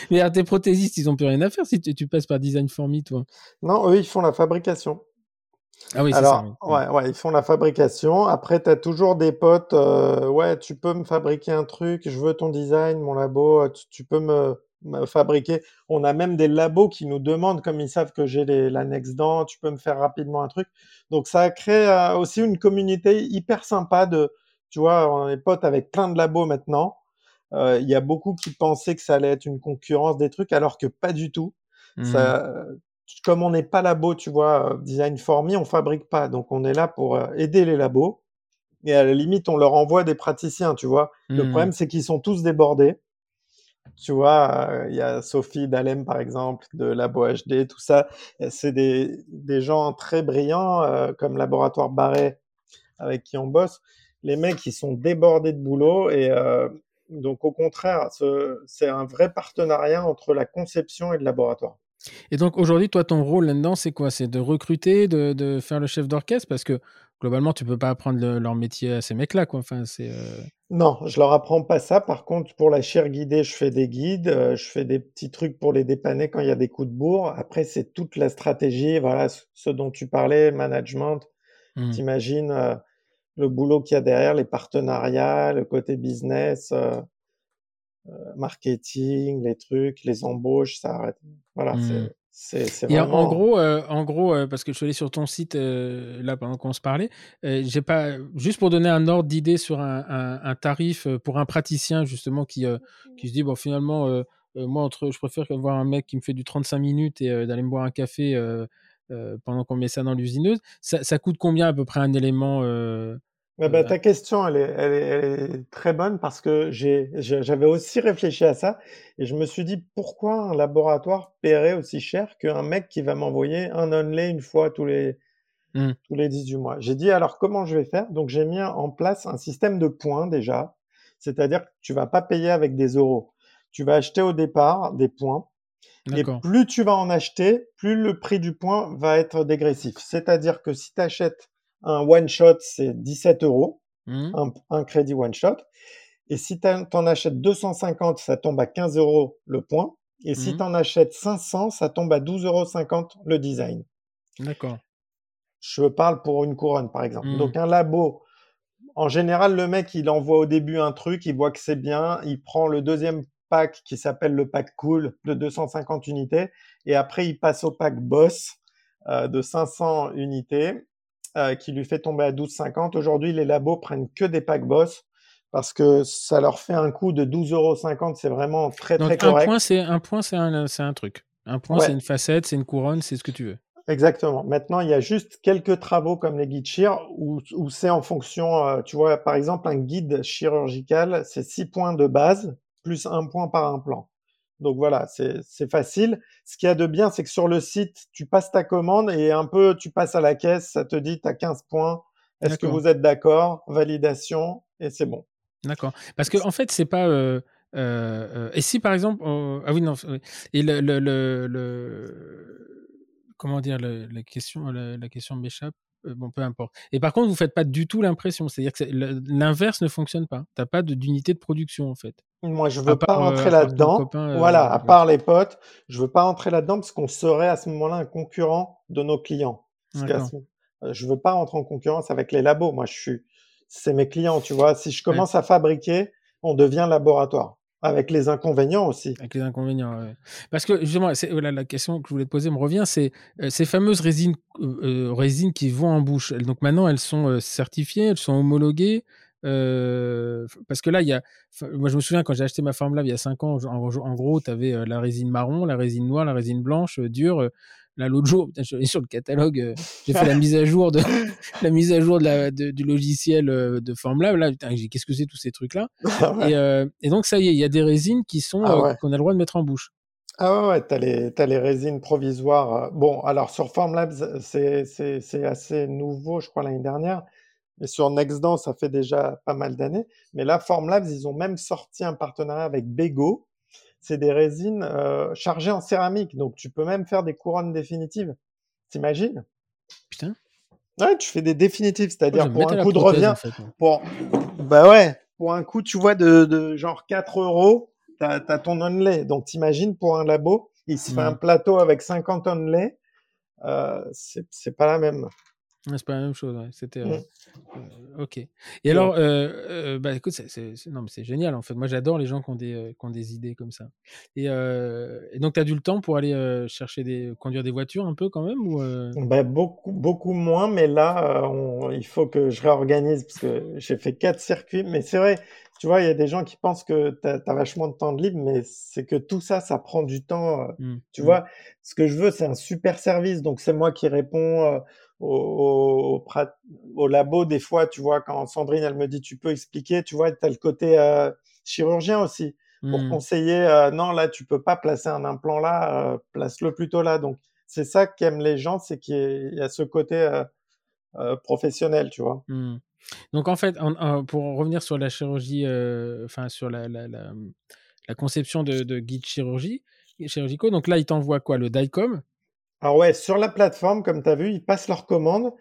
Mais alors, tes prothésistes, ils n'ont plus rien à faire si tu, tu passes par Design for Me, toi. Non, eux, ils font la fabrication. Ah oui, c'est alors, ça. Oui. Ouais, ouais, ils font la fabrication. Après, tu as toujours des potes. Euh, ouais, tu peux me fabriquer un truc. Je veux ton design, mon labo. Tu, tu peux me... fabriquer. On a même des labos qui nous demandent, comme ils savent que j'ai les, la Nexdent, tu peux me faire rapidement un truc. Donc, ça crée euh, aussi une communauté hyper sympa de, tu vois, on est potes avec plein de labos maintenant. Il euh, y a beaucoup qui pensaient que ça allait être une concurrence des trucs, alors que pas du tout. Mmh. Ça, comme on n'est pas labo, tu vois, Design for Me, on fabrique pas. Donc, on est là pour aider les labos. Et à la limite, on leur envoie des praticiens, tu vois. Mmh. Le problème, c'est qu'ils sont tous débordés. Tu vois, il euh, y a Sophie Dallem, par exemple, de Labo H D, tout ça. C'est des, des gens très brillants, euh, comme Laboratoire Barret, avec qui on bosse. Les mecs, ils sont débordés de boulot. Et euh, donc, au contraire, ce, c'est un vrai partenariat entre la conception et le laboratoire. Et donc, aujourd'hui, toi, ton rôle là-dedans, c'est quoi ? C'est de recruter, de, de faire le chef d'orchestre ? Parce que, globalement, tu ne peux pas apprendre le, leur métier à ces mecs-là, quoi. Enfin, c'est... Euh... Non, je leur apprends pas ça. Par contre, pour la chaire guidée, je fais des guides, euh, je fais des petits trucs pour les dépanner quand il y a des coups de bourre. Après, c'est toute la stratégie, voilà, ce dont tu parlais, management. Mmh. T'imagines euh, le boulot qu'il y a derrière, les partenariats, le côté business, euh, euh, marketing, les trucs, les embauches, ça arrête. Voilà, mmh. c'est... C'est, c'est vraiment... Et en gros, euh, en gros euh, parce que je suis allé sur ton site euh, là pendant qu'on se parlait, euh, j'ai pas, juste pour donner un ordre d'idée sur un, un, un tarif pour un praticien justement qui, euh, qui se dit bon finalement euh, euh, moi entre, je préfère voir un mec qui me fait du trente-cinq minutes et euh, d'aller me boire un café euh, euh, pendant qu'on met ça dans l'usineuse, ça, ça coûte combien à peu près un élément euh, bah, bah, euh, ta question elle est, elle, est, elle est très bonne parce que j'ai, j'avais aussi réfléchi à ça et je me suis dit pourquoi un laboratoire paierait aussi cher qu'un mec qui va m'envoyer un onlay une fois tous les, mm. tous les dix-huit mois. J'ai dit alors comment je vais faire ? Donc j'ai mis en place un système de points déjà, c'est-à-dire que tu vas pas payer avec des euros, tu vas acheter au départ des points. D'accord. Et plus tu vas en acheter, plus le prix du point va être dégressif. C'est-à-dire que si tu achètes un one-shot, c'est dix-sept euros, mmh. un, un crédit one-shot. Et si tu en achètes deux cent cinquante, ça tombe à quinze euros le point. Et mmh. si tu en achètes cinq cents, ça tombe à douze euros cinquante le design. D'accord. Je parle pour une couronne, par exemple. Mmh. Donc, un labo, en général, le mec, il envoie au début un truc, il voit que c'est bien, il prend le deuxième pack qui s'appelle le pack cool de deux cent cinquante unités, et après, il passe au pack boss euh, de cinq cents unités euh, qui lui fait tomber à douze euros cinquante. Aujourd'hui, les labos prennent que des packs boss parce que ça leur fait un coût de douze euros cinquante. C'est vraiment très, donc, très correct. Un point, c'est un, point, c'est un, c'est un truc. Un point, ouais. c'est une facette, c'est une couronne, c'est ce que tu veux. Exactement. Maintenant, il y a juste quelques travaux comme les guides chir où, où c'est en fonction, euh, tu vois, par exemple, un guide chirurgical, c'est six points de base plus un point par implant. Donc voilà, c'est, c'est facile. Ce qu'il y a de bien, c'est que sur le site, tu passes ta commande et un peu, tu passes à la caisse, ça te dit, tu as quinze points. Est-ce d'accord. que vous êtes d'accord ? Validation, et c'est bon. D'accord. Parce que en fait, c'est pas... Euh... Euh, euh, et si, par exemple... Euh... Ah oui, non. Oui. Et le... le, le, le... Comment dire, la, la question, la, la question m'échappe. Euh, bon, peu importe. Et par contre, vous ne faites pas du tout l'impression. C'est-à-dire que c'est, l'inverse ne fonctionne pas. Tu n'as pas de, d'unité de production, en fait. Moi, je ne veux pas rentrer euh, là-dedans. Copain, voilà, euh, à part ouais. les potes, je ne veux pas rentrer là-dedans parce qu'on serait à ce moment-là un concurrent de nos clients. Parce ce... Je ne veux pas rentrer en concurrence avec les labos. Moi, je suis... c'est mes clients, tu vois. Si je commence ouais. à fabriquer, on devient laboratoire. Avec les inconvénients aussi. Avec les inconvénients, oui. Parce que justement, c'est, voilà, la question que je voulais te poser me revient, c'est euh, ces fameuses résines, euh, résines qui vont en bouche. Elles, donc maintenant, elles sont euh, certifiées, elles sont homologuées. Euh, parce que là, il y a, moi je me souviens quand j'ai acheté ma Formlab il y a cinq ans, en, en gros, tu avais euh, la résine marron, la résine noire, la résine blanche, euh, dure. Euh, Là, l'autre jour, putain, je suis allé sur le catalogue, euh, j'ai fait la mise à jour, de, la mise à jour de la, de, du logiciel euh, de Formlab. Là, putain, j'ai dit, qu'est-ce que c'est tous ces trucs-là ? Ah ouais. et, euh, et donc, ça y est, il y a des résines qui sont, ah ouais. euh, qu'on a le droit de mettre en bouche. Ah ouais, ouais t'as les, t'as les résines provisoires. Bon, alors sur Formlabs, c'est, c'est, c'est assez nouveau, je crois, l'année dernière. Et sur Nexdent, ça fait déjà pas mal d'années. Mais là, Formlabs, ils ont même sorti un partenariat avec Bego. C'est des résines euh, chargées en céramique. Donc, tu peux même faire des couronnes définitives. T'imagines ? Putain. Ouais, tu fais des définitives, c'est-à-dire ouais, pour un coup de revient. En fait. Pour... Bah ouais, pour un coup, tu vois, de, de genre quatre euros, t'as, t'as ton onlay. Donc, t'imagines, pour un labo, il se mmh. fait un plateau avec cinquante onlay. Euh, c'est, c'est pas la même. C'est pas la même chose, ouais. C'était. Euh... Euh, ok. Et ouais. alors, euh, euh, bah écoute, c'est, c'est, c'est... non mais c'est génial en fait. Moi, j'adore les gens qui ont des, euh, qui ont des idées comme ça. Et, euh... Et donc, t'as dû le temps pour aller euh, chercher des, conduire des voitures un peu quand même ou euh... bah, beaucoup, beaucoup moins. Mais là, euh, on... il faut que je réorganise parce que j'ai fait quatre circuits. Mais c'est vrai, tu vois, il y a des gens qui pensent que t'as, t'as vachement de temps de libre, mais c'est que tout ça, ça prend du temps. Euh, mmh. Tu mmh. vois, ce que je veux, c'est un super service. Donc, c'est moi qui réponds. Euh... Au, au, au labo, des fois, tu vois, quand Sandrine, elle me dit, tu peux expliquer, tu vois, t'as le côté euh, chirurgien aussi, pour mmh. conseiller, euh, non, là, tu peux pas placer un implant là, euh, place-le plutôt là. Donc, c'est ça qu'aiment les gens, c'est qu'il y a, il y a ce côté euh, euh, professionnel, tu vois. Mmh. Donc, en fait, en, en, pour revenir sur la chirurgie, enfin, euh, sur la, la, la, la conception de, de guides chirurgie, chirurgicaux, donc là, ils t'envoient quoi ? Le DICOM ? Alors ouais, sur la plateforme, comme tu as vu, ils passent leur commande.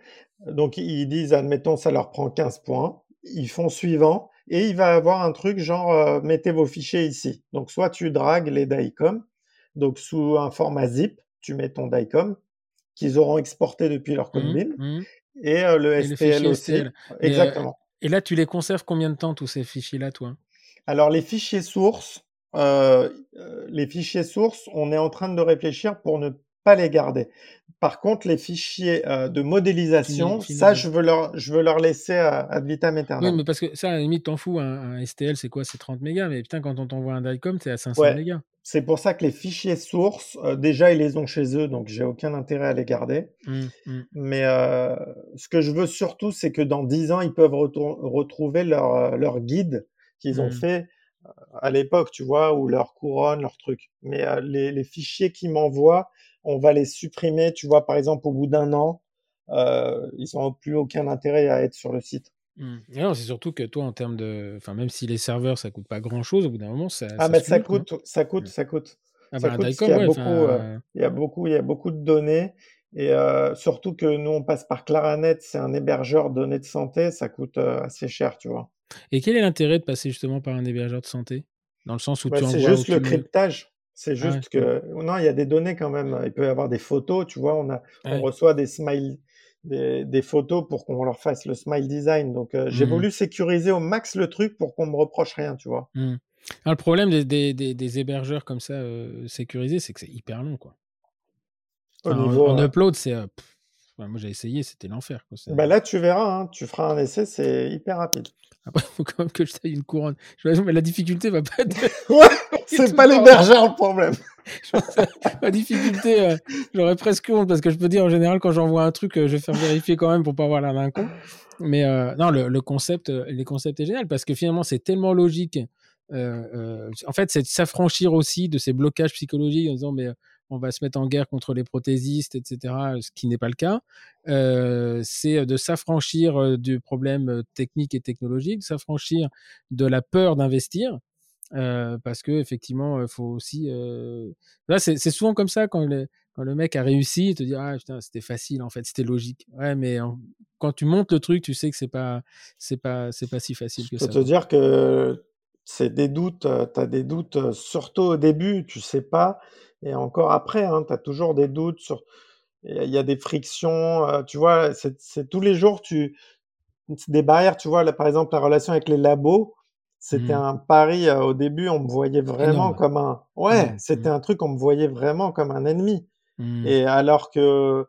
Donc, ils disent, admettons, ça leur prend quinze points. Ils font suivant. Et il va avoir un truc genre, euh, mettez vos fichiers ici. Donc, soit tu dragues les DICOM. Donc, sous un format zip, tu mets ton DICOM qu'ils auront exporté depuis leur combine. Mmh, mmh. Et euh, le et S T L aussi. S T L. Exactement. Et, euh, et là, tu les conserves combien de temps, tous ces fichiers-là, toi ? Alors, les fichiers sources, euh, les fichiers sources, on est en train de réfléchir pour ne pas les garder. Par contre, les fichiers euh, de modélisation, Fini, ça, je veux leur, je veux leur laisser à, à vitam aeternam. Oui, mais parce que ça, à la limite, t'en fous. Un, un S T L, c'est quoi ? C'est trente mégas. Mais putain, quand on t'envoie un DICOM, c'est à cinq cents mégas. Ouais. C'est pour ça que les fichiers sources, euh, déjà, ils les ont chez eux, donc j'ai aucun intérêt à les garder. Mmh, mmh. Mais euh, ce que je veux surtout, c'est que dans dix ans, ils peuvent retou- retrouver leur, euh, leur guide qu'ils ont mmh. fait euh, à l'époque, tu vois, ou leur couronne, leur truc. Mais euh, les, les fichiers qu'ils m'envoient, on va les supprimer, tu vois, par exemple, au bout d'un an, euh, ils n'ont plus aucun intérêt à être sur le site. Mmh. Alors, c'est surtout que toi, en termes de... Enfin, même si les serveurs, ça ne coûte pas grand-chose, au bout d'un moment, ça... Ah, ça mais ça coûte, ça coûte, ça coûte. Ah ça bah, coûte, d'accord, parce qu'il y a, ouais, beaucoup, euh, il y a beaucoup, il y a beaucoup de données, et euh, surtout que nous, on passe par Claranet, c'est un hébergeur de données de santé, ça coûte euh, assez cher, tu vois. Et quel est l'intérêt de passer justement par un hébergeur de santé ? Dans le sens où bah, tu envoies... C'est juste le cumul... cryptage. C'est juste ah ouais. que... Non, il y a des données quand même. Il peut y avoir des photos, tu vois. On, a, on ouais. reçoit des, smile, des, des photos pour qu'on leur fasse le smile design. Donc, euh, mmh. j'ai voulu sécuriser au max le truc pour qu'on me reproche rien, tu vois. Mmh. Alors, le problème des, des, des, des hébergeurs comme ça euh, sécurisés, c'est que c'est hyper long, quoi. Enfin, au niveau, en, en upload, c'est... Euh, pff, enfin, moi, j'ai essayé, c'était l'enfer, quoi. Bah là, tu verras. Hein, tu feras un essai, c'est hyper rapide. Après, il faut quand même que je taille une couronne. Je... Mais la difficulté va pas être... Ouais, c'est pas l'hébergeur le problème. La difficulté, euh, j'aurais presque honte parce que je peux dire en général, quand j'envoie un truc, euh, je vais faire vérifier quand même pour pas avoir l'air d'un con. Mais euh, non, le, le, concept, euh, le concept est génial parce que finalement, c'est tellement logique. Euh, euh, en fait, c'est de s'affranchir aussi de ces blocages psychologiques en disant, mais... Euh, on va se mettre en guerre contre les prothésistes, et cetera, ce qui n'est pas le cas. Euh, c'est de s'affranchir du problème technique et technologique, s'affranchir de la peur d'investir, euh, parce qu'effectivement, il faut aussi... Euh... Là, c'est, c'est souvent comme ça, quand le, quand le mec a réussi, il te dit « Ah, putain, c'était facile, en fait, c'était logique. » Ouais, mais en... quand tu montes le truc, tu sais que c'est pas, c'est pas, c'est pas si facile que ça. Je peux te dire que c'est des doutes, tu as des doutes, surtout au début, tu sais pas... Et encore après, hein, tu as toujours des doutes sur. Il y a des frictions, euh, tu vois, c'est, c'est tous les jours, tu. C'est des barrières, tu vois, là, par exemple, la relation avec les labos, c'était mmh. un pari euh, au début, on me voyait vraiment comme un. Ouais, mmh. c'était mmh. un truc, on me voyait vraiment comme un ennemi. Mmh. Et alors que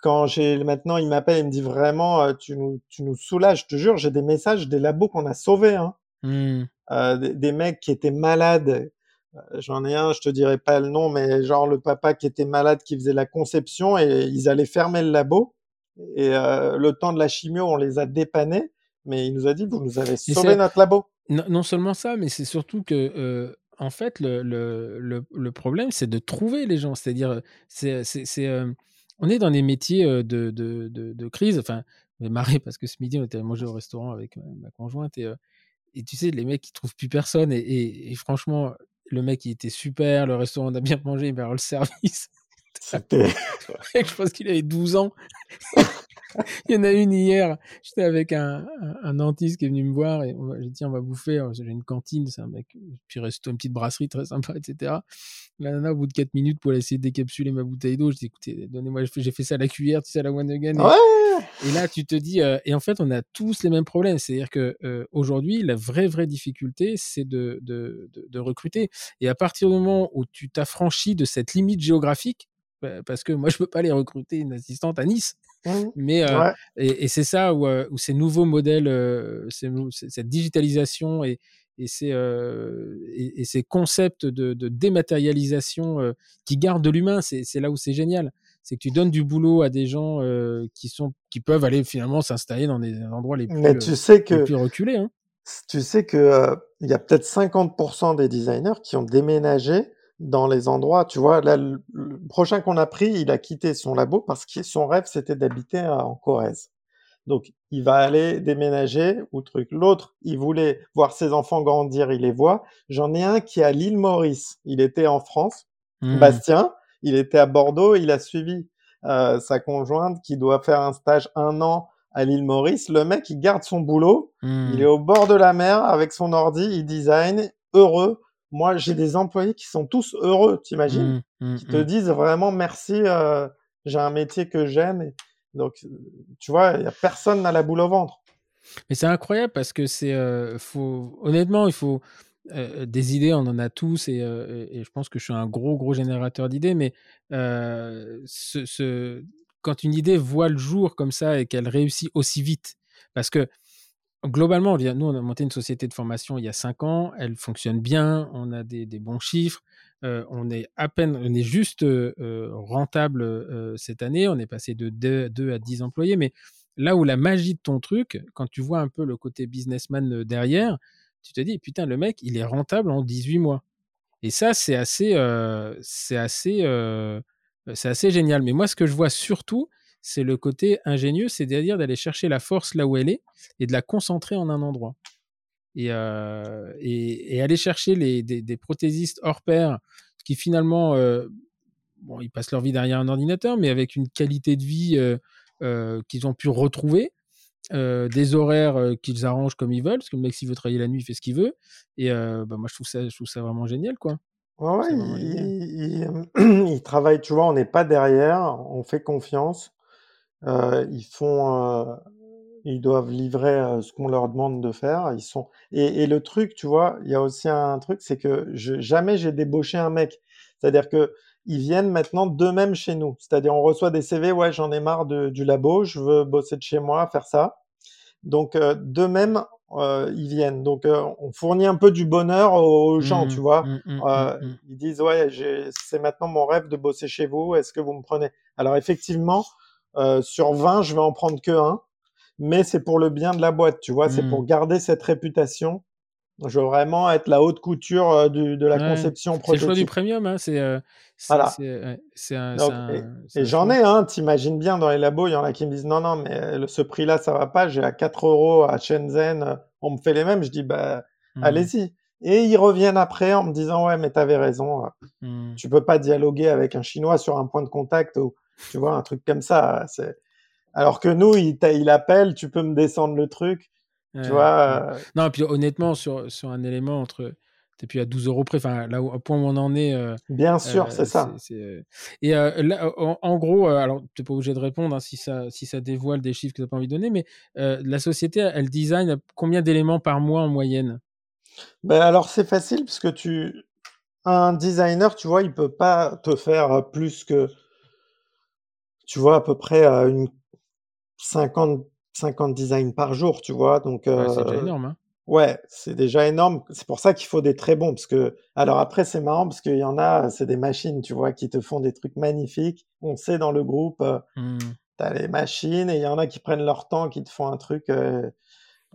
quand j'ai. Maintenant, il m'appelle, il me dit vraiment, tu nous, tu nous soulages, je te jure, j'ai des messages des labos qu'on a sauvés, hein. Mmh. Euh, des, des mecs qui étaient malades. J'en ai un, je te dirai pas le nom, mais genre le papa qui était malade, qui faisait la conception et ils allaient fermer le labo. Et euh, le temps de la chimio, on les a dépannés, mais il nous a dit, vous nous avez sauvé notre labo. Non, non seulement ça, mais c'est surtout que, euh, en fait, le, le, le, le problème, c'est de trouver les gens. C'est-à-dire, c'est, c'est, c'est, euh, on est dans des métiers de, de, de, de crise. Enfin, j'ai marré parce que ce midi, on était mangé au restaurant avec ma, ma conjointe et, euh, et tu sais, les mecs, ils trouvent plus personne et, et, et franchement... Le mec, il était super. Le restaurant, on a bien mangé. Mais alors, le service... C'était... Je pense qu'il avait douze ans. Il y en a une hier. J'étais avec un, un, un dentiste qui est venu me voir. Et on, j'ai dit, on va bouffer. Alors, j'ai une cantine. C'est un mec... Puis, resto, une petite brasserie très sympa, et cetera. La nana, au bout de quatre minutes, pour essayer de décapsuler ma bouteille d'eau, je dis, écoutez, donnez-moi... J'ai fait ça à la cuillère, tu sais, à la one again. Et, ouais et là, tu te dis... Euh, et en fait, on a tous les mêmes problèmes. C'est-à-dire qu'aujourd'hui, euh, la vraie, vraie difficulté, c'est de, de, de, de recruter. Et à partir du moment où tu t'affranchis de cette limite géographique, parce que moi, je ne peux pas aller recruter une assistante à Nice. Mmh. Mais, euh, ouais. et, et c'est ça où, où ces nouveaux modèles, euh, ces, cette digitalisation et, et, ces, euh, et, et ces concepts de, de dématérialisation euh, qui gardent de l'humain, c'est, c'est là où c'est génial. C'est que tu donnes du boulot à des gens euh, qui, sont, qui peuvent aller finalement s'installer dans des endroits les plus, Mais tu sais que, les plus reculés. Hein. Tu sais qu'il euh, y a peut-être cinquante pour cent des designers qui ont déménagé dans les endroits, tu vois, là, le prochain qu'on a pris, il a quitté son labo parce que son rêve, c'était d'habiter en Corrèze. Donc, il va aller déménager ou truc. L'autre, il voulait voir ses enfants grandir, il les voit. J'en ai un qui est à l'île Maurice. Il était en France. Mmh. Bastien, il était à Bordeaux. Il a suivi euh, sa conjointe qui doit faire un stage un an à l'île Maurice. Le mec, il garde son boulot. Mmh. Il est au bord de la mer avec son ordi. Il design, heureux. Moi, j'ai des employés qui sont tous heureux, t'imagines, mmh, mmh, qui te disent vraiment merci, euh, j'ai un métier que j'aime. Et donc, tu vois, il n'y a personne à la boule au ventre. Mais c'est incroyable parce que c'est, euh, faut, honnêtement, il faut euh, des idées, on en a tous et, euh, et je pense que je suis un gros, gros générateur d'idées, mais euh, ce, ce, quand une idée voit le jour comme ça et qu'elle réussit aussi vite, parce que globalement, nous, on a monté une société de formation il y a cinq ans, elle fonctionne bien, on a des, des bons chiffres, euh, on est à peine, on est juste euh, rentable euh, cette année, on est passé de deux à dix employés, mais là où la magie de ton truc, quand tu vois un peu le côté businessman derrière, tu te dis, putain, le mec, il est rentable en dix-huit mois. Et ça, c'est assez, euh, c'est assez, euh, c'est assez génial. Mais moi, ce que je vois surtout, c'est le côté ingénieux, c'est-à-dire d'aller chercher la force là où elle est et de la concentrer en un endroit. Et, euh, et, et aller chercher les, des, des prothésistes hors pair qui finalement, euh, bon, ils passent leur vie derrière un ordinateur, mais avec une qualité de vie euh, euh, qu'ils ont pu retrouver, euh, des horaires euh, qu'ils arrangent comme ils veulent, parce que le mec, s'il veut travailler la nuit, il fait ce qu'il veut. Et euh, bah, moi, je trouve ça, je trouve ça vraiment génial, quoi. Ouais, ouais, C'est vraiment il, l'idée. il- il- ils travaillent, tu vois, on n'est pas derrière, on fait confiance. Euh, ils font, euh, ils doivent livrer euh, ce qu'on leur demande de faire. Ils sont et, et le truc, tu vois, il y a aussi un truc, c'est que je, jamais j'ai débauché un mec. C'est-à-dire que ils viennent maintenant d'eux-mêmes chez nous. C'est-à-dire on reçoit des C V, ouais, j'en ai marre de- du labo, je veux bosser de chez moi, faire ça. Donc euh, d'eux-mêmes, euh, ils viennent. Donc euh, on fournit un peu du bonheur aux, aux gens, tu Hum, vois. hum, hum, hum, Euh, hum. Ils disent ouais, j'ai- c'est maintenant mon rêve de bosser chez vous. Est-ce que vous me prenez? Alors effectivement, euh, sur vingt, je vais en prendre que un, mais c'est pour le bien de la boîte, tu vois. C'est pour Hum. garder cette réputation. Je veux vraiment être la haute couture euh, du- de la Ouais. conception C'est le choix du prototype. premium, hein. C'est euh, c'est Voilà. c'est ouais, c'est un, c'est Donc, et, un, c'est et un j'en choix. ai, hein, t'imagines bien, dans les labos, il y en a qui me disent non, non, mais euh, le- ce prix-là, ça va pas, j'ai à quatre euros à Shenzhen, euh, on me fait les mêmes. Je dis, bah, Hum, allez-y. Et ils reviennent après en me disant, ouais, mais t'avais raison, euh, hum. tu peux pas dialoguer avec un Chinois sur un point de contact ou, tu vois, un truc comme ça. euh, c'est- Alors que nous, il, t'a- il appelle, tu peux me descendre le truc, tu Ouais, ouais. vois. euh, Non, et puis honnêtement, sur, sur un élément entre. T'es plus à douze euros près, enfin, là où, au point où on en est. euh, Bien sûr, c'est euh, c'est, ça. c'est, euh, Et euh, là, en, en gros, euh, alors tu n'es pas obligé de répondre hein, si, ça, si ça dévoile des chiffres que tu n'as pas envie de donner, mais euh, la société, elle design combien d'éléments par mois en moyenne? Ben, alors, c'est facile parce que tu. Un designer, tu vois, il peut pas te faire euh, plus que, tu vois, à peu près euh, une cinquante, cinquante designs par jour, tu vois. Donc, Ouais, c'est déjà euh, énorme. Hein. ouais, c'est déjà énorme. C'est pour ça qu'il faut des très bons. Parce que, alors après, c'est marrant parce qu'il y en a, c'est des machines, tu vois, qui te font des trucs magnifiques. On sait dans le groupe, euh, Hmm. t'as les machines et il y en a qui prennent leur temps, qui te font un truc. euh,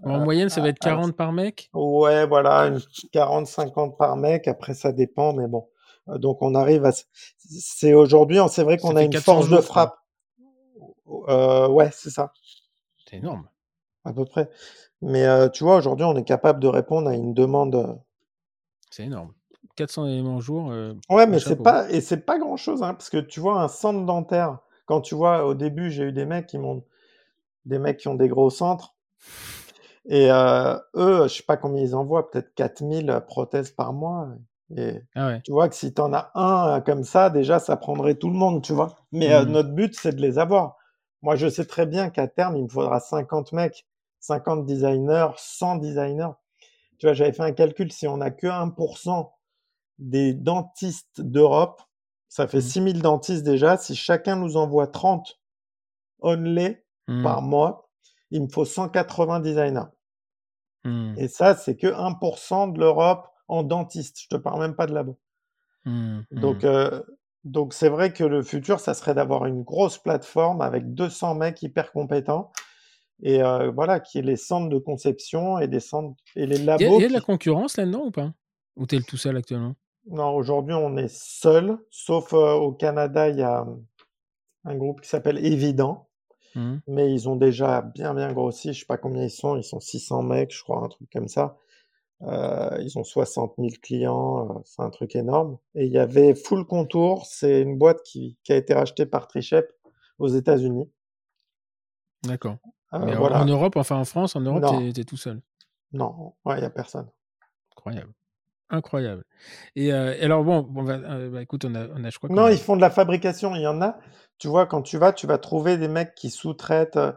En euh, moyenne, ça va à- être à la- quarante par mec. Ouais, voilà, une quarante cinquante par mec. Après, ça dépend, mais bon. Euh, Donc, on arrive à. s- C'est aujourd'hui, on- c'est vrai Ça qu'on a fait une quatre cents force de jours, quoi. frappe. Euh, ouais, c'est ça, C'est énorme. à peu près. Mais euh, tu vois, aujourd'hui, on est capable de répondre à une demande. euh, C'est énorme. quatre cents éléments au jour, euh, Ouais, mais c'est chapeau. pas et c'est pas grand-chose, hein, parce que tu vois un centre dentaire. Quand tu vois, au début, j'ai eu des mecs qui m'ont, des mecs qui ont des gros centres, et euh, eux, je sais pas combien ils envoient, peut-être quatre mille prothèses par mois. Et Ah ouais. tu vois que si t'en as un euh, comme ça, déjà, ça prendrait tout le monde, tu vois. Mais euh, Hmm. notre but, c'est de les avoir. Moi, je sais très bien qu'à terme, il me faudra cinquante mecs, cinquante designers, cent designers. Tu vois, j'avais fait un calcul, si on n'a que un pour cent des dentistes d'Europe, ça fait Hmm. six mille dentistes déjà. Si chacun nous envoie trente only par Hmm. mois, il me faut cent quatre-vingts designers. Hmm. Et ça, c'est que un pour cent de l'Europe en dentiste. Je te parle même pas de là-bas. Hmm. Donc, Hmm. euh, donc c'est vrai que le futur, ça serait d'avoir une grosse plateforme avec deux cents mecs hyper compétents et euh, voilà, qui est les centres de conception et des centres et les Il y, a y labos a de la qui. concurrence là-dedans ou pas? Ou t'es le tout seul actuellement? Non, aujourd'hui, on est seul, sauf euh, au Canada, il y a euh, un groupe qui s'appelle Évident, Hmm. mais ils ont déjà bien, bien grossi. Je sais pas combien ils sont, ils sont six cents mecs, je crois, un truc comme ça. Euh, ils ont soixante mille clients, euh, c'est un truc énorme. Et il y avait Full Contour, c'est une boîte qui, qui a été rachetée par three shape aux États-Unis. D'accord. Euh, Mais en, en Voilà. Europe, enfin en France, en Europe, Non, t'es t'es tout seul. non, il n'y a personne. Incroyable. Incroyable. Et euh, alors bon, bon, bah, euh, bah, écoute, on a, on a, je crois qu'on Non, a. ils font de la fabrication. Il y en a, tu vois, quand tu vas, tu vas trouver des mecs qui sous-traitent, euh,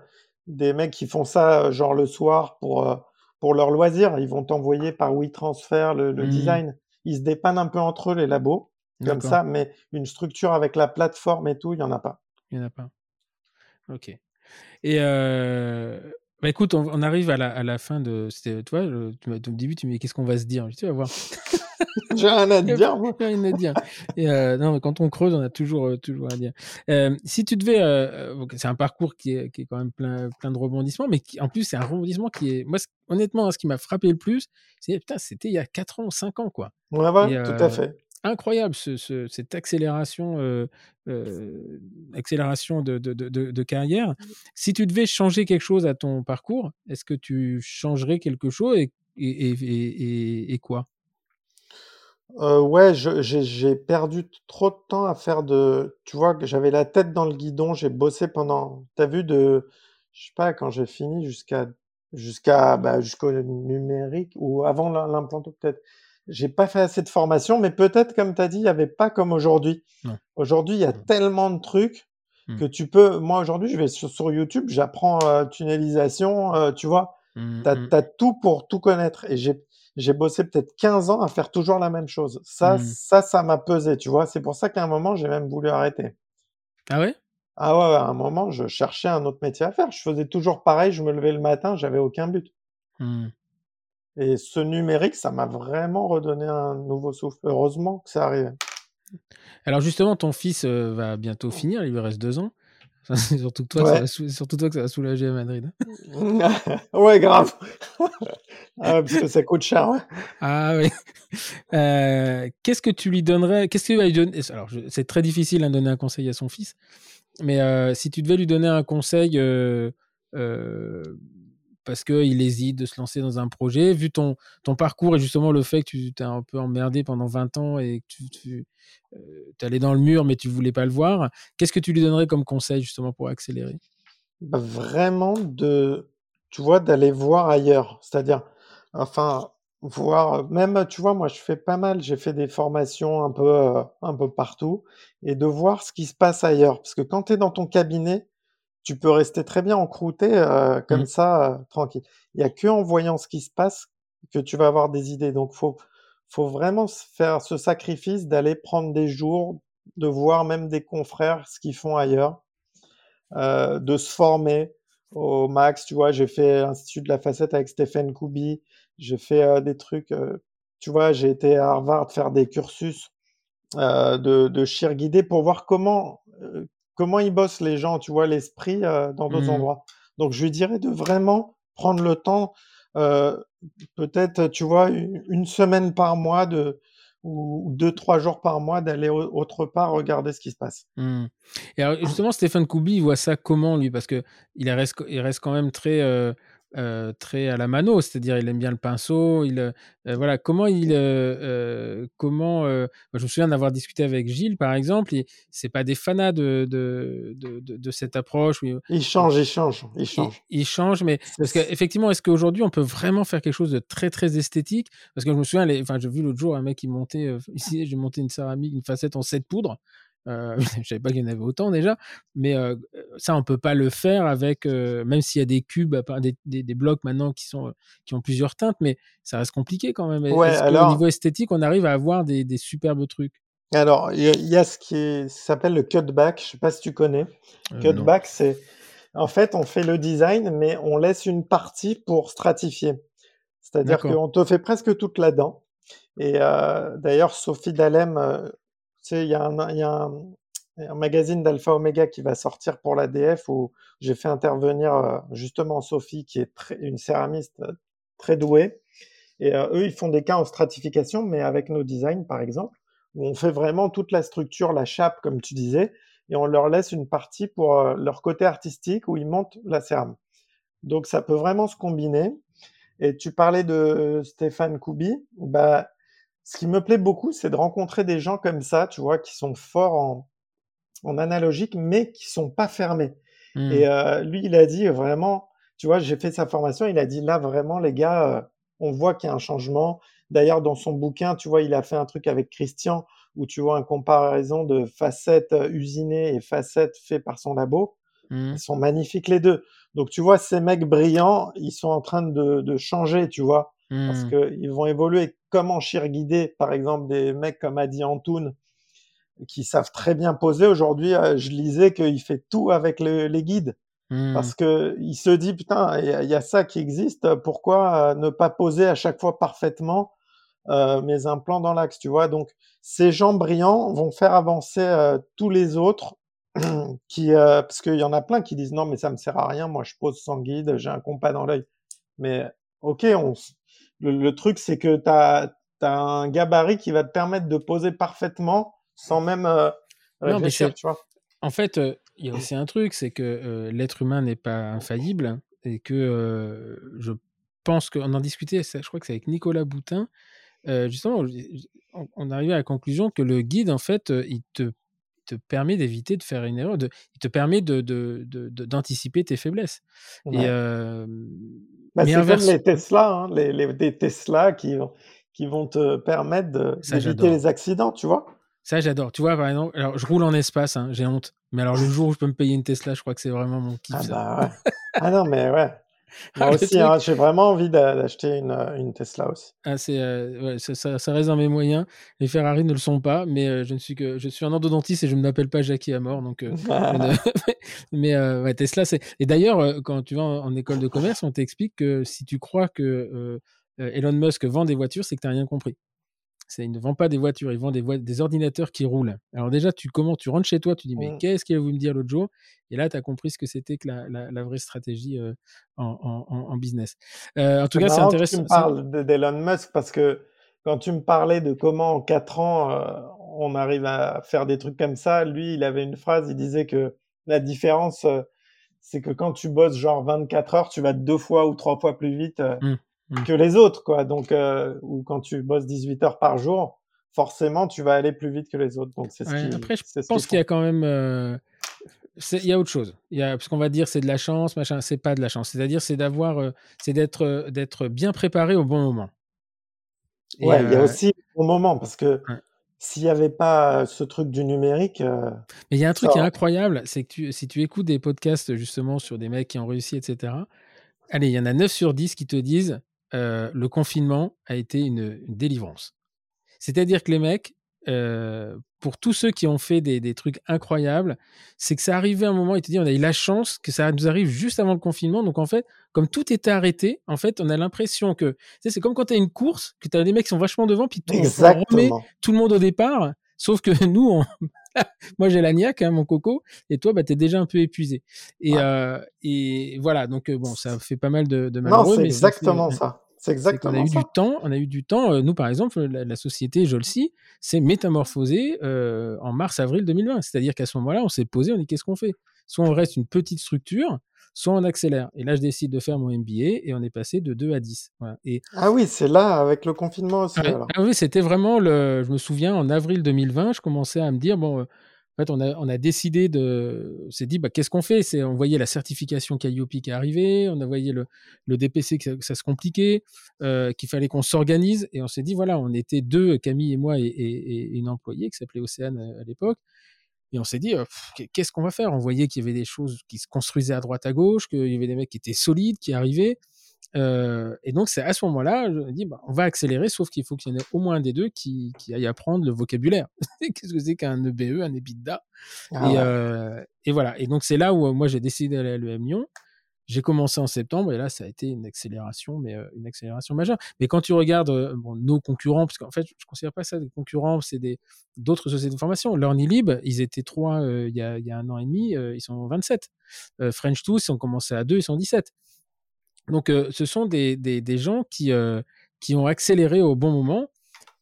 des mecs qui font ça, euh, genre le soir pour, euh, pour leur loisir. Ils vont t'envoyer par WeTransfer le, le Hmm, design. Ils se dépannent un peu entre eux, les labos, comme D'accord. ça, mais une structure avec la plateforme et tout, il n'y en a pas. Il n'y en a pas. Ok. Et euh, bah, écoute, on, on arrive à la, à la fin de. C'était, tu vois, le- tu m'as- au début, tu me dis qu'est-ce qu'on va se dire? Je dis, tu vas voir. J'ai rien à te Il dire, moi. n'y a rien à dire. Et, euh, non, mais quand on creuse, on a toujours, euh, toujours à dire. Euh, si tu devais, euh, euh, ok, c'est un parcours qui est, qui est quand même plein, plein de rebondissements, mais qui, en plus, c'est un rebondissement qui est, moi, ce- honnêtement, hein, ce qui m'a frappé le plus, c'est putain, c'était il y a quatre ans, cinq ans, quoi. Ouais, ouais, Et tout à euh, fait. incroyable ce- ce- cette accélération, euh, euh, accélération de, de- de- de- de carrière. Si tu devais changer quelque chose à ton parcours, est-ce que tu changerais quelque chose et, et, et, et- et quoi? Euh, ouais, je- j'ai j'ai perdu t- trop de temps à faire de. Tu vois, que j'avais la tête dans le guidon, j'ai bossé pendant. T'as vu de. Je sais pas, quand j'ai fini jusqu'à. Jusqu'à bah, jusqu'au numérique ou avant l'im- l'implanto peut-être. j'ai pas fait assez de formation, mais peut-être, comme tu as dit, il n'y avait pas comme aujourd'hui. Non. Aujourd'hui, il y a mmh. tellement de trucs mmh. que tu peux... Moi, aujourd'hui, je vais sur, sur YouTube, j'apprends euh, tunnelisation, euh, tu vois. Mmh. T'as, t'as tout pour tout connaître. Et j'ai, j'ai bossé peut-être quinze ans à faire toujours la même chose. Ça, mmh. ça, ça m'a pesé, tu vois. C'est pour ça qu'à un moment, j'ai même voulu arrêter. Ah ouais? Ah ouais, à un moment, je cherchais un autre métier à faire. Je faisais toujours pareil, je me levais le matin, j'avais aucun but. Mmh. Et ce numérique, ça m'a vraiment redonné un nouveau souffle. Heureusement que ça arrivait. Alors justement, ton fils euh, va bientôt finir, il lui reste deux ans. Enfin, c'est surtout, toi, ouais. ça va sou- surtout toi que ça va soulager à Madrid. Ouais, grave. Ah, parce que ça coûte cher. Ouais. Ah oui. Euh, qu'est-ce que tu lui donnerais qu'est-ce que tu vas lui donner Alors, je... c'est très difficile hein, de donner un conseil à son fils. Mais euh, si tu devais lui donner un conseil... Euh, euh... parce qu'il hésite de se lancer dans un projet. Vu ton, ton parcours et justement le fait que tu t'es un peu emmerdé pendant vingt ans et que tu, tu euh, allais dans le mur, mais tu ne voulais pas le voir, qu'est-ce que tu lui donnerais comme conseil justement pour accélérer ? Bah, vraiment, de, tu vois, d'aller voir ailleurs. C'est-à-dire, enfin, voir... Même, tu vois, moi, je fais pas mal. J'ai fait des formations un peu, euh, un peu partout et de voir ce qui se passe ailleurs. Parce que quand tu es dans ton cabinet, tu peux rester très bien encrouté euh, comme mmh. ça, euh, tranquille. Il n'y a qu'en voyant ce qui se passe que tu vas avoir des idées. Donc, il faut, faut vraiment faire ce sacrifice d'aller prendre des jours, de voir même des confrères ce qu'ils font ailleurs, euh, de se former au max. Tu vois, j'ai fait l'Institut de la Facette avec Stéphane Koubi. J'ai fait euh, des trucs... Euh, tu vois, j'ai été à Harvard faire des cursus euh, de, de chir guidé pour voir comment... Euh, Comment ils bossent les gens, tu vois, l'esprit euh, dans d'autres mmh. endroits. Donc, je lui dirais de vraiment prendre le temps, euh, peut-être, tu vois, une semaine par mois de, ou deux, trois jours par mois d'aller autre part regarder ce qui se passe. Mmh. Et alors, justement, Stéphane Koubi, il voit ça comment, lui ? Parce qu'il reste, il reste quand même très, euh, euh, très à la mano, c'est-à-dire il aime bien le pinceau. Il, euh, voilà, comment il... Euh, euh, comment, euh, je me souviens d'avoir discuté avec Gilles, par exemple, et c'est pas des fanas de, de, de, de, de cette approche. Où... Il change, il change, il change. Il, il change, mais parce qu'effectivement, est-ce qu'aujourd'hui, on peut vraiment faire quelque chose de très, très esthétique ? Parce que je me souviens, les... enfin, j'ai vu l'autre jour un mec qui montait, euh, ici, j'ai monté une céramique, une facette en sept poudres. Euh, je ne savais pas qu'il y en avait autant déjà, mais euh, ça on peut pas le faire avec euh, même s'il y a des cubes, des, des, des blocs maintenant qui sont qui ont plusieurs teintes, mais ça reste compliqué quand même. Ouais, est-ce alors... qu'au niveau esthétique on arrive à avoir des, des superbes trucs? Alors il y a ce qui est, s'appelle le cutback, je sais pas si tu connais. Euh, cutback non. C'est en fait on fait le design mais on laisse une partie pour stratifier, c'est-à-dire D'accord. qu'on te fait presque toute la dent. Et euh, d'ailleurs Sophie Dallem euh, tu sais, il y, y, y a un magazine d'Alpha Omega qui va sortir pour la D F où j'ai fait intervenir euh, justement Sophie, qui est très, une céramiste euh, très douée. Et euh, eux, ils font des cas en stratification, mais avec nos designs, par exemple, où on fait vraiment toute la structure, la chape, comme tu disais, et on leur laisse une partie pour euh, leur côté artistique où ils montent la cérame. Donc, ça peut vraiment se combiner. Et tu parlais de euh, Stéphane Koubi. Bah, ce qui me plaît beaucoup, c'est de rencontrer des gens comme ça, tu vois, qui sont forts en, en analogique, mais qui sont pas fermés. Mmh. Et euh, lui, il a dit vraiment, tu vois, j'ai fait sa formation, il a dit là, vraiment, les gars, euh, on voit qu'il y a un changement. D'ailleurs, dans son bouquin, tu vois, il a fait un truc avec Christian où tu vois une comparaison de facettes usinées et facettes faites par son labo. Mmh. Ils sont magnifiques les deux. Donc, tu vois, ces mecs brillants, ils sont en train de, de changer, tu vois. Mmh. Parce qu'ils vont évoluer comme en chir guidé, par exemple, des mecs comme Adi Antoun qui savent très bien poser. Aujourd'hui, je lisais qu'il fait tout avec le, les guides mmh. parce qu'il se dit putain, il y, y a ça qui existe, pourquoi ne pas poser à chaque fois parfaitement euh, mes implants dans l'axe, tu vois. Donc, ces gens brillants vont faire avancer euh, tous les autres qui, euh, parce qu'il y en a plein qui disent non, mais ça me sert à rien, moi je pose sans guide, j'ai un compas dans l'œil. Mais ok, on Le, le truc, c'est que tu as un gabarit qui va te permettre de poser parfaitement sans même euh, réfléchir, non, tu vois. En fait, il euh, y a aussi un truc, c'est que euh, l'être humain n'est pas infaillible et que euh, je pense qu'on en discutait, je crois que c'est avec Nicolas Boutin, euh, justement, on, on arrivait à la conclusion que le guide, en fait, il te, te permet d'éviter de faire une erreur, de, il te permet de, de, de, de, d'anticiper tes faiblesses. Ouais. Et... Euh, Bah, c'est inverse... comme les Tesla, hein, les, les, des Tesla qui, qui vont te permettre de, ça, d'éviter les accidents, tu vois. Ça, j'adore. Tu vois, par exemple, alors, je roule en espace, hein, j'ai honte. Mais alors, le jour où je peux me payer une Tesla, je crois que c'est vraiment mon kiff. Ah, bah, ouais. Ah non, mais ouais. Moi ah, aussi, hein, j'ai vraiment envie d'acheter une, une Tesla aussi. Ah, c'est, euh, ouais, ça, ça, ça reste dans mes moyens. Les Ferrari ne le sont pas, mais euh, je, ne suis que, je suis un endodontiste et je ne m'appelle pas Jackie Amor. Donc, euh, je, mais euh, ouais, Tesla, c'est... Et d'ailleurs, euh, quand tu vas en, en école de commerce, on t'explique que si tu crois que euh, Elon Musk vend des voitures, c'est que tu n'as rien compris. C'est, il ne vend pas des voitures, il vend des, vo- des ordinateurs qui roulent. Alors déjà, tu, comment, tu rentres chez toi, tu dis, mais qu'est-ce qu'il va vous me dire l'autre jour? Et là, tu as compris ce que c'était que la, la, la vraie stratégie euh, en, en, en business. Euh, en tout c'est cas, c'est intéressant. Tu me parles de, d'Elon Musk parce que quand tu me parlais de comment en quatre ans, euh, on arrive à faire des trucs comme ça, lui, il avait une phrase, il disait que la différence, euh, c'est que quand tu bosses genre vingt-quatre heures, tu vas deux fois ou trois fois plus vite euh, mm. que les autres, quoi. Donc, euh, ou quand tu bosses dix-huit heures par jour, forcément, tu vas aller plus vite que les autres. Donc, c'est ce ouais, qui, après, je c'est pense ce qu'il y a quand même... Euh, c'est, il y a autre chose. Il y a, parce qu'on va dire c'est de la chance, machin. C'est pas de la chance. C'est-à-dire, c'est, d'avoir, euh, c'est d'être, euh, d'être bien préparé au bon moment. Et ouais, euh, il y a aussi le bon moment, parce que ouais. S'il n'y avait pas ce truc du numérique... Euh, Mais il y a un truc ça... qui est incroyable, c'est que tu, si tu écoutes des podcasts, justement, sur des mecs qui ont réussi, et cetera, allez, il y en a neuf sur dix qui te disent... Euh, le confinement a été une, une délivrance. C'est-à-dire que les mecs, euh, pour tous ceux qui ont fait des, des trucs incroyables, c'est que ça arrivait à un moment, ils te disent, on a eu la chance que ça nous arrive juste avant le confinement. Donc, en fait, comme tout était arrêté, en fait, on a l'impression que... Tu sais, c'est comme quand tu as une course, que tu as des mecs qui sont vachement devant, puis tout, on remet tout le monde au départ, sauf que nous, on... moi, j'ai la niaque, hein, mon coco, et toi, bah, t'es déjà un peu épuisé. Et, ouais. euh, et voilà, donc bon, ça fait pas mal de, de malheureux. Non, c'est mais exactement ça. Fait... ça. C'est exactement on a eu ça. Du temps, on a eu du temps. Euh, nous, par exemple, la, la société Jolci s'est métamorphosée euh, en mars-avril deux mille vingt. C'est-à-dire qu'à ce moment-là, on s'est posé, on dit qu'est-ce qu'on fait ? Soit on reste une petite structure, soit on accélère. Et là, je décide de faire mon M B A et on est passé de deux à dix. Voilà. Et... Ah oui, c'est là, avec le confinement aussi. Ah, alors. Ah oui, c'était vraiment, le... je me souviens, en avril deux mille vingt, je commençais à me dire, bon... Euh, En fait, on a, on a décidé de... On s'est dit, bah, qu'est-ce qu'on fait ? C'est, on voyait la certification Calliope qui arrivait, on voyait le, le D P C que ça, que ça se compliquait, euh, qu'il fallait qu'on s'organise. Et on s'est dit, voilà, on était deux, Camille et moi, et, et, et une employée qui s'appelait Océane à, à l'époque. Et on s'est dit, euh, pff, qu'est-ce qu'on va faire ? On voyait qu'il y avait des choses qui se construisaient à droite, à gauche, qu'il y avait des mecs qui étaient solides, qui arrivaient. Euh, et donc, c'est à ce moment-là, je me dis, bah, on va accélérer, sauf qu'il faut qu'il y en ait au moins un des deux qui, qui aille apprendre le vocabulaire. Qu'est-ce que c'est qu'un E B E, un EBITDA ? Ah, et, ouais. euh, et voilà. Et donc, c'est là où moi, j'ai décidé d'aller à l'E M Lyon. J'ai commencé en septembre et là, ça a été une accélération, mais euh, une accélération majeure. Mais quand tu regardes euh, bon, nos concurrents, parce qu'en fait, je ne considère pas ça des concurrents, c'est des, d'autres sociétés de formation. LearnyLib, ils étaient trois il euh, y, a, y a un an et demi, euh, ils sont vingt-sept. Euh, French Tooth, ils ont commencé à deux, ils sont dix-sept. Donc, euh, ce sont des, des, des gens qui, euh, qui ont accéléré au bon moment,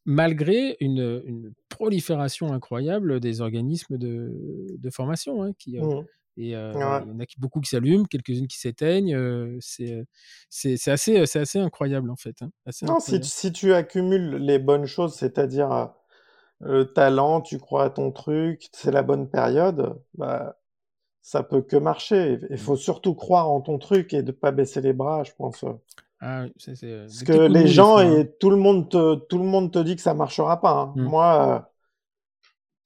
malgré une, une prolifération incroyable des organismes de, de formation. Hein, qui, euh, mmh. et, euh, ouais. Il y en a qui, beaucoup qui s'allument, quelques-unes qui s'éteignent. Euh, c'est, c'est, c'est, assez, c'est assez incroyable, en fait. Hein, assez non, incroyable. Si, si tu accumules les bonnes choses, c'est-à-dire euh, le talent, tu crois à ton truc, c'est la bonne période, bah... ça peut que marcher. Il faut surtout croire en ton truc et de pas baisser les bras, je pense. Ah, c'est, c'est... Parce que les gens et tout le monde te, tout le monde te dit que ça marchera pas. Hein. Mm. Moi, euh,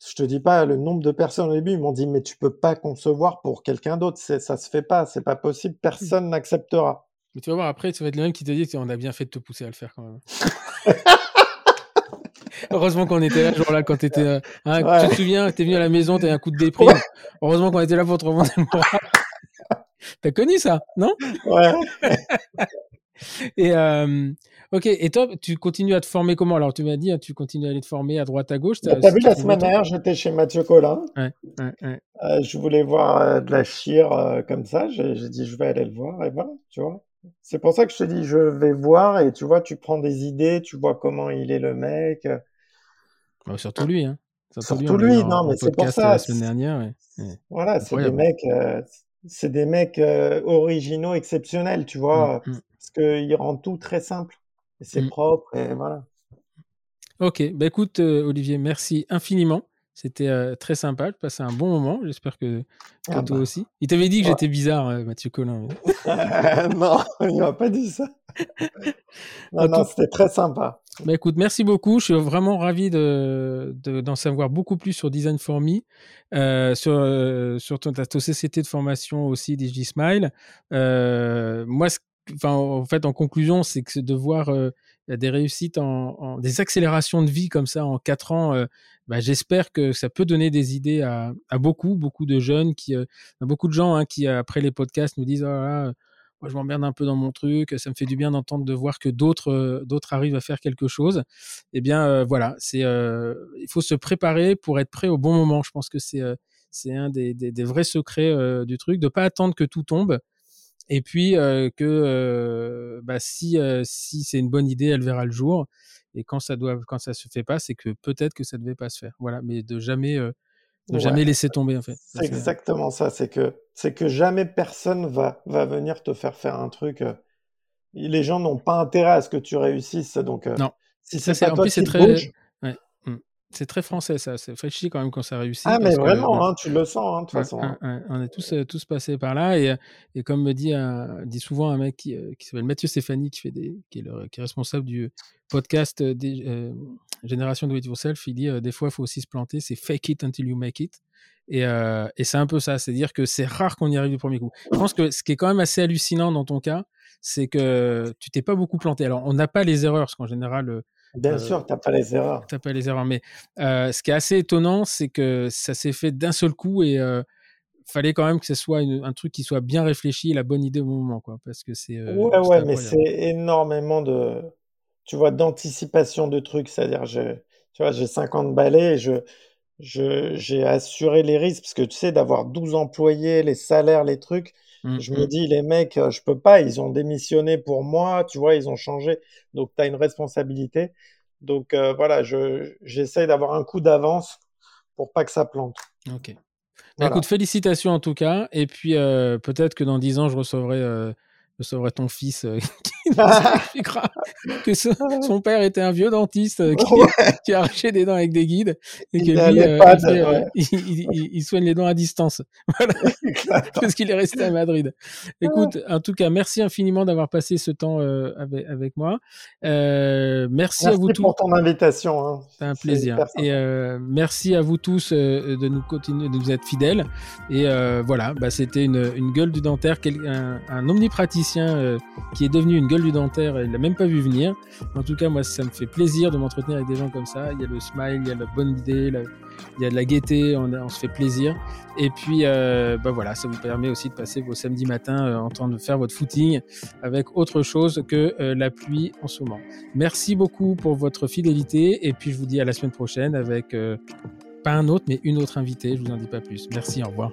je te dis pas le nombre de personnes au début, ils m'ont dit mais tu peux pas concevoir pour quelqu'un d'autre, c'est, ça se fait pas, c'est pas possible, personne mm. n'acceptera. Mais tu vas voir après, ça va être le même qui te dit on a bien fait de te pousser à le faire quand même. Heureusement qu'on était là, genre là, quand t'étais, hein, ouais. Tu te souviens, t'es venu à la maison, t'as eu un coup de déprime. Ouais. Heureusement qu'on était là pour te remonter le moral. T'as connu ça, non ? Ouais. Et, euh, ok. Et toi, tu continues à te former comment ? Alors, tu m'as dit, tu continues à aller te former à droite, à gauche. T'as, t'as vu, la semaine dernière, j'étais chez Mathieu Collin. Ouais, ouais, ouais. Euh, je voulais voir euh, de la chire euh, comme ça. J'ai, j'ai dit, je vais aller le voir. Et voilà, tu vois. C'est pour ça que je te dis, je vais voir et tu vois, tu prends des idées, tu vois comment il est le mec. Oh, surtout lui, hein. Surtout, surtout lui, lui en, non, mais c'est pour ça. La semaine dernière, ouais. Ouais. Voilà, c'est des mecs, euh, c'est des mecs euh, originaux, exceptionnels, tu vois, mm-hmm. parce qu'ils rendent tout très simple. Et c'est mm-hmm. propre, et voilà. Ok, bah écoute, euh, Olivier, merci infiniment. C'était euh, très sympa, je passais un bon moment, j'espère que, que ah toi bah. aussi. Il t'avait dit que ouais. j'étais bizarre, euh, Mathieu Collin. Mais... euh, non, il m'a pas dit ça. Non, non, c'était très sympa. Bah écoute, merci beaucoup. Je suis vraiment ravi de, de, d'en savoir beaucoup plus sur Design for Me, euh, sur, euh, sur ton, ta, ta société de formation aussi, DigiSmile. Euh, moi, enfin, en fait, en conclusion, c'est que de voir euh, des réussites, en, en, des accélérations de vie comme ça en quatre ans, euh, bah, j'espère que ça peut donner des idées à, à beaucoup, beaucoup de jeunes, qui, euh, beaucoup de gens hein, qui, après les podcasts, nous disent « Ah, moi, je m'emmerde un peu dans mon truc, ça me fait du bien d'entendre, de voir que d'autres, euh, d'autres arrivent à faire quelque chose. » Eh bien, euh, voilà, c'est, euh, il faut se préparer pour être prêt au bon moment. Je pense que c'est, euh, c'est un des, des, des vrais secrets euh, du truc, de ne pas attendre que tout tombe. Et puis, euh, que euh, bah, si, euh, si c'est une bonne idée, elle verra le jour. Et quand ça doit, quand ça se fait pas, c'est que peut-être que ça devait pas se faire. Voilà, mais de jamais... Euh, de jamais ouais, laisser tomber en fait. C'est Parce exactement que... ça, c'est que c'est que jamais personne va va venir te faire faire un truc. Les gens n'ont pas intérêt à ce que tu réussisses, donc non. Si ça, c'est, c'est en plus c'est très bouge... ouais. C'est très français ça, c'est flashy quand même quand ça réussit. Ah mais vraiment, que... hein, tu le sens hein, de toute ouais, façon. Ouais, ouais. On est tous, tous passés par là et, et comme me dit, un, dit souvent un mec qui, qui s'appelle Mathieu Stéphanie, qui, fait des, qui, est le, qui est responsable du podcast des, euh, Génération Do It Yourself, il dit euh, des fois il faut aussi se planter, c'est fake it until you make it. Et, euh, et c'est un peu ça, c'est-à-dire que c'est rare qu'on y arrive du premier coup. Je pense que ce qui est quand même assez hallucinant dans ton cas, c'est que tu t'es pas beaucoup planté. Alors on n'a pas les erreurs, parce qu'en général... Bien euh, sûr, tu n'as pas les erreurs. Tu n'as pas les erreurs, mais euh, ce qui est assez étonnant, c'est que ça s'est fait d'un seul coup et il euh, fallait quand même que ce soit une, un truc qui soit bien réfléchi, la bonne idée au moment, quoi, parce que c'est... Euh, ouais, c'est ouais, mais c'est énormément de... Tu vois, d'anticipation de trucs, c'est-à-dire, j'ai, tu vois, j'ai cinquante balais et je, je, j'ai assuré les risques, parce que tu sais, d'avoir douze employés, les salaires, les trucs... Je me dis, les mecs, je peux pas, ils ont démissionné pour moi, tu vois, ils ont changé. Donc, tu as une responsabilité. Donc, euh, voilà, je, j'essaye d'avoir un coup d'avance pour pas que ça plante. Ok. Voilà. Écoute, félicitations en tout cas. Et puis, euh, peut-être que dans dix ans, je recevrai, euh, je recevrai ton fils euh, qui nous expliquera que son, son père était un vieux dentiste euh, qui, ouais. qui arrachait des dents avec des guides et qui euh, ouais. il, il, il soigne les dents à distance. Voilà. Parce qu'il est resté à Madrid. Écoute, en tout cas, merci infiniment d'avoir passé ce temps euh, avec, avec moi. Euh, merci, merci à vous tous. Merci pour ton invitation. Hein. C'est un plaisir. C'est et euh, merci à vous tous euh, de nous continuer, de nous être fidèles. Et euh, voilà, bah, c'était une, une gueule du dentaire, un, un omnipraticien euh, qui est devenu une gueule du dentaire. Il l'a même pas vu venir. En tout cas, moi, ça me fait plaisir de m'entretenir avec des gens comme ça. Il y a le smile, il y a la bonne idée, la... il y a de la gaieté, on, on se fait plaisir. Et puis, euh, bah voilà, ça vous permet aussi de passer vos samedis matins euh, en train de faire votre footing avec autre chose que euh, la pluie en ce moment. Merci beaucoup pour votre fidélité. Et puis, je vous dis à la semaine prochaine avec euh, pas un autre, mais une autre invitée. Je vous en dis pas plus. Merci, au revoir.